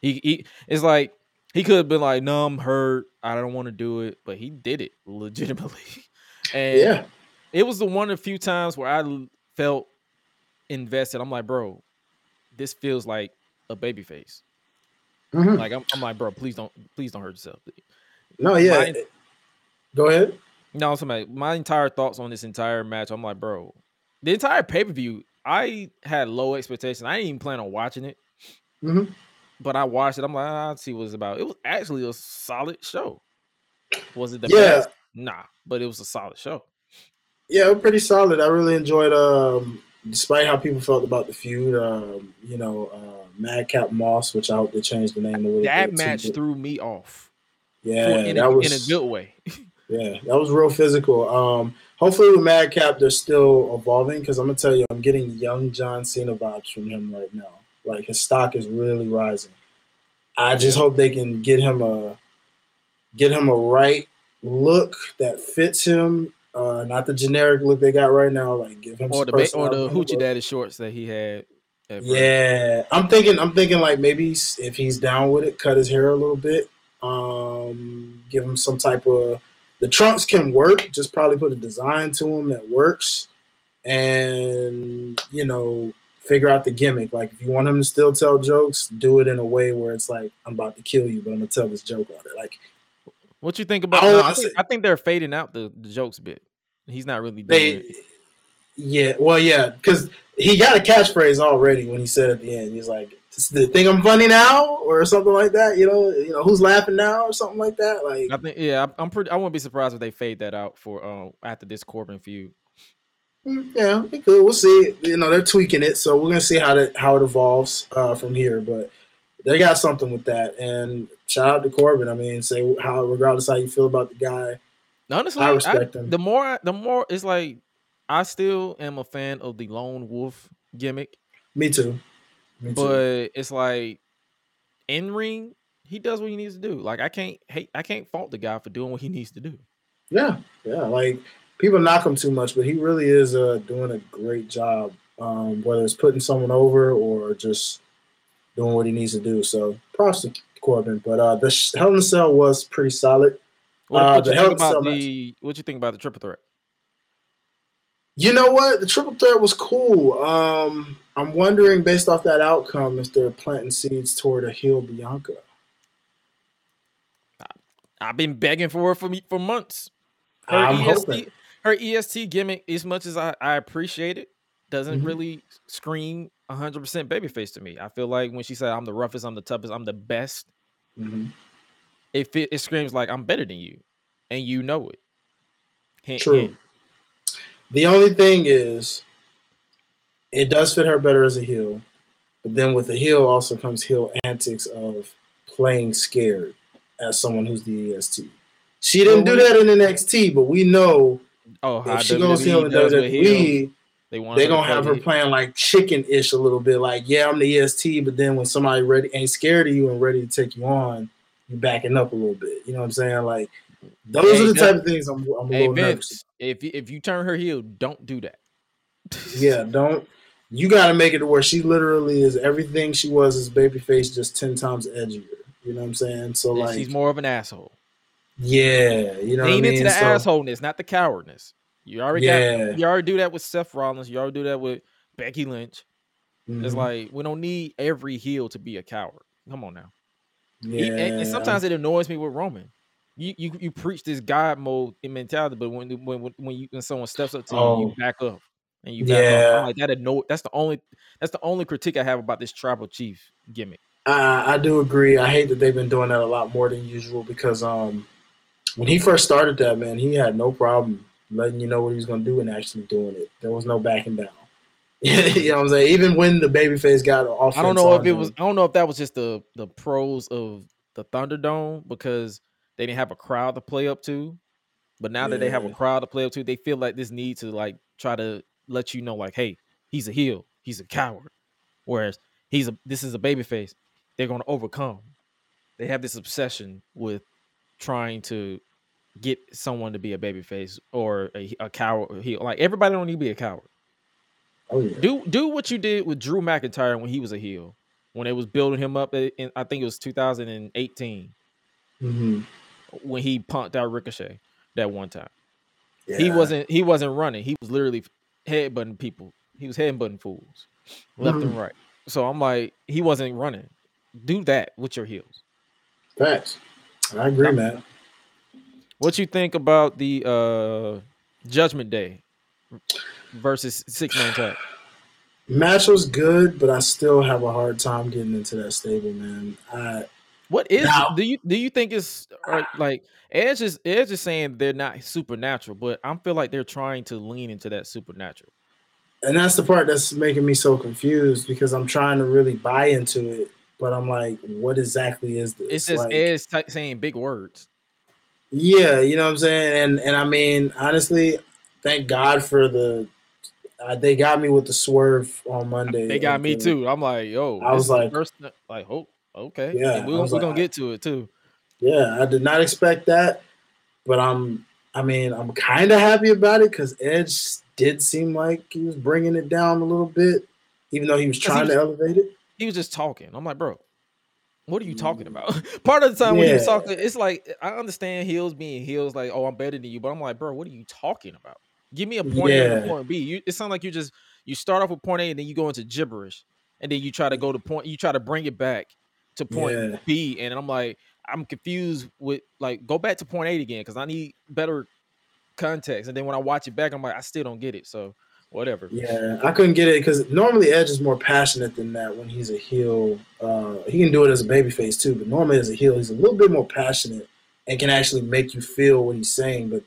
he, he it's like. He could have been like, no, I'm hurt. I don't want to do it. But he did it legitimately. And yeah. It was the one of the few times where I felt invested. I'm like, bro, this feels like a baby face. Mm-hmm. Like, I'm, I'm like, bro, please don't please don't hurt yourself. No, yeah. My, Go ahead. No, somebody, my entire thoughts on this entire match, I'm like, bro, the entire pay-per-view, I had low expectations. I didn't even plan on watching it. Mm-hmm. But I watched it. I'm like, I'll see what it's about. It was actually a solid show. Was it the yeah. best? Nah, but it was a solid show. Yeah, it was pretty solid. I really enjoyed, um, despite how people felt about the feud, um, you know, uh, Madcap Moss, which I hope they changed the name. A that match too. Threw me off. Yeah, in, that a, was, in a good way. Yeah, that was real physical. Um, hopefully with Madcap, they're still evolving because I'm going to tell you, I'm getting young John Cena vibes from him right now. Like, his stock is really rising. I just hope they can get him a get him a right look that fits him, uh, not the generic look they got right now. Like, give him or the ba- or the hoochie daddy shorts that he had. At yeah, I'm thinking. I'm thinking like maybe if he's down with it, cut his hair a little bit. Um, give him some type of the trunks can work. Just probably put a design to him that works, and you know. Figure out the gimmick. Like, if you want him to still tell jokes, do it in a way where it's like, I'm about to kill you, but I'm going to tell this joke on it. Like, what you think about? I, no, I, think, I think they're fading out the, the jokes bit. He's not really doing it. Yeah, well, yeah, because he got a catchphrase already when he said at the end, he's like, "The thing I'm funny now," or something like that. You know, you know who's laughing now, or something like that. Like, I think, yeah, I'm pretty. I wouldn't be surprised if they fade that out for uh, after this Corbin feud. Yeah, it could. We'll see. You know, they're tweaking it, so we're gonna see how that how it evolves uh, from here. But they got something with that. And shout out to Corbin. I mean, say how regardless how you feel about the guy. Honestly, I respect I, him. The more, the more it's like I still am a fan of the lone wolf gimmick. Me too. Me too. But it's like in ring, he does what he needs to do. Like I can't hate, I can't fault the guy for doing what he needs to do. Yeah, yeah, like. People knock him too much, but he really is uh, doing a great job, um, whether it's putting someone over or just doing what he needs to do. So props to Corbin. But uh, the sh- Hell in a Cell was pretty solid. What, uh, what the you Hell in a Cell the, what you think about the triple threat? You know what? The triple threat was cool. Um, I'm wondering, based off that outcome, if they're planting seeds toward a heel Bianca. I've been begging for it for, me, for months. Her I'm E S T, hoping. Her E S T gimmick, as much as I, I appreciate it, doesn't mm-hmm. really scream one hundred percent babyface to me. I feel like when she said, I'm the roughest, I'm the toughest, I'm the best, mm-hmm. it, it screams like, I'm better than you, and you know it. Hint, True. Hint. The only thing is, it does fit her better as a heel, but then with the heel also comes heel antics of playing scared as someone who's the E S T. She didn't well, do that in N X T, but we know oh, if she goes heel in W W E, They want they're gonna have her playing like chicken-ish a little bit, like, yeah, I'm the E S T, but then when somebody ready ain't scared of you and ready to take you on, you're backing up a little bit. You know what I'm saying? Like those hey, are the no, type of things I'm I'm hey, a little Vince, nervous. If you if you turn her heel, don't do that. yeah, don't you gotta make it to where she literally is everything she was as babyface, just ten times edgier. You know what I'm saying? So yeah, like she's more of an asshole. Yeah, you know. Lean what I mean? into the so, assholeness, not the cowardness. You already yeah. got you already do that with Seth Rollins, you already do that with Becky Lynch. Mm-hmm. It's like we don't need every heel to be a coward. Come on now. Yeah. He, and, and sometimes it annoys me with Roman. You you, you preach this God mode mentality, but when when when, when you when someone steps up to oh. you, you back up. And you back yeah. up. Like that annoy, that's the only that's the only critique I have about this tribal chief gimmick. I, I do agree. I hate that they've been doing that a lot more than usual because um when he first started that, man, he had no problem letting you know what he was going to do and actually doing it. There was no backing down. You know what I'm saying? Even when the babyface got off, I don't know if it him. was. I don't know if that was just the the pros of the Thunderdome because they didn't have a crowd to play up to. But now yeah. that they have a crowd to play up to, they feel like this need to like try to let you know, like, hey, he's a heel, he's a coward, whereas he's a this is a babyface. They're going to overcome. They have this obsession with trying to get someone to be a babyface or a, a coward or heel. Like everybody don't need to be a coward. Oh, yeah. Do do what you did with Drew McIntyre when he was a heel, when they was building him up in I think it was two thousand eighteen mm-hmm. when he punked out Ricochet that one time. Yeah. He wasn't he wasn't running. He was literally headbutting people. He was headbutting fools mm-hmm. left and right. So I'm like, he wasn't running. Do that with your heels. Facts. I agree, I'm, man. What you think about the uh, Judgment Day versus six-man tag? Match was good, but I still have a hard time getting into that stable, man. I, what is now, do you do you think it's or, like Edge is Edge is saying they're not supernatural, but I feel like they're trying to lean into that supernatural. And that's the part that's making me so confused because I'm trying to really buy into it, but I'm like, what exactly is this? It's just like, Edge t- saying big words. Yeah, you know what I'm saying? And and I mean, honestly, thank God for the uh, they got me with the swerve on Monday. They got me too. I'm like, yo, I was like, first, like, oh, okay. Yeah, and we're, we're like, gonna get to it too. Yeah, I did not expect that, but I'm I mean, I'm kind of happy about it because Edge did seem like he was bringing it down a little bit, even though he was trying he was, to elevate it. He was just talking. I'm like, bro, what are you talking about? Part of the time yeah. when you're talking, it's like, I understand heels being heels, like, oh, I'm better than you. But I'm like, bro, what are you talking about? Give me a point yeah. A and point B. You, it sounds like you just, you start off with point A and then you go into gibberish. And then you try to go to point, you try to bring it back to point yeah. B. And I'm like, I'm confused with, like, go back to point A again because I need better context. And then when I watch it back, I'm like, I still don't get it. So whatever. Yeah, I couldn't get it because normally Edge is more passionate than that when he's a heel. Uh, he can do it as a babyface too, but normally as a heel, he's a little bit more passionate and can actually make you feel what he's saying. But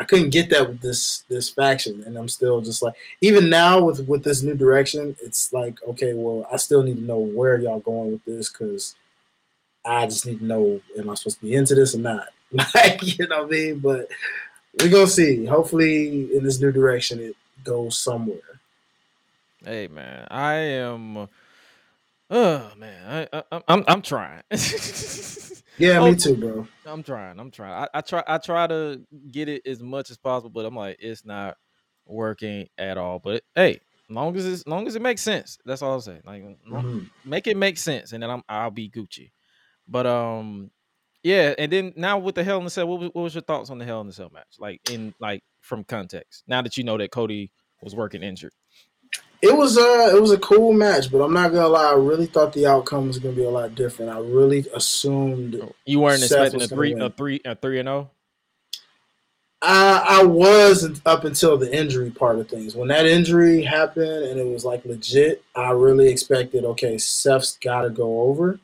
I couldn't get that with this this faction, and I'm still just like, even now with, with this new direction, it's like, okay, well, I still need to know where y'all going with this because I just need to know, am I supposed to be into this or not? Like, you know what I mean? But we're going to see. Hopefully in this new direction, it go somewhere. Hey man, I am. Oh man, I, I, I'm I'm trying. yeah, oh, me too, bro. I'm trying. I'm trying. I, I try. I try to get it as much as possible, but I'm like, it's not working at all. But hey, long as it's, long as it makes sense, that's all I'm saying. Like, mm-hmm. make it make sense, and then I'm I'll be Gucci. But um, yeah, and then now with the Hell in a Cell, what was, what was your thoughts on the Hell in a Cell match? Like in like. From context, now that you know that Cody was working injured, it was uh it was a cool match, but I'm not gonna lie, I really thought the outcome was gonna be a lot different. I really assumed you weren't Seth expecting a three, a three, a three and oh. I I was up until the injury part of things. When that injury happened and it was like legit, I really expected okay, Seth's gotta go over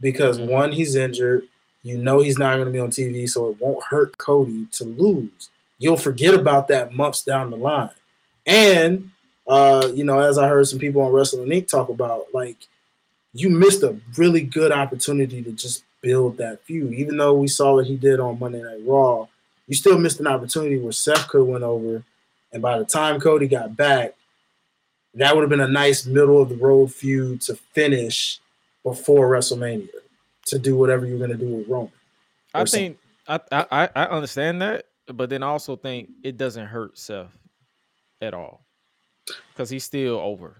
because mm-hmm. one, he's injured. You know he's not gonna be on T V, so it won't hurt Cody to lose. You'll forget about that months down the line. And, uh, you know, as I heard some people on Wrestling Incorporated talk about, like, you missed a really good opportunity to just build that feud. Even though we saw what he did on Monday Night Raw, you still missed an opportunity where Seth could have went over. And by the time Cody got back, That would have been a nice middle of the road feud to finish before WrestleMania to do whatever you're going to do with Roman. I think I, I I understand that, but then I also think it doesn't hurt Seth at all because he's still over.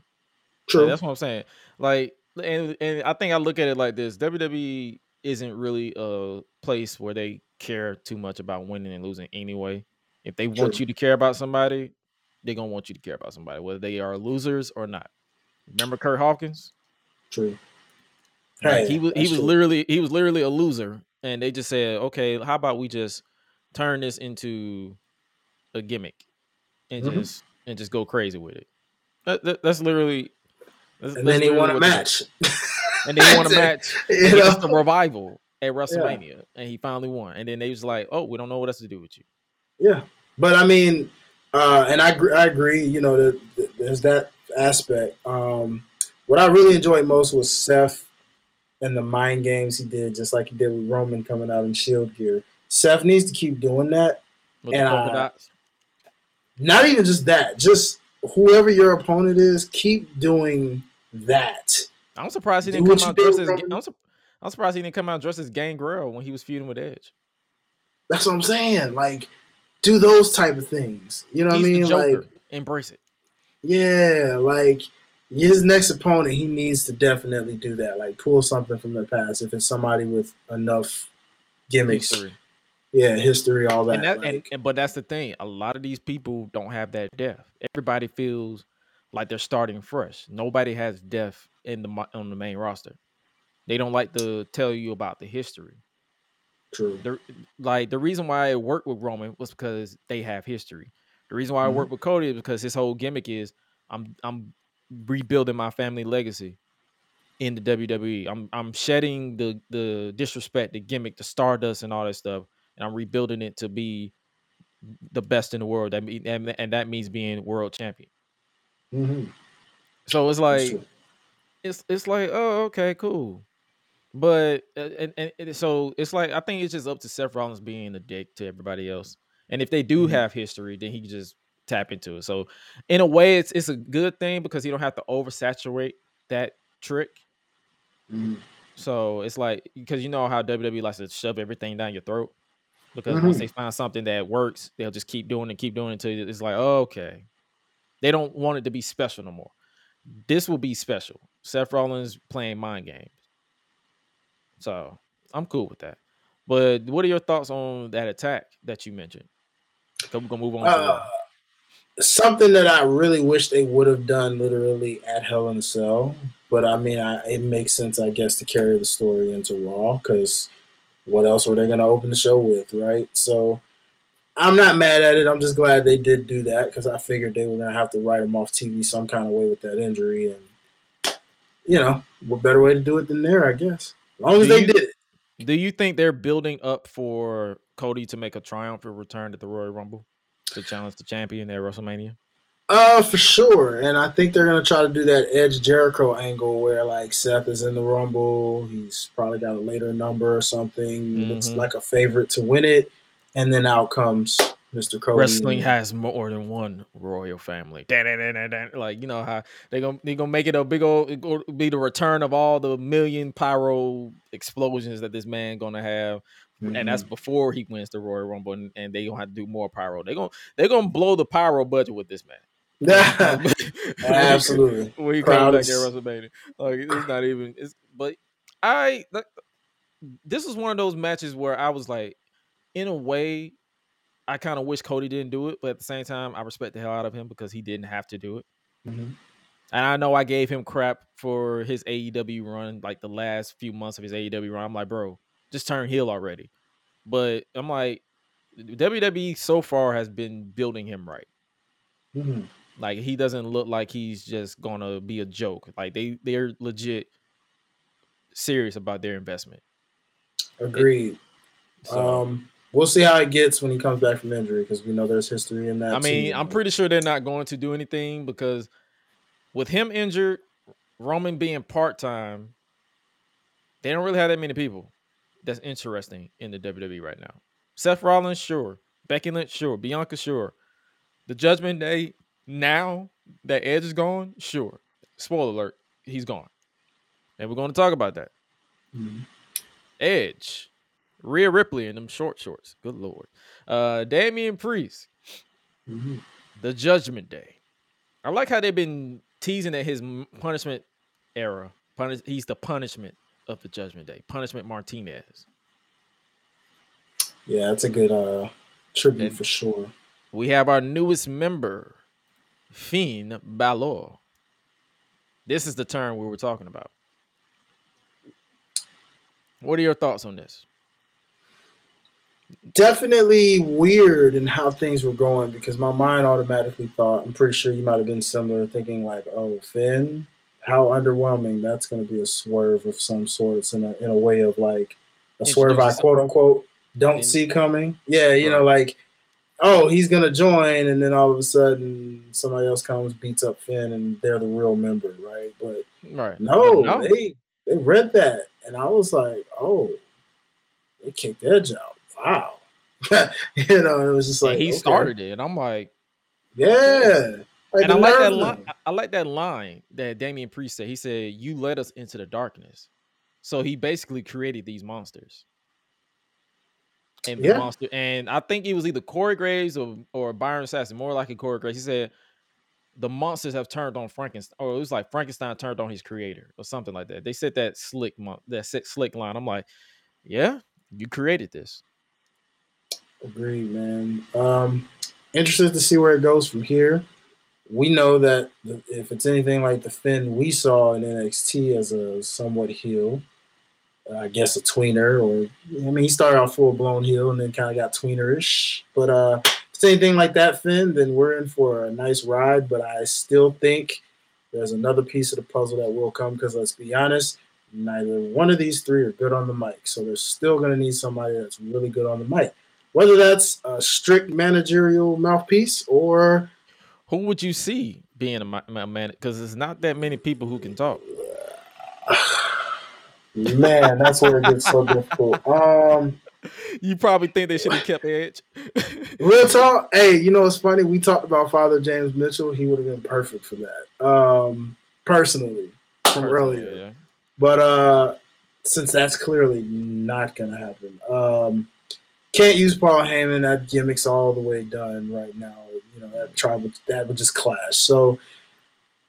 True. Like, that's what I'm saying. Like, and and I think I look at it like this: W W E isn't really a place where they care too much about winning and losing anyway. If they True. want you to care about somebody, they're gonna want you to care about somebody, whether they are losers or not. Remember Curt Hawkins? True. Like, hey, he was he was true. literally he was literally a loser, and they just said, "Okay, how about we just turn this into a gimmick and mm-hmm. just and just go crazy with it?" That, that, that's literally. That's, and that's then literally he won a match. And then he won a match. It was the revival at WrestleMania, yeah. and he finally won. And then they was like, "Oh, we don't know what else to do with you." Yeah, but I mean. Uh, and I, I agree, you know, the, the, there's that aspect. Um, what I really enjoyed most was Seth and the mind games he did, just like he did with Roman coming out in Shield gear. Seth needs to keep doing that. With and I, not even just that, just whoever your opponent is, keep doing that. I'm surprised he didn't, come out, dressed as, I'm su- I'm surprised he didn't come out dressed as Gangrel when he was feuding with Edge. That's what I'm saying. Like, do those type of things. You know what I mean? Like, embrace it. Yeah, like his next opponent, he needs to definitely do that. Like pull something from the past if it's somebody with enough gimmicks. History. Yeah, history, all that. And that like, and, and, but that's the thing. A lot of these people don't have that depth. Everybody feels like they're starting fresh. Nobody has depth in the on the main roster. They don't like to tell you about the history. True. The, like the reason why I worked with Roman was because they have history. The reason why mm-hmm. I worked with Cody is because his whole gimmick is I'm I'm rebuilding my family legacy in the W W E. I'm I'm shedding the the disrespect, the gimmick, the stardust, and all that stuff, and I'm rebuilding it to be the best in the world. That mean, and, and that means being world champion. Mm-hmm. So it's like it's it's like oh okay cool. But and, and, and so it's like I think it's just up to Seth Rollins being a dick to everybody else, and if they do mm-hmm. have history, then he can just tap into it. So in a way, it's it's a good thing because you don't have to oversaturate that trick. Mm-hmm. So it's like because you know how W W E likes to shove everything down your throat because mm-hmm. once they find something that works, they'll just keep doing and keep doing until it's like oh, okay, they don't want it to be special no more. This will be special. Seth Rollins playing mind games. So I'm cool with that. But what are your thoughts on that attack that you mentioned? So we're gonna move on. Uh, to something that I really wish they would have done literally at Hell in a Cell. But I mean, I, it makes sense, I guess, to carry the story into Raw because what else were they going to open the show with, right? So I'm not mad at it. I'm just glad they did do that because I figured they were going to have to write him off T V some kind of way with that injury. And, you know, what better way to do it than there, I guess. As long as they did it. Do you think they're building up for Cody to make a triumphant return at the Royal Rumble to challenge the champion at WrestleMania? Uh, for sure. And I think they're going to try to do that Edge Jericho angle where, like, Seth is in the Rumble. He's probably got a later number or something. It's mm-hmm. like a favorite to win it. And then out comes Mister Cody. Wrestling has more than one royal family. Da, da, da, da, da. Like, you know how they're going to make it a big old, it'll be the return of all the million pyro explosions that this man going to have. Mm-hmm. And that's before he wins the Royal Rumble. And, and they're going to have to do more pyro. They're going they're gonna to blow the pyro budget with this man. Absolutely. When he comes back there WrestleMania. Like, it's not even, it's, but I, like, this is one of those matches where I was like, in a way, I kind of wish Cody didn't do it, but at the same time, I respect the hell out of him because he didn't have to do it. Mm-hmm. And I know I gave him crap for his A E W run, like the last few months of his A E W run. I'm like, bro, just turn heel already. But I'm like, W W E so far has been building him right. Mm-hmm. Like, he doesn't look like he's just going to be a joke. Like, they, they're legit serious about their investment. Agreed. It, so, um... We'll see how it gets when he comes back from injury because we know there's history in that. I mean, too. I'm pretty sure they're not going to do anything because with him injured, Roman being part-time, they don't really have that many people that's interesting in the W W E right now. Seth Rollins, sure. Becky Lynch, sure. Bianca, sure. The Judgment Day now that Edge is gone, sure. Spoiler alert, he's gone. And we're going to talk about that. Mm-hmm. Edge, Rhea Ripley in them short shorts. Good Lord. Uh, Damian Priest, mm-hmm. The Judgment Day. I like how they've been teasing at his punishment era. Punish- he's the punishment of the Judgment Day. Punishment Martinez. Yeah, that's a good uh, tribute and for sure. We have our newest member, Finn Balor. This is the term we were talking about. What are your thoughts on this? Definitely weird in how things were going, because my mind automatically thought, I'm pretty sure you might have been similar, thinking like, oh, Finn, how underwhelming. That's going to be a swerve of some sorts in a, in a way of like a swerve I quote unquote don't see coming. Yeah, you know, like, oh, he's going to join, and then all of a sudden somebody else comes, beats up Finn, and they're the real member, right? But right. no, no. They, they read that, and I was like, oh, they kicked Edge out. Wow. You know, it was just like, and he okay. started it, and I'm like, yeah. Like and I like that line. I like that line that Damian Priest said. He said, "You led us into the darkness." So he basically created these monsters. And yeah. the monster, and I think it was either Corey Graves or, or Byron Saxton, more like a Corey Graves. He said, "The monsters have turned on Frankenstein," or it was like Frankenstein turned on his creator, or something like that. They said that slick, that slick line. I'm like, yeah, you created this. Agreed, man. Um, interested to see where it goes from here. We know that if it's anything like the Finn we saw in N X T as a somewhat heel, I guess a tweener, or I mean, he started out full blown heel and then kind of got tweenerish. But uh, if it's anything like that, Finn, then we're in for a nice ride. But I still think there's another piece of the puzzle that will come, because let's be honest, neither one of these three are good on the mic. So they're still going to need somebody that's really good on the mic, whether that's a strict managerial mouthpiece or who would you see being a man? Because there's not that many people who can talk. Man, that's where it gets so difficult. Um, you probably think they should have kept Edge. Real talk. Hey, you know, it's funny. We talked about Father James Mitchell. He would have been perfect for that. Um, personally, from personally, earlier. Yeah. But uh, since that's clearly not going to happen. Um, can't use Paul Heyman. That gimmick's all the way done right now. You know, that tribal, that would just clash. So,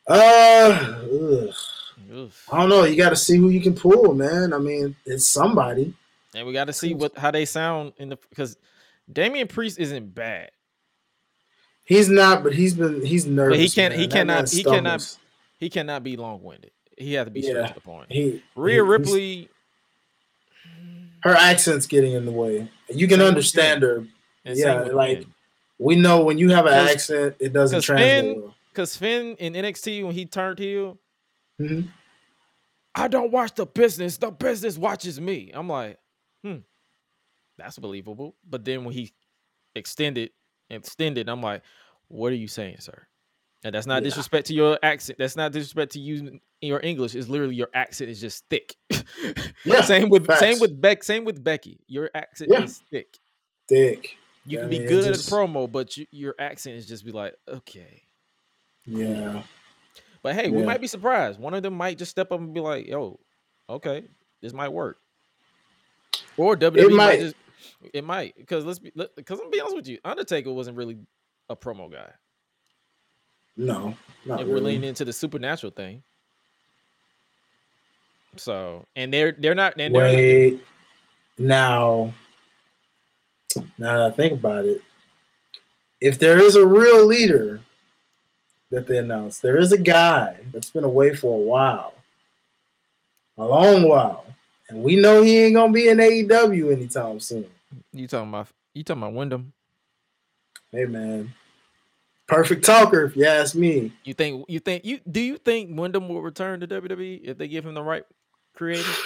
uh, ugh. I don't know. You got to see who you can pull, man. I mean, it's somebody, and we got to see what how they sound in the, because Damian Priest isn't bad. He's not, but he's been he's nervous. But he can't. Man. He that cannot. He cannot. He cannot be long winded. He has to be yeah, straight to the point. He, Rhea he, Ripley, her accent's getting in the way. You can understand her. Yeah, like. We know when you have an accent, it doesn't translate. Because Finn in N X T, when he turned heel, mm-hmm. I don't watch the business. The business watches me. I'm like, hmm, that's believable. But then when he extended, extended, I'm like, what are you saying, sir? And that's not yeah. disrespect to your accent. That's not disrespect to you in your English. It's literally your accent is just thick. yeah, same with facts. same with Beck. Same with Becky. Your accent yeah. is thick. Thick. You yeah, can be I mean, good just, at a promo, but you, your accent is just be like, okay. Yeah. But hey, yeah. we might be surprised. One of them might just step up and be like, yo, okay, this might work. Or W W E it might. might just, it might. Because let's be, let, cause I'm gonna be honest with you, Undertaker wasn't really a promo guy. No. Not and really. We're leaning into the supernatural thing. So, and they're, they're not. And Wait, they're, now. Now that I think about it, if there is a real leader that they announced, there is a guy that's been away for a while, a long while, and we know he ain't gonna be in A E W anytime soon. You talking about you talking about Wyndham? Hey man, perfect talker if you ask me. You think you think you do you think Wyndham will return to W W E if they give him the right creative?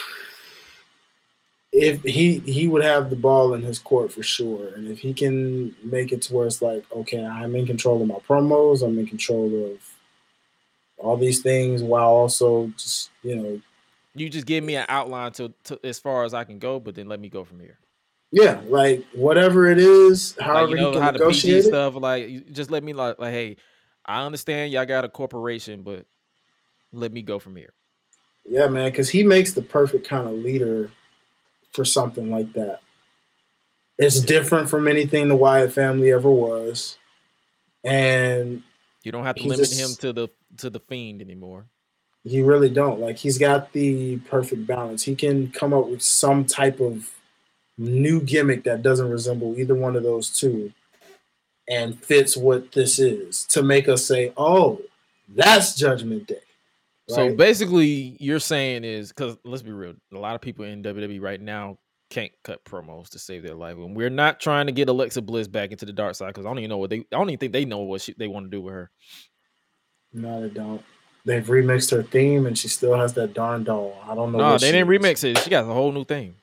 If he, he would have the ball in his court for sure. And if he can make it to where it's like, okay, I'm in control of my promos, I'm in control of all these things while also just, you know. You just give me an outline to, to as far as I can go, but then let me go from here. Yeah, like whatever it is, however like, you know, he can how negotiate the P G it. Stuff, like, just let me like, like, hey, I understand y'all got a corporation, but let me go from here. Yeah, man, because he makes the perfect kind of leader for something like that. It's different from anything the Wyatt family ever was. And you don't have to limit just, him to the to the Fiend anymore. You really don't. Like, he's got the perfect balance. He can come up with some type of new gimmick that doesn't resemble either one of those two and fits what this is to make us say, oh, that's Judgment Day. Right? So basically you're saying is, because let's be real, a lot of people in W W E right now can't cut promos to save their life. And we're not trying to get Alexa Bliss back into the dark side because I don't even know what they, I don't even think they know what she, they want to do with her. No, they don't. They've remixed her theme and she still has that darn doll. I don't know. No, they didn't is. remix it. She got a whole new theme.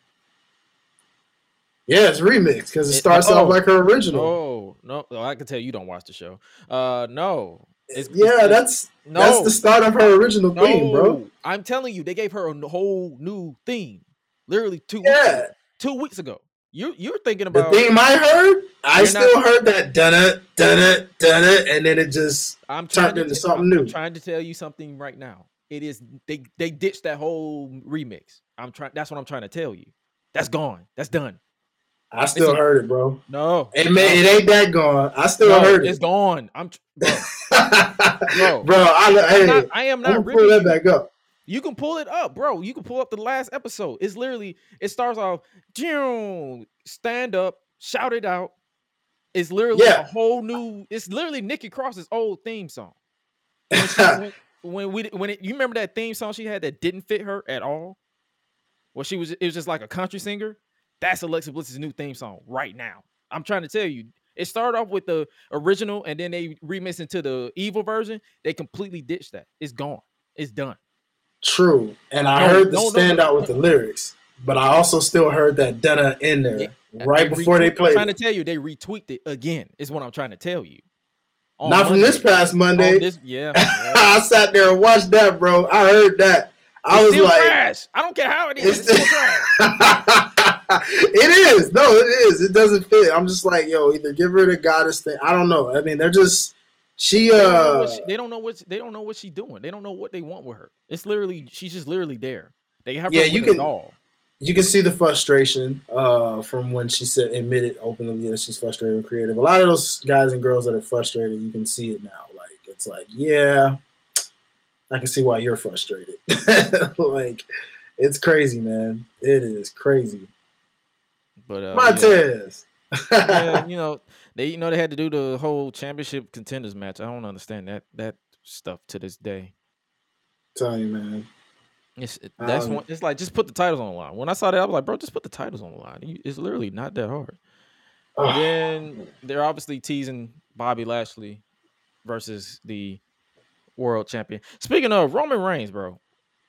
Yeah, it's remixed because it starts it, oh, out like her original. Oh, no, no, I can tell you don't watch the show. Uh, no. It's, yeah, it's, that's no, that's the start of her original no, theme, bro. I'm telling you, they gave her a whole new theme. Literally two yeah. weeks ago. Two weeks ago. You, you're thinking about... The theme I heard, I still not, heard that dun-it, dun-it, dun-it, and then it just I'm turned into t- something I'm new. I'm trying to tell you something right now. It is... They, they ditched that whole remix. I'm trying. That's what I'm trying to tell you. That's gone. That's done. I still a, heard it, bro. No, it may, it ain't that gone. I still no, heard it. It's gone. I'm, bro. bro, bro I, I, hey, not, I am not. Pull that back up. You can pull it up, bro. You can pull up the last episode. It's literally. It starts off. Stand up, shout it out. It's literally yeah. a whole new. It's literally Nikki Cross's old theme song. When, she, when, when we when it, you remember that theme song she had that didn't fit her at all. Well, she was. It was just like a country singer. That's Alexa Bliss's new theme song right now. I'm trying to tell you. It started off with the original, and then they remixed into the evil version. They completely ditched that. It's gone. It's done. True. And I no, heard the no, standout no, no. with the lyrics, but I also still heard that da-da in there yeah. right they before retweet, they played I'm trying to tell you, they retweaked it again, is what I'm trying to tell you. On Not Monday, from this past Monday. This, yeah. yeah. I sat there and watched that, bro. I heard that. I it's was like... Trash. I don't care how it is. It's, it's still trash. It is. No, it is. It doesn't fit. I'm just like, yo, either give her the goddess thing. I don't know. I mean, they're just she uh they don't know what she, they don't know what she's doing. They don't know what they want with her. It's literally she's just literally there. They have yeah, her you can, all. You can see the frustration uh from when she said admitted openly that she's frustrated and creative. A lot of those guys and girls that are frustrated, you can see it now. Like it's like, yeah, I can see why you're frustrated. Like it's crazy, man. It is crazy. But uh, Montez, yeah. yeah, you know they, you know they had to do the whole championship contenders match. I don't understand that that stuff to this day. Tell you, man, it's it, that's um, one, it's like just put the titles on the line. When I saw that, I was like, bro, just put the titles on the line. It's literally not that hard. Uh, and then they're obviously teasing Bobby Lashley versus the world champion. Speaking of Roman Reigns, bro,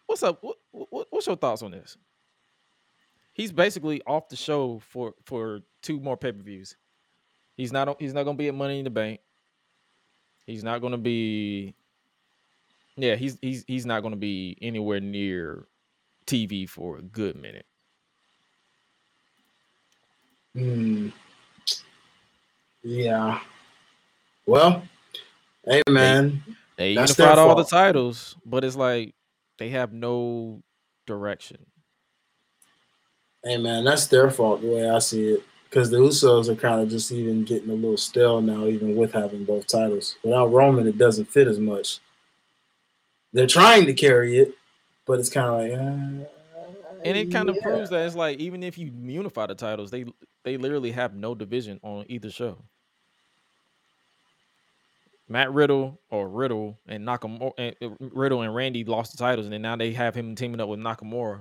what's up? What, what, what's your thoughts on this? He's basically off the show for, for two more pay-per-views. He's not he's not going to be at Money in the Bank. He's not going to be Yeah, he's he's he's not going to be anywhere near T V for a good minute. Mm. Yeah. Well, hey man. They, they unified all the titles, but it's like they have no direction. Hey, man, that's their fault the way I see it because the Usos are kind of just even getting a little stale now, even with having both titles. Without Roman, it doesn't fit as much. They're trying to carry it, but it's kind of like... Uh, and it kind yeah. of proves that it's like, even if you unify the titles, they they literally have no division on either show. Matt Riddle or Riddle and Nakamura, and Riddle and Randy lost the titles, and then now they have him teaming up with Nakamura.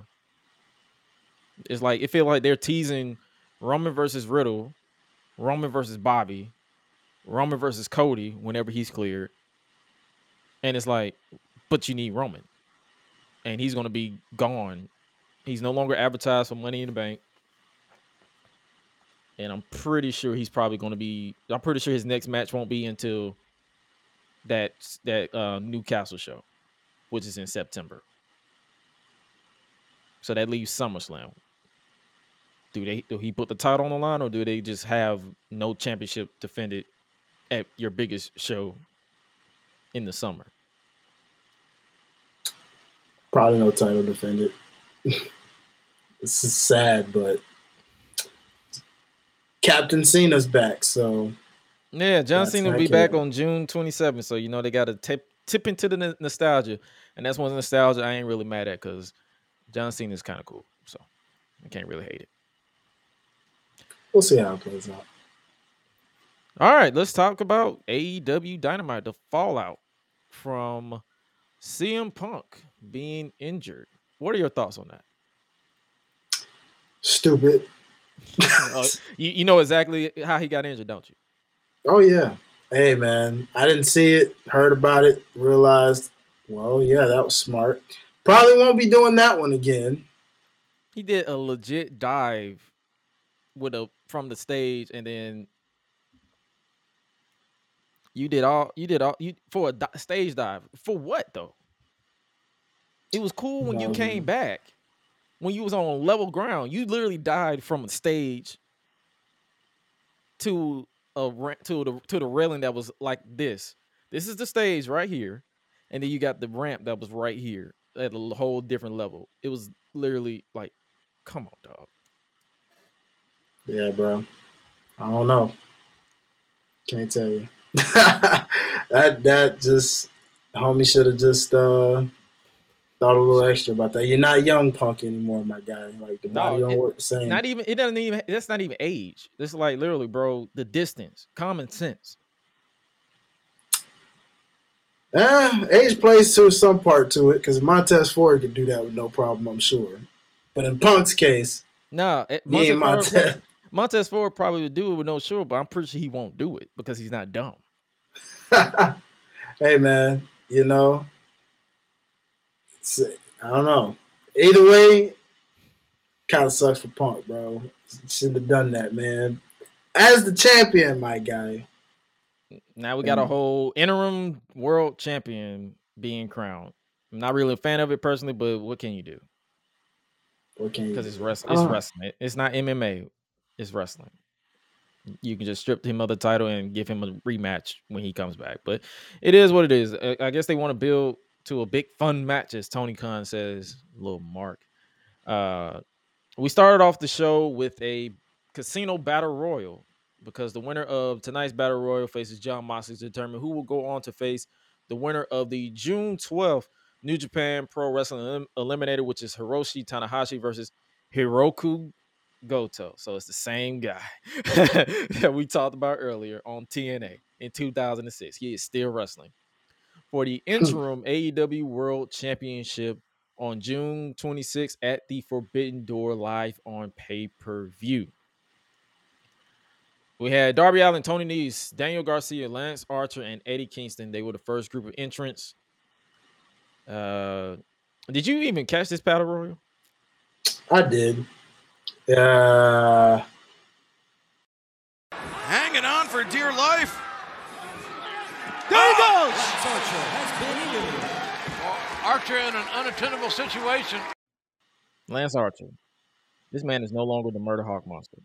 It's like it feels like they're teasing Roman versus Riddle, Roman versus Bobby, Roman versus Cody whenever he's cleared. And it's like, but you need Roman. And he's going to be gone. He's no longer advertised for Money in the Bank. And I'm pretty sure he's probably going to be I'm pretty sure his next match won't be until that that uh, Newcastle show, which is in September. So that leaves SummerSlam. Do they do he put the title on the line, or do they just have no championship defended at your biggest show in the summer? Probably no title defended. This is sad, but Captain Cena's back, so yeah, John Cena will be back on June twenty-seventh. So you know they got to tip tip into the n- nostalgia, and that's one nostalgia I ain't really mad at because John Cena is kind of cool, so I can't really hate it. We'll see how it plays out. All right, let's talk about A E W Dynamite, the fallout from C M Punk being injured. What are your thoughts on that? Stupid. uh, you, you know exactly how he got injured, don't you? Oh, yeah. Hey, man, I didn't see it, heard about it, realized, well, yeah, that was smart. Probably won't be doing that one again. He did a legit dive with a from the stage, and then you did all you did all you for a di- stage dive for what though? It was cool when no, you came man. back when you was on level ground. You literally died from a stage to a to the to the railing that was like this. This is the stage right here, and then you got the ramp that was right here at a whole different level. It was literally like, come on, dog. Yeah, bro. I don't know. Can't tell you. that that just homie should have just uh, thought a little extra about that. You're not young Punk anymore, my guy. Like the no, body don't it, work the same. Not even it doesn't even that's not even age. It's like literally, bro, the distance, common sense. Eh, age plays to some part to it, because Montez Ford could do that with no problem, I'm sure. But in Punk's case, Nah, Montez, Montez. Ford, Montez Ford probably would do it with no sure, but I'm pretty sure he won't do it because he's not dumb. Hey, man, you know, it's, I don't know. Either way, kind of sucks for Punk, bro. Shouldn't have done that, man. As the champion, my guy. Now we got mm. a whole interim world champion being crowned. I'm not really a fan of it personally, but what can you do? Because it's, rest, it's oh. wrestling. It's not M M A. It's wrestling. You can just strip him of the title and give him a rematch when he comes back. But it is what it is. I guess they want to build to a big fun match, as Tony Khan says, little Mark. Uh, we started off the show with a casino battle royal because the winner of tonight's battle royal faces John Moxley to determine who will go on to face the winner of the June twelfth New Japan Pro Wrestling Eliminator, which is Hiroshi Tanahashi versus Hiroku Goto. So it's the same guy that we talked about earlier on T N A in two thousand six. He is still wrestling for the interim A E W World Championship on June twenty-sixth at the Forbidden Door live on pay-per-view. We had Darby Allin, Tony Nese, Daniel Garcia, Lance Archer, and Eddie Kingston. They were the first group of entrants. Uh, did you even catch this battle royal? I did. Uh, hanging on for dear life. There he goes. Oh, Archer in an unattainable situation. Lance Archer. This man is no longer the Murder Hawk monster.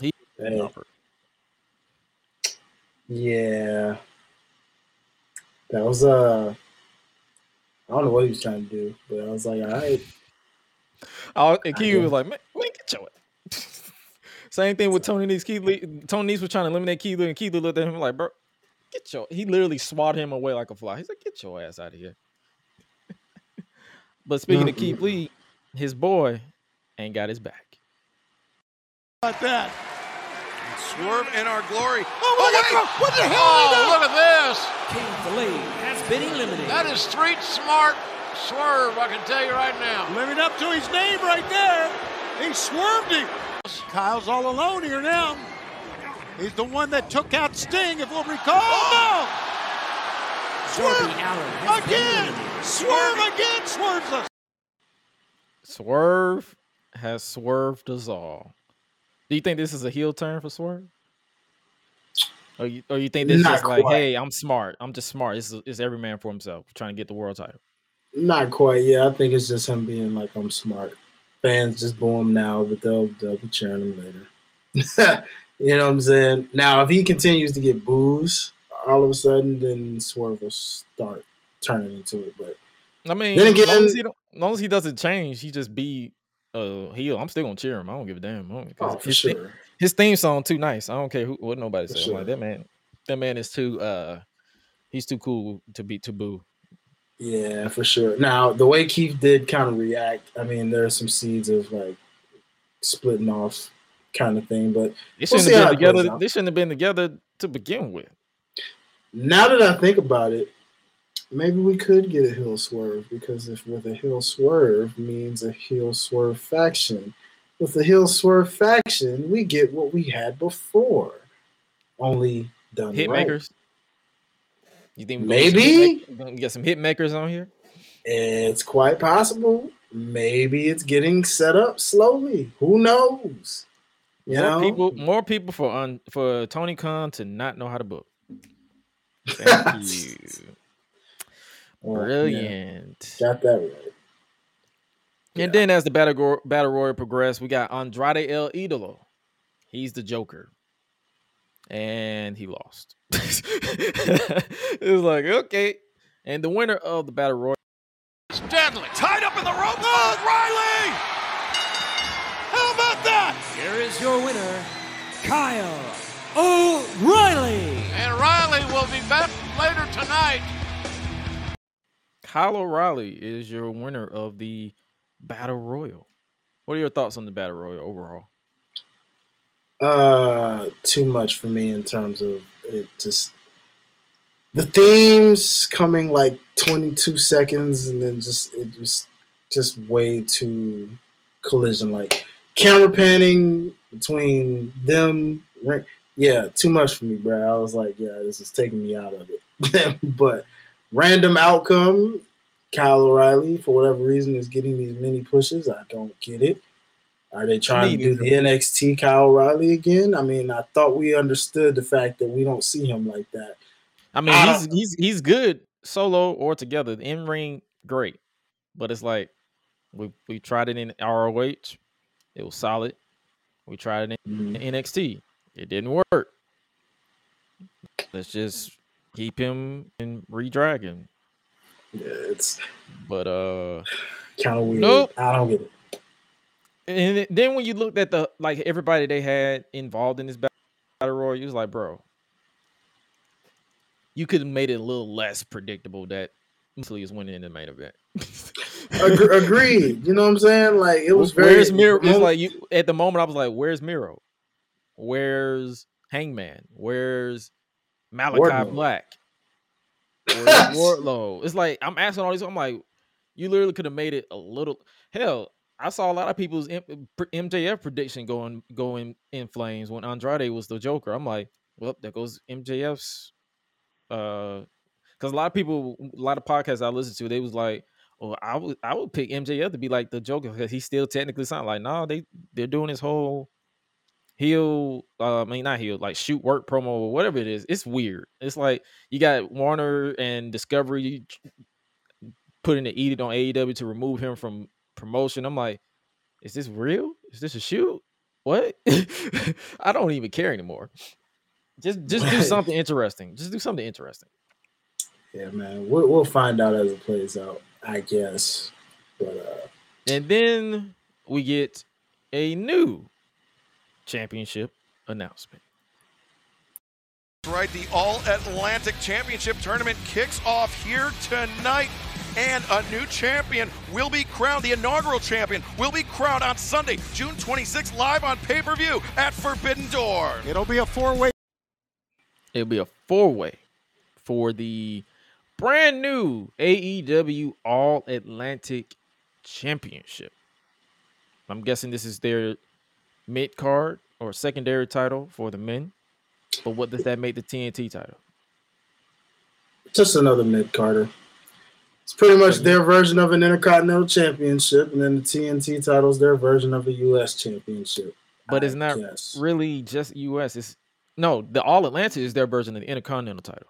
He. Hey. Yeah. That was uh I don't know what he was trying to do, but I was like, all right. I, and Keith was like, man, man get your way. Same thing with Tony Nese. Keith Lee, Tony Nese was trying to eliminate Keith Lee, and Keith Lee looked at him like, bro, get your he literally swatted him away like a fly. He's like, get your ass out of here. But speaking of Keith Lee, his boy ain't got his back. How about that? Swerve in our glory. Oh, what, oh, the, what the hell? Oh, look at this. King Khalid has been eliminated. That is street smart swerve, I can tell you right now. Living up to his name right there. He swerved him. Kyle's all alone here now. He's the one that took out Sting, if we'll recall. Oh, no. Swerve again. Swerve again. Swerves us. Swerve has swerved us all. Do you think this is a heel turn for Swerve? Or you, or you think this is like, hey, I'm smart. I'm just smart. It's, it's every man for himself trying to get the world title. Not quite. Yeah, I think it's just him being like, I'm smart. Fans just boo him now, but they'll, they'll be cheering him later. You know what I'm saying? Now, if he continues to get boos all of a sudden, then Swerve will start turning into it. But I mean, then again, as long as he, don't, as long as he doesn't change, he just be a heel. I'm still gonna cheer him. I don't give a damn. Oh, for his, sure. His theme song too nice. I don't care who what nobody says. Sure. Like that man. That man is too. Uh, he's too cool to be taboo. Yeah, for sure. Now, the way Keith did kind of react, I mean, there are some seeds of like splitting off kind of thing, but they shouldn't we'll have been together. They shouldn't have been together to begin with. Now that I think about it, maybe we could get a heel swerve, because if with a heel swerve means a heel swerve faction, with a heel swerve faction, we get what we had before, only done hit right. Makers. You think maybe we got some hit makers on here? It's quite possible. Maybe it's getting set up slowly. Who knows? You more know, people, more people for un, for Tony Khan to not know how to book. Thank you. Brilliant. Got that right. And yeah. Then as the battle battle royal progressed, we got Andrade El Idolo. He's the Joker. And he lost. It was like, okay. And the winner of the battle royal. Deadly. Tied up in the rope. Oh, Riley! How about that? Here is your winner, Kyle O'Reilly. And Riley will be back later tonight. Kyle O'Reilly is your winner of the battle royal. What are your thoughts on the battle royal overall? Uh, too much for me in terms of it just the themes coming like twenty-two seconds and then just it was just way too collision, like camera panning between them. Right? Yeah, too much for me, bro. I was like, yeah, this is taking me out of it. But random outcome, Kyle O'Reilly for whatever reason is getting these many pushes. I don't get it. Are they trying to do the N X T Kyle O'Reilly again? I mean, I thought we understood the fact that we don't see him like that. I mean, I he's, he's he's good solo or together. The in-ring, great. But it's like, we we tried it in R O H. It was solid. We tried it in mm-hmm. N X T. It didn't work. Let's just keep him and redrag him. Yeah, it's... But, uh... kind of weird. Nope. I don't get it. And then when you looked at the like everybody they had involved in this battle royal, you was like, bro, you could have made it a little less predictable that Moxley is winning in the main event. Agreed. You know what I'm saying? Like it was very. Where's Miro? It's like you at the moment I was like, where's Miro? Where's Hangman? Where's Malachi Wardlow. Black? Where's Wardlow? It's like I'm asking all these. I'm like, you literally could have made it a little hell. I saw a lot of people's M J F prediction going going in flames when Andrade was the Joker. I'm like, well, there goes M J F's. Because uh, a lot of people, a lot of podcasts I listened to, they was like, "Oh, I would I would pick M J F to be like the Joker because he still technically sound like." No, they they're doing his whole heel. Uh, I mean, not heel, like shoot work promo or whatever it is. It's weird. It's like you got Warner and Discovery putting the edict on A E W to remove him from promotion. I'm like, is this real? Is this a shoot? What? I don't even care anymore. Just just do something interesting. Just do something interesting. Yeah, man. We'll, we'll find out as it plays out, I guess. But uh and then we get a new championship announcement. Right, the All Atlantic Championship Tournament kicks off here tonight. And a new champion will be crowned. The inaugural champion will be crowned on Sunday, June twenty-sixth, live on pay-per-view at Forbidden Door. It'll be a four-way. It'll be a four-way for the brand new A E W All Atlantic Championship. I'm guessing this is their mid-card or secondary title for the men. But what does that make the T N T title? Just another mid-carder. It's pretty much their version of an Intercontinental Championship, and then the T N T title is their version of a U S Championship. But it's not really just U S. It's no, the All Atlantic is their version of the Intercontinental title.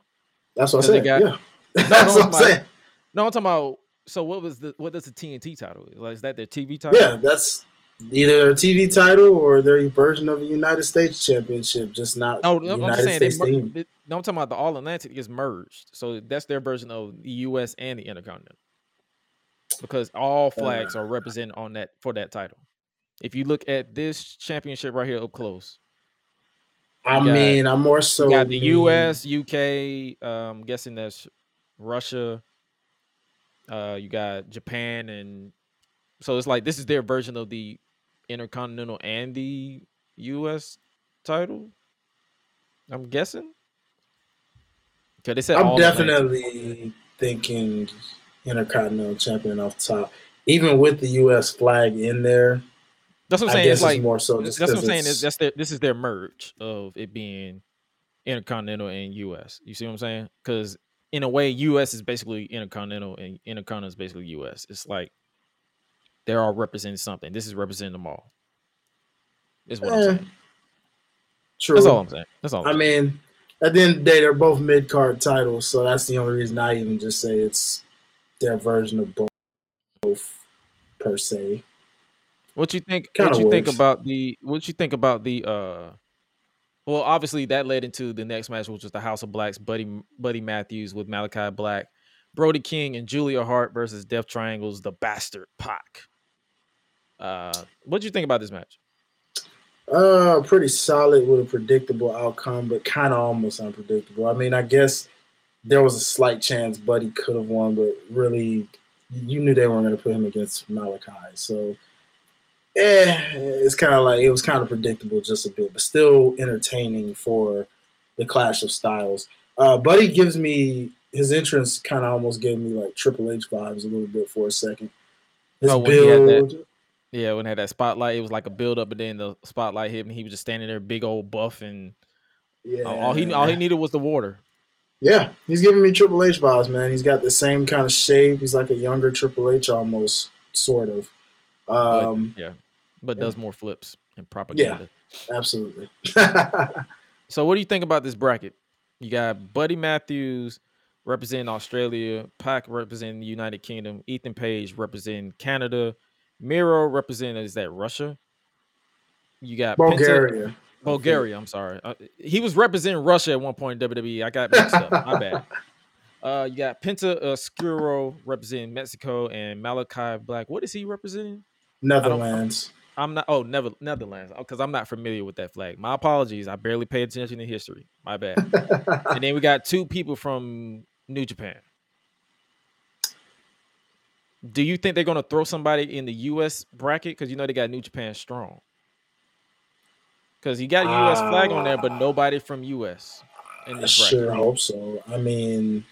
That's what I'm saying. Got, yeah, no, that's no, what I'm saying. About, no, I'm talking about. So what was the what does the T N T title? Like, is that their T V title? Yeah, that's Either a T V title or their version of a United States championship, just not. No, I'm United saying States they, team. They, no, I'm talking about the All Atlantic gets merged, so that's their version of the U S and the Intercontinental, because all flags uh, are represented on that for that title. If you look at this championship right here up close, I got, mean, I'm more so got the U S, U K. Um, guessing that's Russia. Uh, you got Japan, and so it's like this is their version of the Intercontinental and the U S title, I'm guessing. Okay, they said I'm definitely thinking Intercontinental champion off the top, even with the U S flag in there. That's what I'm saying. It's like more so. That's what I'm saying. Is that's their, this is their merge of it being Intercontinental and U S. You see what I'm saying? Because in a way, U S is basically Intercontinental, and Intercontinental is basically U S. It's like they're all representing something. This is representing them all. Is what eh, I'm saying. True. That's all I'm saying. That's all. I'm I saying. mean, at the end of the day, they're both mid card titles, so that's the only reason I even just say it's their version of both, per se. What you think? Kinda what you works. think about the? What you think about the? Uh, well, obviously that led into the next match, which was the House of Black's Buddy Buddy Matthews with Malachi Black, Brody King, and Julia Hart versus Death Triangle's The Bastard Pac. Uh, what do you think about this match? Uh, pretty solid with a predictable outcome, but kind of almost unpredictable. I mean, I guess there was a slight chance Buddy could have won, but really, you knew they weren't going to put him against Malachi, so. Yeah, it's kind of like it was kind of predictable just a bit, but still entertaining for the clash of styles. Uh, Buddy gives me his entrance kind of almost gave me like Triple H vibes a little bit for a second. His oh, build, when that, yeah, when he had that spotlight, it was like a build up, but then the spotlight hit him, and he was just standing there, big old buff, and yeah, uh, all he all he needed was the water. Yeah, he's giving me Triple H vibes, man. He's got the same kind of shape. He's like a younger Triple H, almost sort of. Um, but, yeah. But does more flips and propaganda. Yeah, absolutely. So what do you think about this bracket? You got Buddy Matthews representing Australia, Pac representing the United Kingdom, Ethan Page representing Canada, Miro representing, is that Russia? You got Bulgaria. Penta, Bulgaria, I'm sorry. Uh, he was representing Russia at one point in W W E. I got mixed up. My bad. Uh, you got Penta Oscuro representing Mexico and Malachi Black. What is he representing? Netherlands. I'm not. Oh, never Netherlands. Because I'm not familiar with that flag. My apologies. I barely paid attention to history. My bad. And then we got two people from New Japan. Do you think they're going to throw somebody in the U S bracket? Because you know they got New Japan Strong. Because you got U S uh, flag on there, but nobody from U S in this I bracket. Sure hope so. I mean,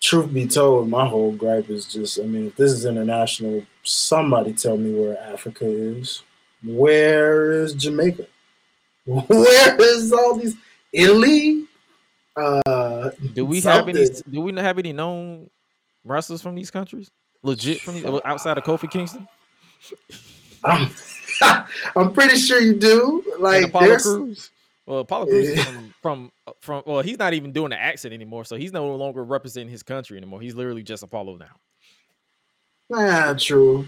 truth be told, my whole gripe is just, I mean, if this is international, somebody tell me where Africa is. Where is Jamaica? Where is all these Italy? Uh, do we something. have any? Do we not have any known wrestlers from these countries? Legit from these, outside of Kofi Kingston? I'm, I'm pretty sure you do. Like Apollo Crews. Well, Apollo Crews is from, from from well, he's not even doing the accent anymore, so he's no longer representing his country anymore. He's literally just Apollo now. Nah, true.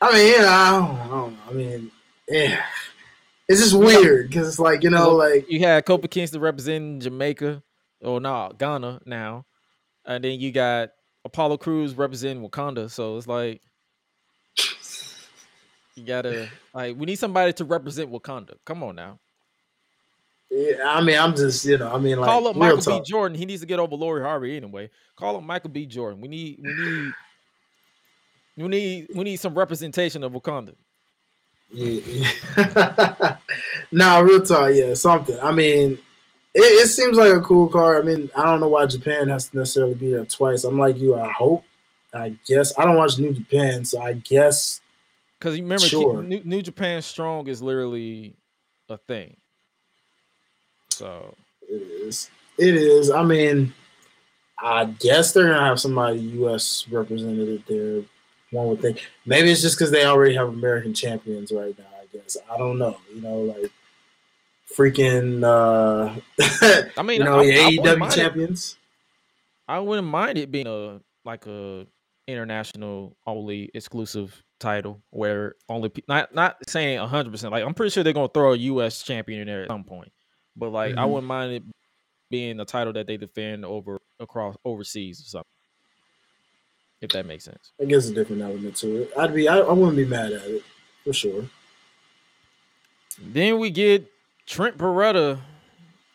I mean, you know, I don't know. I mean, yeah, it's just weird because it's like you know, well, like you had Kofi Kingston representing Jamaica, or nah, Ghana now, and then you got Apollo Crews representing Wakanda. So it's like you gotta like we need somebody to represent Wakanda. Come on now. Yeah, I mean, I'm just, you know, I mean, like call up Michael talk. B. Jordan. He needs to get over Lori Harvey anyway. Call up Michael B. Jordan. We need, we need, we need, we need some representation of Wakanda. Yeah. yeah. nah, real talk. Yeah, something. I mean, it, it seems like a cool card. I mean, I don't know why Japan has to necessarily be there twice. I'm like you. I hope. I guess I don't watch New Japan, so I guess because you remember sure. New, New Japan Strong is literally a thing. So it is. It is. I mean, I guess they're gonna have somebody U S representative there. One would think maybe it's just because they already have American champions right now. I guess I don't know. You know, like freaking. Uh, I mean, you know, I, I, the I A E W champions. It. I wouldn't mind it being a like a international only exclusive title where only pe- not not saying one hundred percent. Like, I'm pretty sure they're gonna throw a U S champion in there at some point, but like mm-hmm. I wouldn't mind it being a title that they defend over across overseas or something. If that makes sense, I guess a different element to it. I'd be I, I wouldn't be mad at it for sure. Then we get Trent Beretta.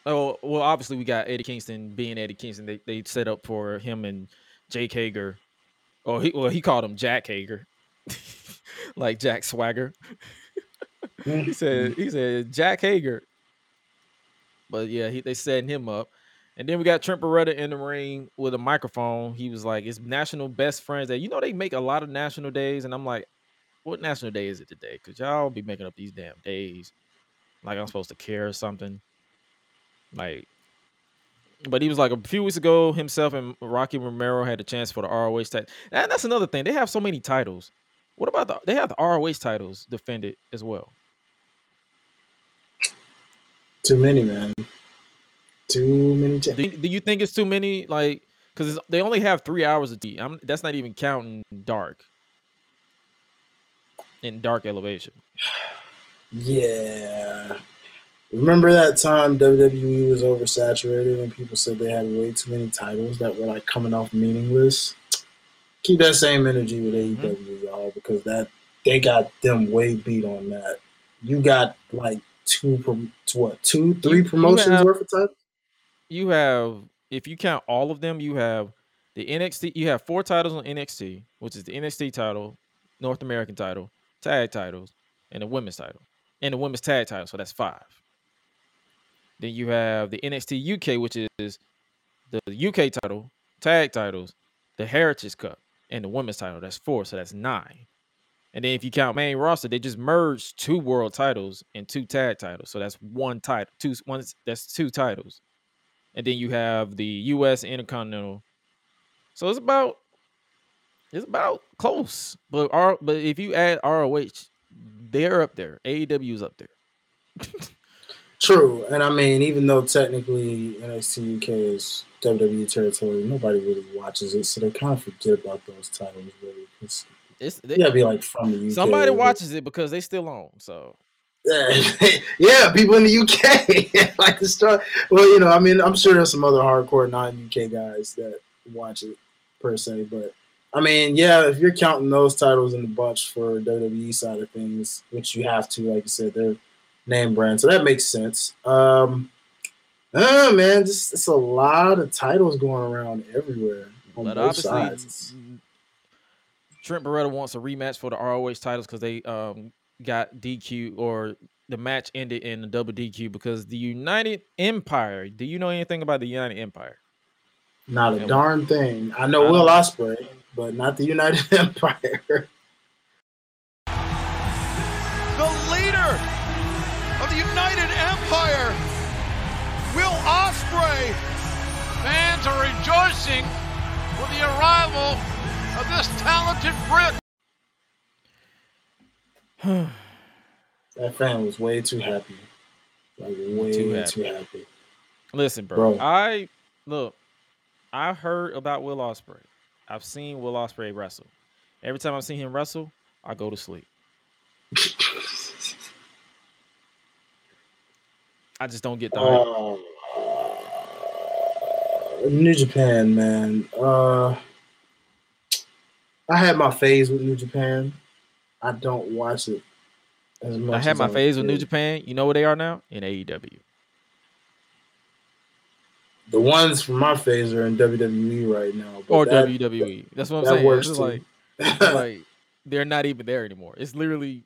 Oh well, obviously we got Eddie Kingston being Eddie Kingston. They they set up for him and Jake Hager. Oh, he well he called him Jack Hager, like Jack Swagger. he said he said Jack Hager. But yeah, he, they setting him up, and then we got Trent Beretta in the ring with a microphone. He was like, "It's National Best Friends Day." You know they make a lot of national days, and I'm like, "What national day is it today?" Because y'all be making up these damn days, like I'm supposed to care or something. Like, but he was like a few weeks ago, himself and Rocky Romero had a chance for the R O H title. And that's another thing. They have so many titles. What about the, they have the R O H titles defended as well? Too many, man. Too many. T- do, do you think it's too many? Like, because they only have three hours of tea. I'm, that's not even counting dark. In dark elevation. Yeah. Remember that time W W E was oversaturated and people said they had way too many titles that were like coming off meaningless? Keep that same energy with mm-hmm. A E W, y'all, because that they got them way beat on that. You got like two, what, two, three promotions have, worth of titles? You have, if you count all of them, you have the N X T, you have four titles on N X T, which is the N X T title, North American title, tag titles, and the women's title, and the women's tag title, so that's five. Then you have the N X T U K, which is the U K title, tag titles, the Heritage Cup, and the women's title. That's four, so that's nine. And then if you count main roster, they just merged two world titles and two tag titles, so that's one title. Two, one, that's two titles. And then you have the U S Intercontinental. So it's about, it's about close. But R, but if you add R O H, they're up there. A E W is up there. True, and I mean, even though technically N X T U K is W W E territory, nobody really watches it, so they kind of forget about those titles. Really, it's, it's they, gotta be like from the U K. Somebody watches it because they still on. So yeah, yeah, people in the U K like the start. Well, you know, I mean, I'm sure there's some other hardcore non-U K guys that watch it per se, but I mean, yeah, if you're counting those titles in the bunch for W W E side of things, which you have to, like you said, they're name brand, so that makes sense. Um, oh man, just it's a lot of titles going around everywhere on but both sides. Trent Beretta wants a rematch for the R O H titles because they um got D Q, or the match ended in a double D Q because the United Empire. Do you know anything about the United Empire? Not a and darn we, thing. I know I Will Ospreay, but not the United Empire. The leader of the United Empire, Will Ospreay. Fans are rejoicing for the arrival of this talented Brit. That fan was way too happy. Like, way too happy. too happy. Listen, bro, bro. I look, I heard about Will Ospreay. I've seen Will Ospreay wrestle. Every time I've seen him wrestle, I go to sleep. I just don't get the hype. Uh, New Japan, man. Uh, I had my phase with New Japan. I don't watch it as much. I had as my I phase did. with New Japan. You know where they are now? In A E W. The ones from my phase are in W W E right now. Or that, W W E. That's what I'm that saying. Works it's like, it's like they're not even there anymore. It's literally,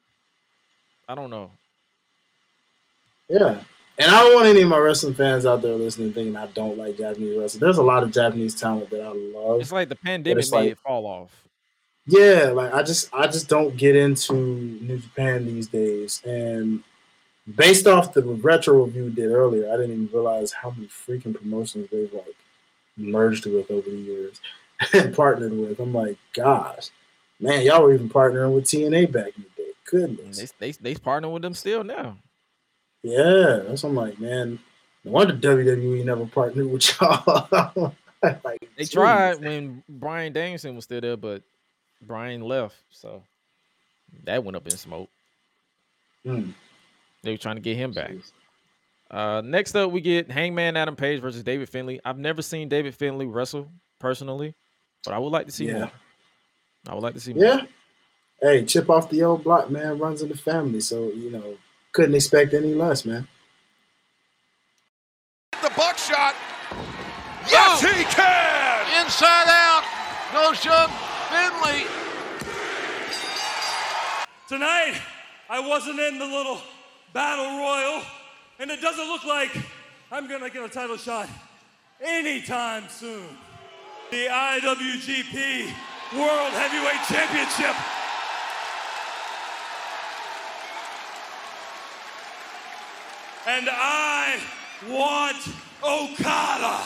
I don't know. Yeah. And I don't want any of my wrestling fans out there listening thinking I don't like Japanese wrestling. There's a lot of Japanese talent that I love. It's like the pandemic made like, it fall off. Yeah, like I just I just don't get into New Japan these days. And based off the retro review we did earlier, I didn't even realize how many freaking promotions they've like merged with over the years and partnered with. I'm like, gosh, man, y'all were even partnering with T N A back in the day. Goodness. They they, they partner with them still now. Yeah, that's what I'm like, man. No wonder W W E never partnered with y'all. Like, they geez. tried when Bryan Danielson was still there, but Brian left, so that went up in smoke. Mm. They were trying to get him back. Uh, next up, we get Hangman Adam Page versus David Finlay. I've never seen David Finlay wrestle personally, but I would like to see yeah. more. I would like to see yeah. more. Yeah. Hey, chip off the old block, man. Runs in the family, so you know, couldn't expect any less, man. The buckshot. Yes, oh! He can. Inside out goes young Finlay. Tonight, I wasn't in the little battle royal. And it doesn't look like I'm going to get a title shot anytime soon. The I W G P World Heavyweight Championship. And I want Okada.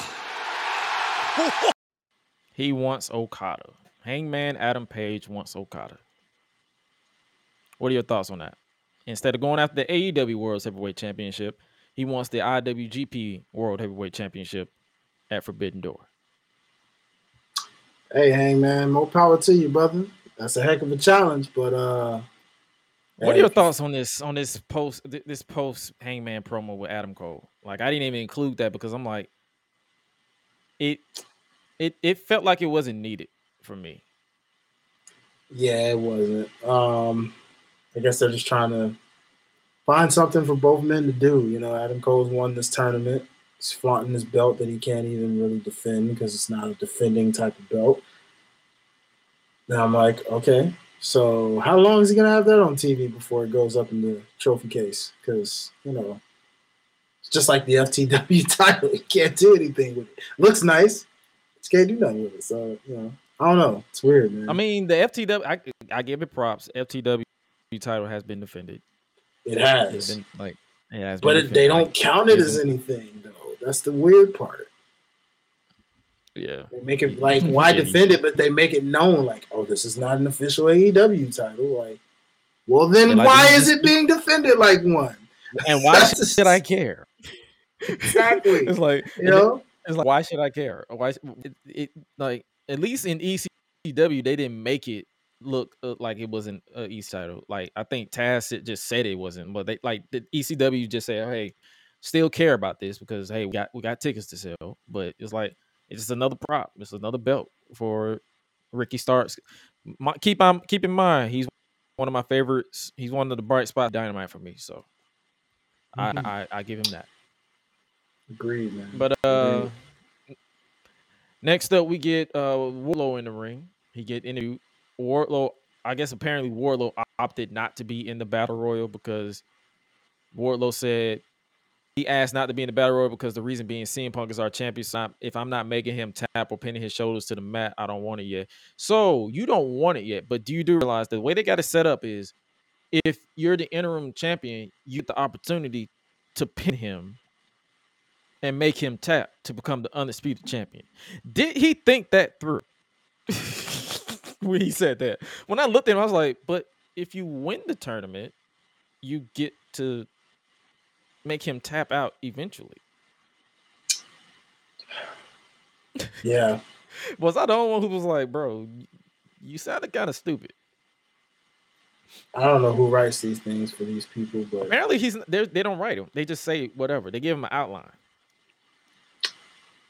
He wants Okada. Hangman Adam Page wants Okada. What are your thoughts on that? Instead of going after the A E W World Heavyweight Championship, he wants the I W G P World Heavyweight Championship at Forbidden Door. Hey, Hangman, more power to you, brother. That's a heck of a challenge, but uh, what hey. are your thoughts on this on this post this post Hangman promo with Adam Cole? Like, I didn't even include that because I'm like, it it it felt like it wasn't needed for me. Yeah, it wasn't. Um. I guess they're just trying to find something for both men to do. You know, Adam Cole's won this tournament. He's flaunting his belt that he can't even really defend because it's not a defending type of belt. Now I'm like, okay, so how long is he going to have that on T V before it goes up in the trophy case? Because, you know, it's just like the F T W title. He can't do anything with it. Looks nice. He can't do nothing with it. So, you know, I don't know. It's weird, man. I mean, the F T W, I, I give it props. F T W. Title has been defended. It has, it's been, like, it has but been they don't like, count it as anything, though. That's the weird part. Yeah, they make it like why defend it, but they make it known like, oh, this is not an official A E W title. Like, well, then like, why is it being defended like one? And why should I care? Exactly. It's like, you know, it's like why should I care? Why it, it like at least in E C W they didn't make it look uh, like it wasn't an uh, East title. Like, I think Taz just said it wasn't, but they like the E C W just said, hey, still care about this because hey, we got we got tickets to sell. But it's like it's just another prop, it's another belt for Ricky Starks. My, keep on um, keep in mind he's one of my favorites. He's one of the bright spots, Dynamite for me. So mm-hmm. I, I I give him that. Agreed, man. But uh, Agreed. Next up we get uh Warlow in the ring. He get interviewed. Wardlow, I guess apparently Wardlow opted not to be in the Battle Royal because Wardlow said he asked not to be in the Battle Royal because the reason being C M Punk is our champion. So if I'm not making him tap or pinning his shoulders to the mat, I don't want it yet. So you don't want it yet, but do you do realize the way they got it set up is if you're the interim champion, you get the opportunity to pin him and make him tap to become the undisputed champion. Did he think that through? When he said that, when I looked at him, I was like, but if you win the tournament, you get to make him tap out eventually. Yeah. Was I the only one who was like, bro, you sounded kind of stupid. I don't know who writes these things for these people, but apparently he's they don't write them. They just say whatever. They give him an outline.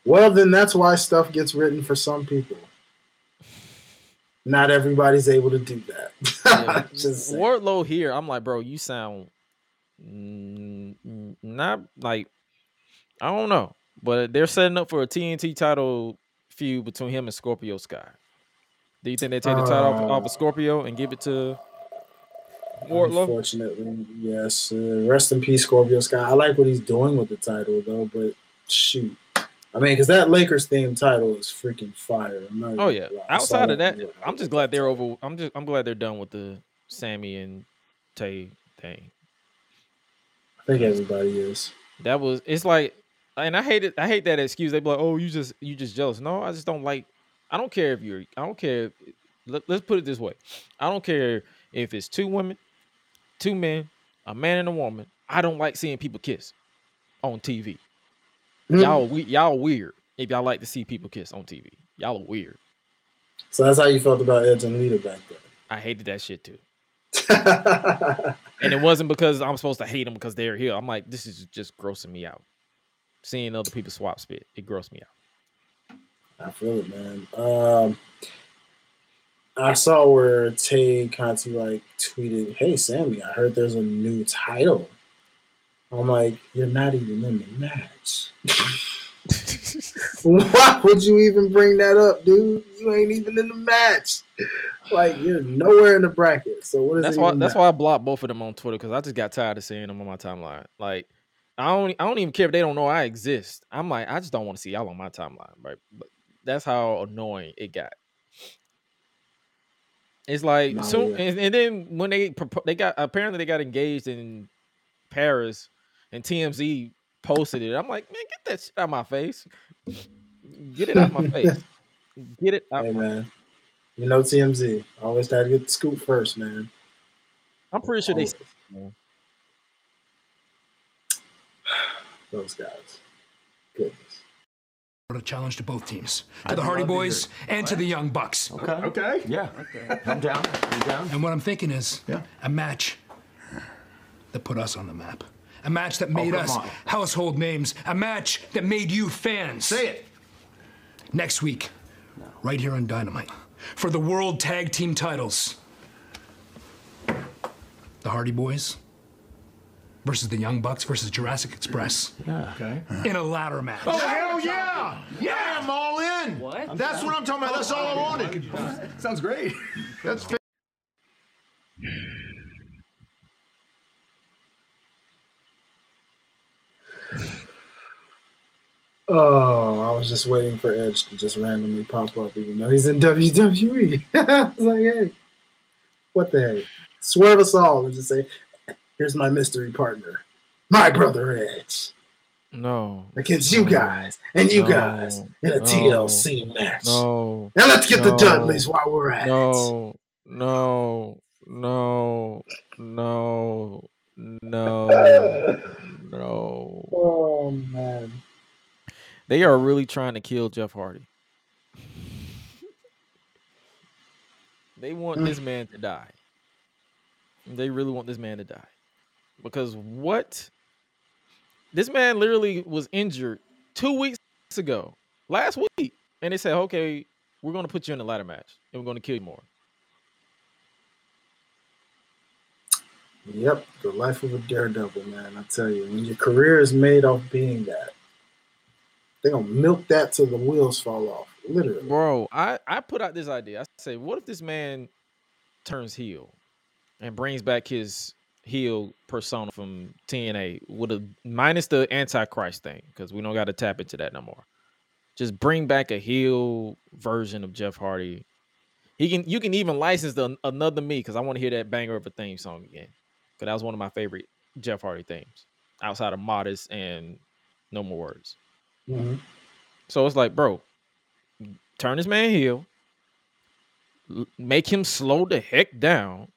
Well, then that's why stuff gets written for some people. Not everybody's able to do that. Yeah. Just Wardlow here, I'm like, bro, you sound not like, I don't know. But they're setting up for a T N T title feud between him and Scorpio Sky. Do you think they take the title uh, off of Scorpio and give it to Wardlow? Unfortunately, yes. Uh, rest in peace, Scorpio Sky. I like what he's doing with the title, though, but shoot. I mean, because that Lakers theme title is freaking fire. I'm not oh yeah. Glad. Outside of that, that, I'm just glad they're over. I'm just I'm glad they're done with the Sammy and Tay thing. I think everybody is. That was it's like, and I hate it. I hate that excuse. They be like, oh, you just you just jealous. No, I just don't like. I don't care if you're. I don't care. Let, let's put it this way. I don't care if it's two women, two men, a man and a woman. I don't like seeing people kiss on T V. Y'all, we, y'all weird if y'all like to see people kiss on T V. Y'all are weird. So that's how you felt about Edge and Lita back then. I hated that shit too. And it wasn't because I'm supposed to hate them because they're here. I'm like, this is just grossing me out. Seeing other people swap spit, it grossed me out. I feel it, man. Um, I saw where Tay Conti like tweeted, "Hey Sammy, I heard there's a new title." I'm like, you're not even in the match. Why would you even bring that up, dude? You ain't even in the match. Like, you're nowhere in the bracket. So what is that's why that's why I blocked both of them on Twitter, because I just got tired of seeing them on my timeline. Like, I don't I don't even care if they don't know I exist. I'm like, I just don't want to see y'all on my timeline, right? But that's how annoying it got. It's like Not so, and, and then when they they got apparently they got engaged in Paris, and T M Z posted it. I'm like, man, get that shit out of my face. Get it out of my face. Get it out. Hey, my man. Face. You know T M Z. Always got to get the scoop first, man. I'm pretty sure always. they... Man. Those guys. Goodness. A challenge to both teams. To I the Hardy Boys and to the Young Bucks. Okay. Okay. Yeah. Okay. I'm down. I'm down. And what I'm thinking is yeah. a match that put us on the map. A match that made oh, us on. household names. A match that made you fans. Say it. Next week, no. right here on Dynamite, for the World Tag Team titles. The Hardy Boys versus the Young Bucks versus Jurassic Express. Yeah. Okay. In a ladder match. Oh, hell yeah! Yeah, I'm all in! What? That's what I'm talking about. That's all I wanted. Sounds great. That's fair. Oh, I was just waiting for Edge to just randomly pop up, even though he's in W W E. I was like, hey, what the heck? Swerve us all and just say, here's my mystery partner, my brother Edge. No. Against you guys and you no. guys in a no. T L C match. No. Now let's get no. the Dudleys while we're at no. it. No, no, no, no, no, no. Oh, man. They are really trying to kill Jeff Hardy. They want this man to die. They really want this man to die. Because what? This man literally was injured two weeks ago, last week. And they said, okay, we're going to put you in a ladder match and we're going to kill you more. Yep. The life of a daredevil, man. I tell you, when your career is made off being that, they're going to milk that till the wheels fall off, literally. Bro, I, I put out this idea. I say, what if this man turns heel and brings back his heel persona from T N A, with a minus the Antichrist thing, because we don't got to tap into that no more. Just bring back a heel version of Jeff Hardy. He can, You can even license the, another me, because I want to hear that banger of a theme song again, because that was one of my favorite Jeff Hardy themes, outside of Modest and No More Words. Mm-hmm. So it's like, bro, turn this man heel, make him slow the heck down,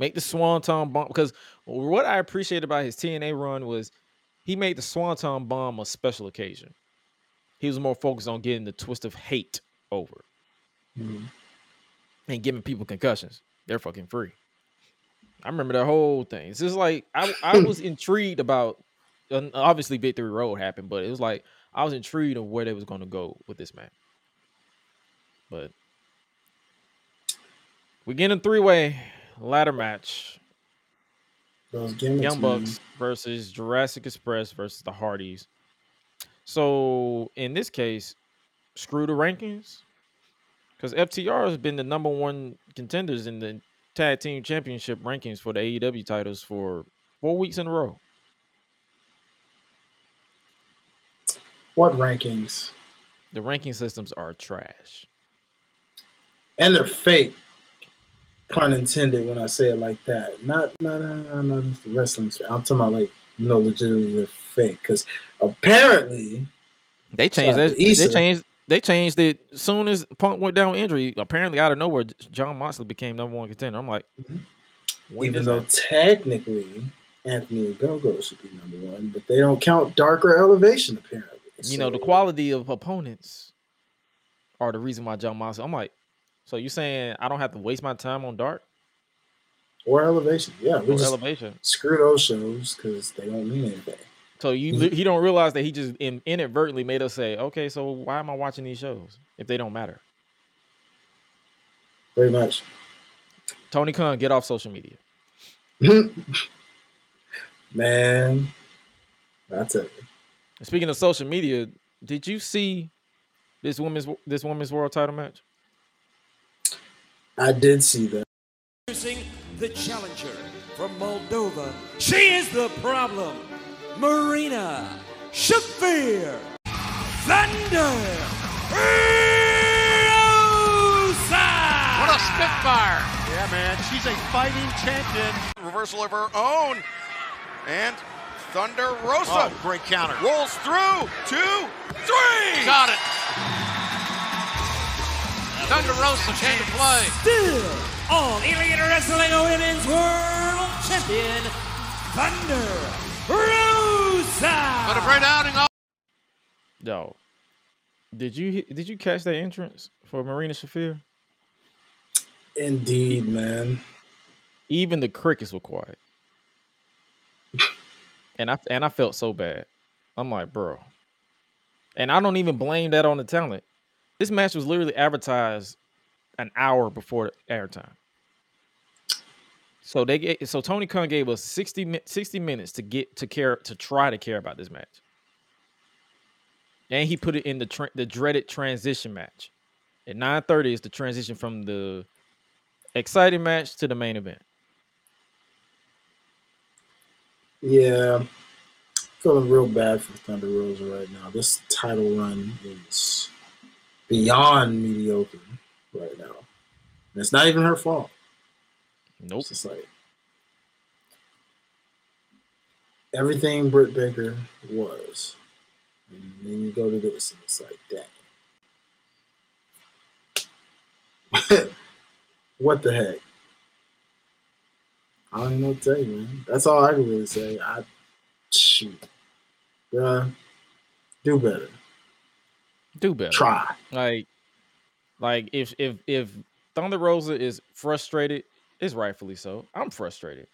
make the swanton bomb. Because what I appreciated about his T N A run was he made the swanton bomb a special occasion. He was more focused on getting the twist of hate over mm-hmm. and giving people concussions. They're fucking free. I remember that whole thing. It's just like I, I was intrigued about. Obviously, Victory Road happened, but it was like I was intrigued of where they was going to go with this match. But we get a three-way ladder match: Those gimmicks, Young Bucks man. versus Jurassic Express versus the Hardys. So in this case, screw the rankings, because F T R has been the number one contenders in the tag team championship rankings for the A E W titles for four weeks in a row. What rankings? The ranking systems are trash. And they're fake. Pun intended when I say it like that. Not, not, not, not wrestling. I'm talking about like, no, legitimately they're fake. Because apparently they changed that. They changed. They changed it as soon as Punk went down with injury. Apparently, out of nowhere, John Moxley became number one contender. I'm like, mm-hmm. even though that? technically Anthony Ogogo should be number one, but they don't count Darker Elevation apparently. You know, the quality of opponents are the reason why John Moxley. I'm like, So you saying I don't have to waste my time on Dark? Or Elevation. Yeah, we or just Elevation. Screw those shows because they don't mean anything. So you he don't realize that he just in, inadvertently made us say, okay, so why am I watching these shows if they don't matter? Very much. Tony Khan, get off social media. Man, that's it. Speaking of social media, did you see this women's this women's world title match? I did see that. The challenger from Moldova, she is the problem. Marina Shafir Thunder Rosa. What a spitfire! Yeah, man, she's a fighting champion. Reversal of her own, and Thunder Rosa. Oh, great counter. Rolls through two, three. Got it. Thunder Rosa came to play. Still All Elite Wrestling Women's World Champion, Thunder Rosa. But a great outing. All- Yo, did you did you catch that entrance for Marina Shafir? Indeed, man. Even the crickets were quiet, and I and I felt so bad. I'm like, bro, and I don't even blame that on the talent. This match was literally advertised an hour before airtime. So they get, so Tony Khan gave us sixty, sixty minutes to get to care to try to care about this match, and he put it in the tra- the dreaded transition match. At nine thirty is the transition from the exciting match to the main event. Yeah, feeling real bad for Thunder Rosa right now. This title run is beyond mediocre right now. And it's not even her fault. Nope. It's just like everything Britt Baker was. And then you go to this and it's like, dang. What the heck? I don't even know what to tell you, man. That's all I can really say. I shoot. Yeah. Do better. Do better. Try. Like Like if if if Thunder Rosa is frustrated, it's rightfully so. I'm frustrated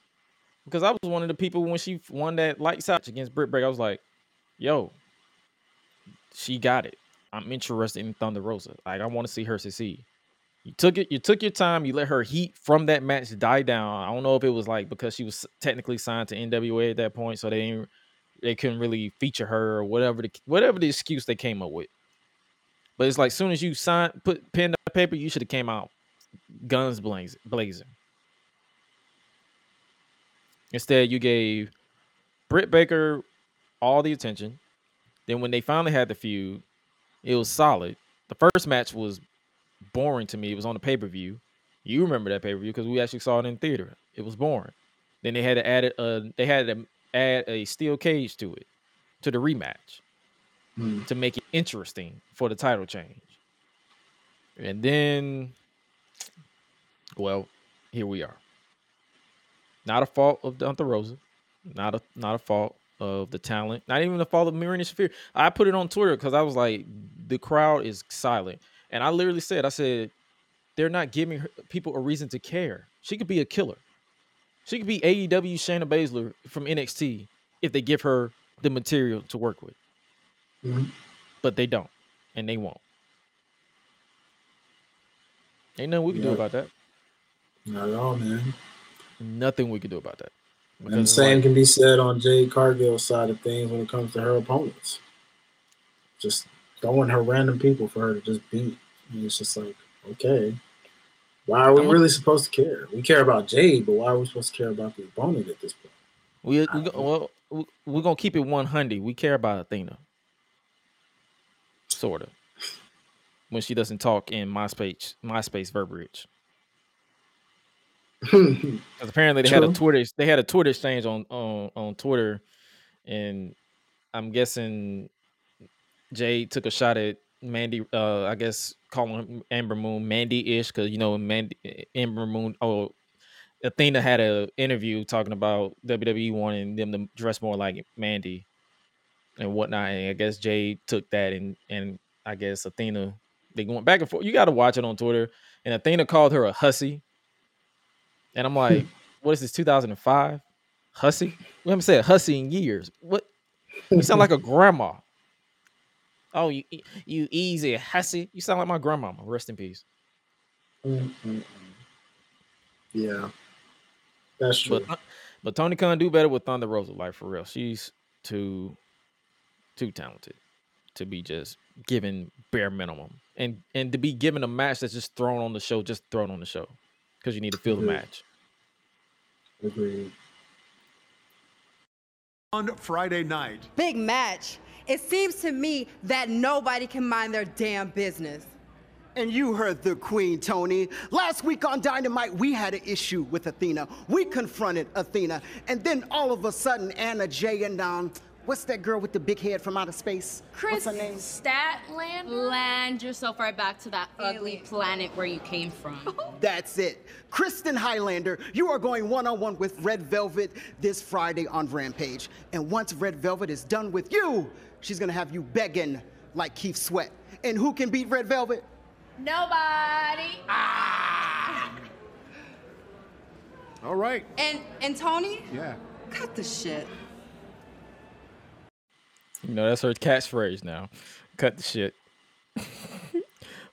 because I was one of the people when she won that lights out against Britt Baker. I was like, "Yo, she got it. I'm interested in Thunder Rosa. Like I want to see her succeed." You took it. You took your time. You let her heat from that match die down. I don't know if it was like because she was technically signed to N W A at that point, so they didn't, they couldn't really feature her or whatever the whatever the excuse they came up with. But it's like, as soon as you sign, put pen to paper, you should have came out guns blazing. Instead, you gave Britt Baker all the attention. Then when they finally had the feud, it was solid. The first match was boring to me. It was on the pay-per-view. You remember that pay-per-view because we actually saw it in theater. It was boring. Then they had to add a, they had to add a steel cage to it, to the rematch, to make it interesting for the title change. And then, well, here we are. Not a fault of Thunder Rosa. Not a not a fault of the talent. Not even a fault of Marina Shafir. I put it on Twitter because I was like, the crowd is silent. And I literally said, I said, they're not giving her, people a reason to care. She could be a killer. She could be A E W Shayna Baszler from N X T if they give her the material to work with. Mm-hmm. But they don't, and they won't. Ain't nothing we can yeah. do about that. Not at all, man. Nothing we can do about that. Because and the same like, can be said on Jade Cargill's side of things when it comes to her opponents. Just throwing her random people for her to just beat. And it's just like, okay, why are we I'm, really supposed to care? We care about Jade, but why are we supposed to care about the opponent at this point? We, we go, well, we're gonna keep it one hundred. We care about Athena. Sort of. When she doesn't talk in MySpace, MySpace verbiage. Because apparently they True. had a Twitter, they had a Twitter exchange on, on on Twitter, and I'm guessing Jade took a shot at Mandy. Uh, I guess calling Amber Moon Mandy-ish because you know Mandy, Amber Moon. Oh, Athena had an interview talking about W W E wanting them to dress more like Mandy and whatnot, and I guess Jade took that, and and I guess Athena, they went back and forth. You got to watch it on Twitter, and Athena called her a hussy. And I'm like, what is this, two thousand five? Hussy? We haven't said hussy in years. What? You sound like a grandma. Oh, you you easy hussy. You sound like my grandmama. Rest in peace. Mm-hmm. Yeah, that's true. But, but Tony Khan do better with Thunder Rosa. Like, for real, she's too too talented to be just given bare minimum, and and to be given a match that's just thrown on the show, just thrown on the show, because you need to feel mm-hmm. the match. Agreed. On Friday night, big match. It seems to me that nobody can mind their damn business. And you heard the Queen, Tony. Last week on Dynamite, we had an issue with Athena. We confronted Athena, and then all of a sudden, Anna Jay and um, what's that girl with the big head from outer space? Chris, what's her name? Statlander. Land yourself right back to that Alien. Ugly planet where you came from. That's it. Kristen Highlander, you are going one-on-one with Red Velvet this Friday on Rampage. And once Red Velvet is done with you, she's gonna have you begging like Keith Sweat. And who can beat Red Velvet? Nobody. Ah. All right. And and Tony? Yeah. Cut the shit. You know, that's her catchphrase now. Cut the shit.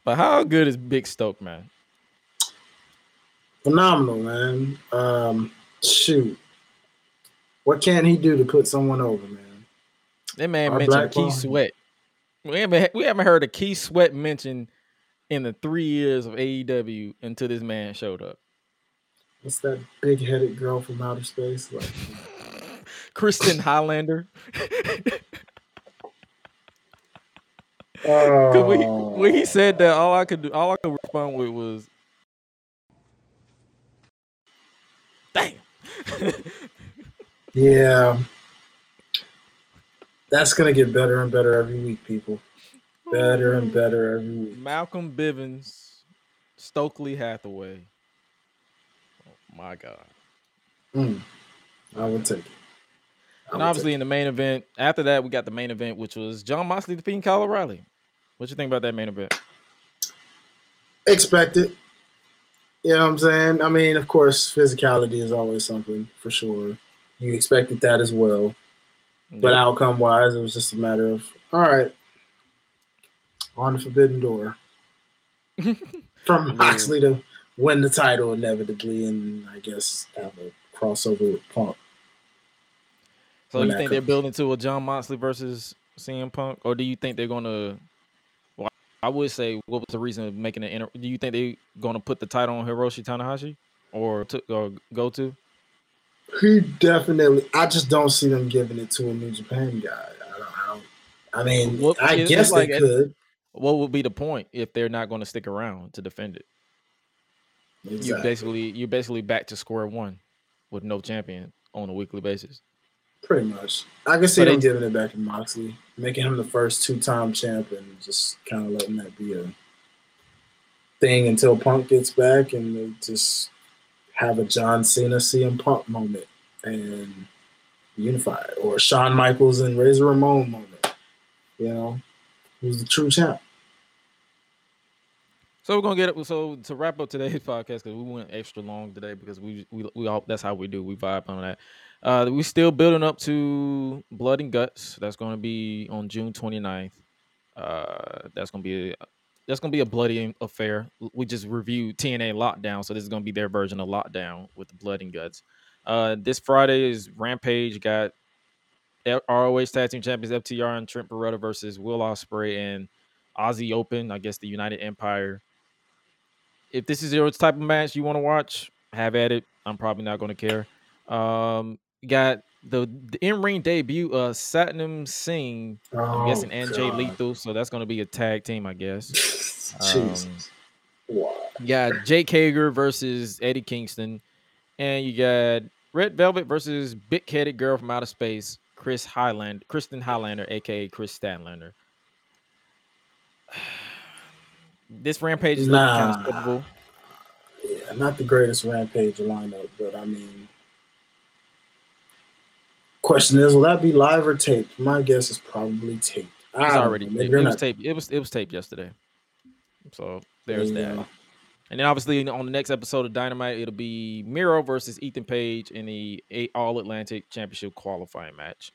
But how good is Big Stoke, man? Phenomenal, man. Um, shoot. What can he do to put someone over, man? That man Our mentioned Keith Sweat. We haven't, we haven't heard a Keith Sweat mentioned in the three years of A E W until this man showed up. What's that big-headed girl from outer space? Like Kristen Highlander. uh, when, he, when he said that, all I could do, all I could respond with was, "Damn." Yeah, that's gonna get better and better every week, people. Better and better every week. Malcolm Bivens, Stokely Hathaway. Oh my God. Mm, I would take it. I and obviously in the main event, after that, we got the main event, which was Jon Moxley defeating Kyle O'Reilly. What you think about that main event? Expected. You know what I'm saying? I mean, of course, physicality is always something, for sure. You expected that as well. Yeah. But outcome-wise, it was just a matter of, all right, on the Forbidden Door. From Moxley to win the title inevitably, and I guess have a crossover with Punk. So you think they're building to a Jon Moxley versus C M Punk? Or do you think they're going to... Well, I would say, what was the reason of making an... Inter- do you think they're going to put the title on Hiroshi Tanahashi? Or, to, or go to? He definitely... I just don't see them giving it to a New Japan guy. I don't... I, don't, I mean, what, I guess like, they could... What would be the point if they're not going to stick around to defend it? Exactly. You basically, you're basically back to square one with no champion on a weekly basis. Pretty much. I can see but them it, giving it back to Moxley, making him the first two-time champ and just kind of letting that be a thing until Punk gets back, and they just have a John Cena C M Punk moment and unify it, or Shawn Michaels and Razor Ramon moment, you know? Who's the true champ? So we're gonna get it. So to wrap up today's podcast, because we went extra long today, because we we we all that's how we do. We vibe on that. Uh, we're still building up to Blood and Guts. That's gonna be on June twenty-ninth. Uh, that's gonna be a, that's gonna be a bloody affair. We just reviewed T N A Lockdown, so this is gonna be their version of Lockdown with the Blood and Guts. Uh, this Friday is Rampage. Got R O H Tag Team Champions F T R and Trent Beretta versus Will Ospreay and Aussie Open, I guess the United Empire. If this is your type of match you want to watch, have at it. I'm probably not going to care. Um, got the, the in-ring debut of Satnam Singh, oh, I'm guessing, and Jay Lethal, so that's going to be a tag team, I guess. um, Jesus. Wow. You got Jake Hager versus Eddie Kingston, and you got Red Velvet versus Big-Headed Girl from Outer Space, Chris Highlander, Kristen Highlander, aka Chris Statlander. This Rampage is nah, not kind of yeah, not the greatest Rampage lineup, but I mean, question is, will that be live or taped? My guess is probably taped. It's already taped. It was taped. It was it was taped yesterday. So there's yeah. that. And then obviously on the next episode of Dynamite, it'll be Miro versus Ethan Page in the All-Atlantic Championship qualifying match.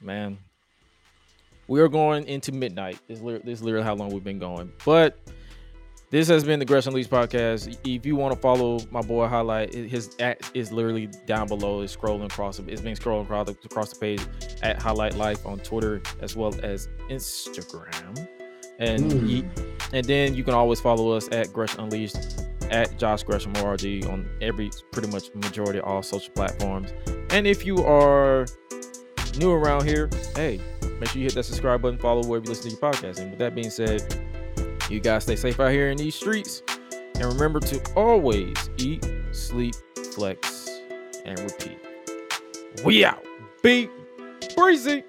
Man, we are going into midnight. This is literally how long we've been going. But this has been the Gresh Unleashed podcast. If you want to follow my boy Highlight, his at is literally down below. It's scrolling across. It's been scrolling across, across the page at Highlight Life on Twitter as well as Instagram. And mm. you, and then you can always follow us at Gresh Unleashed, at Josh Gresham O R G on every pretty much majority of all social platforms. And if you are new around here, hey, make sure you hit that subscribe button, follow wherever you listen to your podcast. And with that being said, you guys stay safe out here in these streets. And remember to always eat, sleep, flex, and repeat. We out. Be breezy.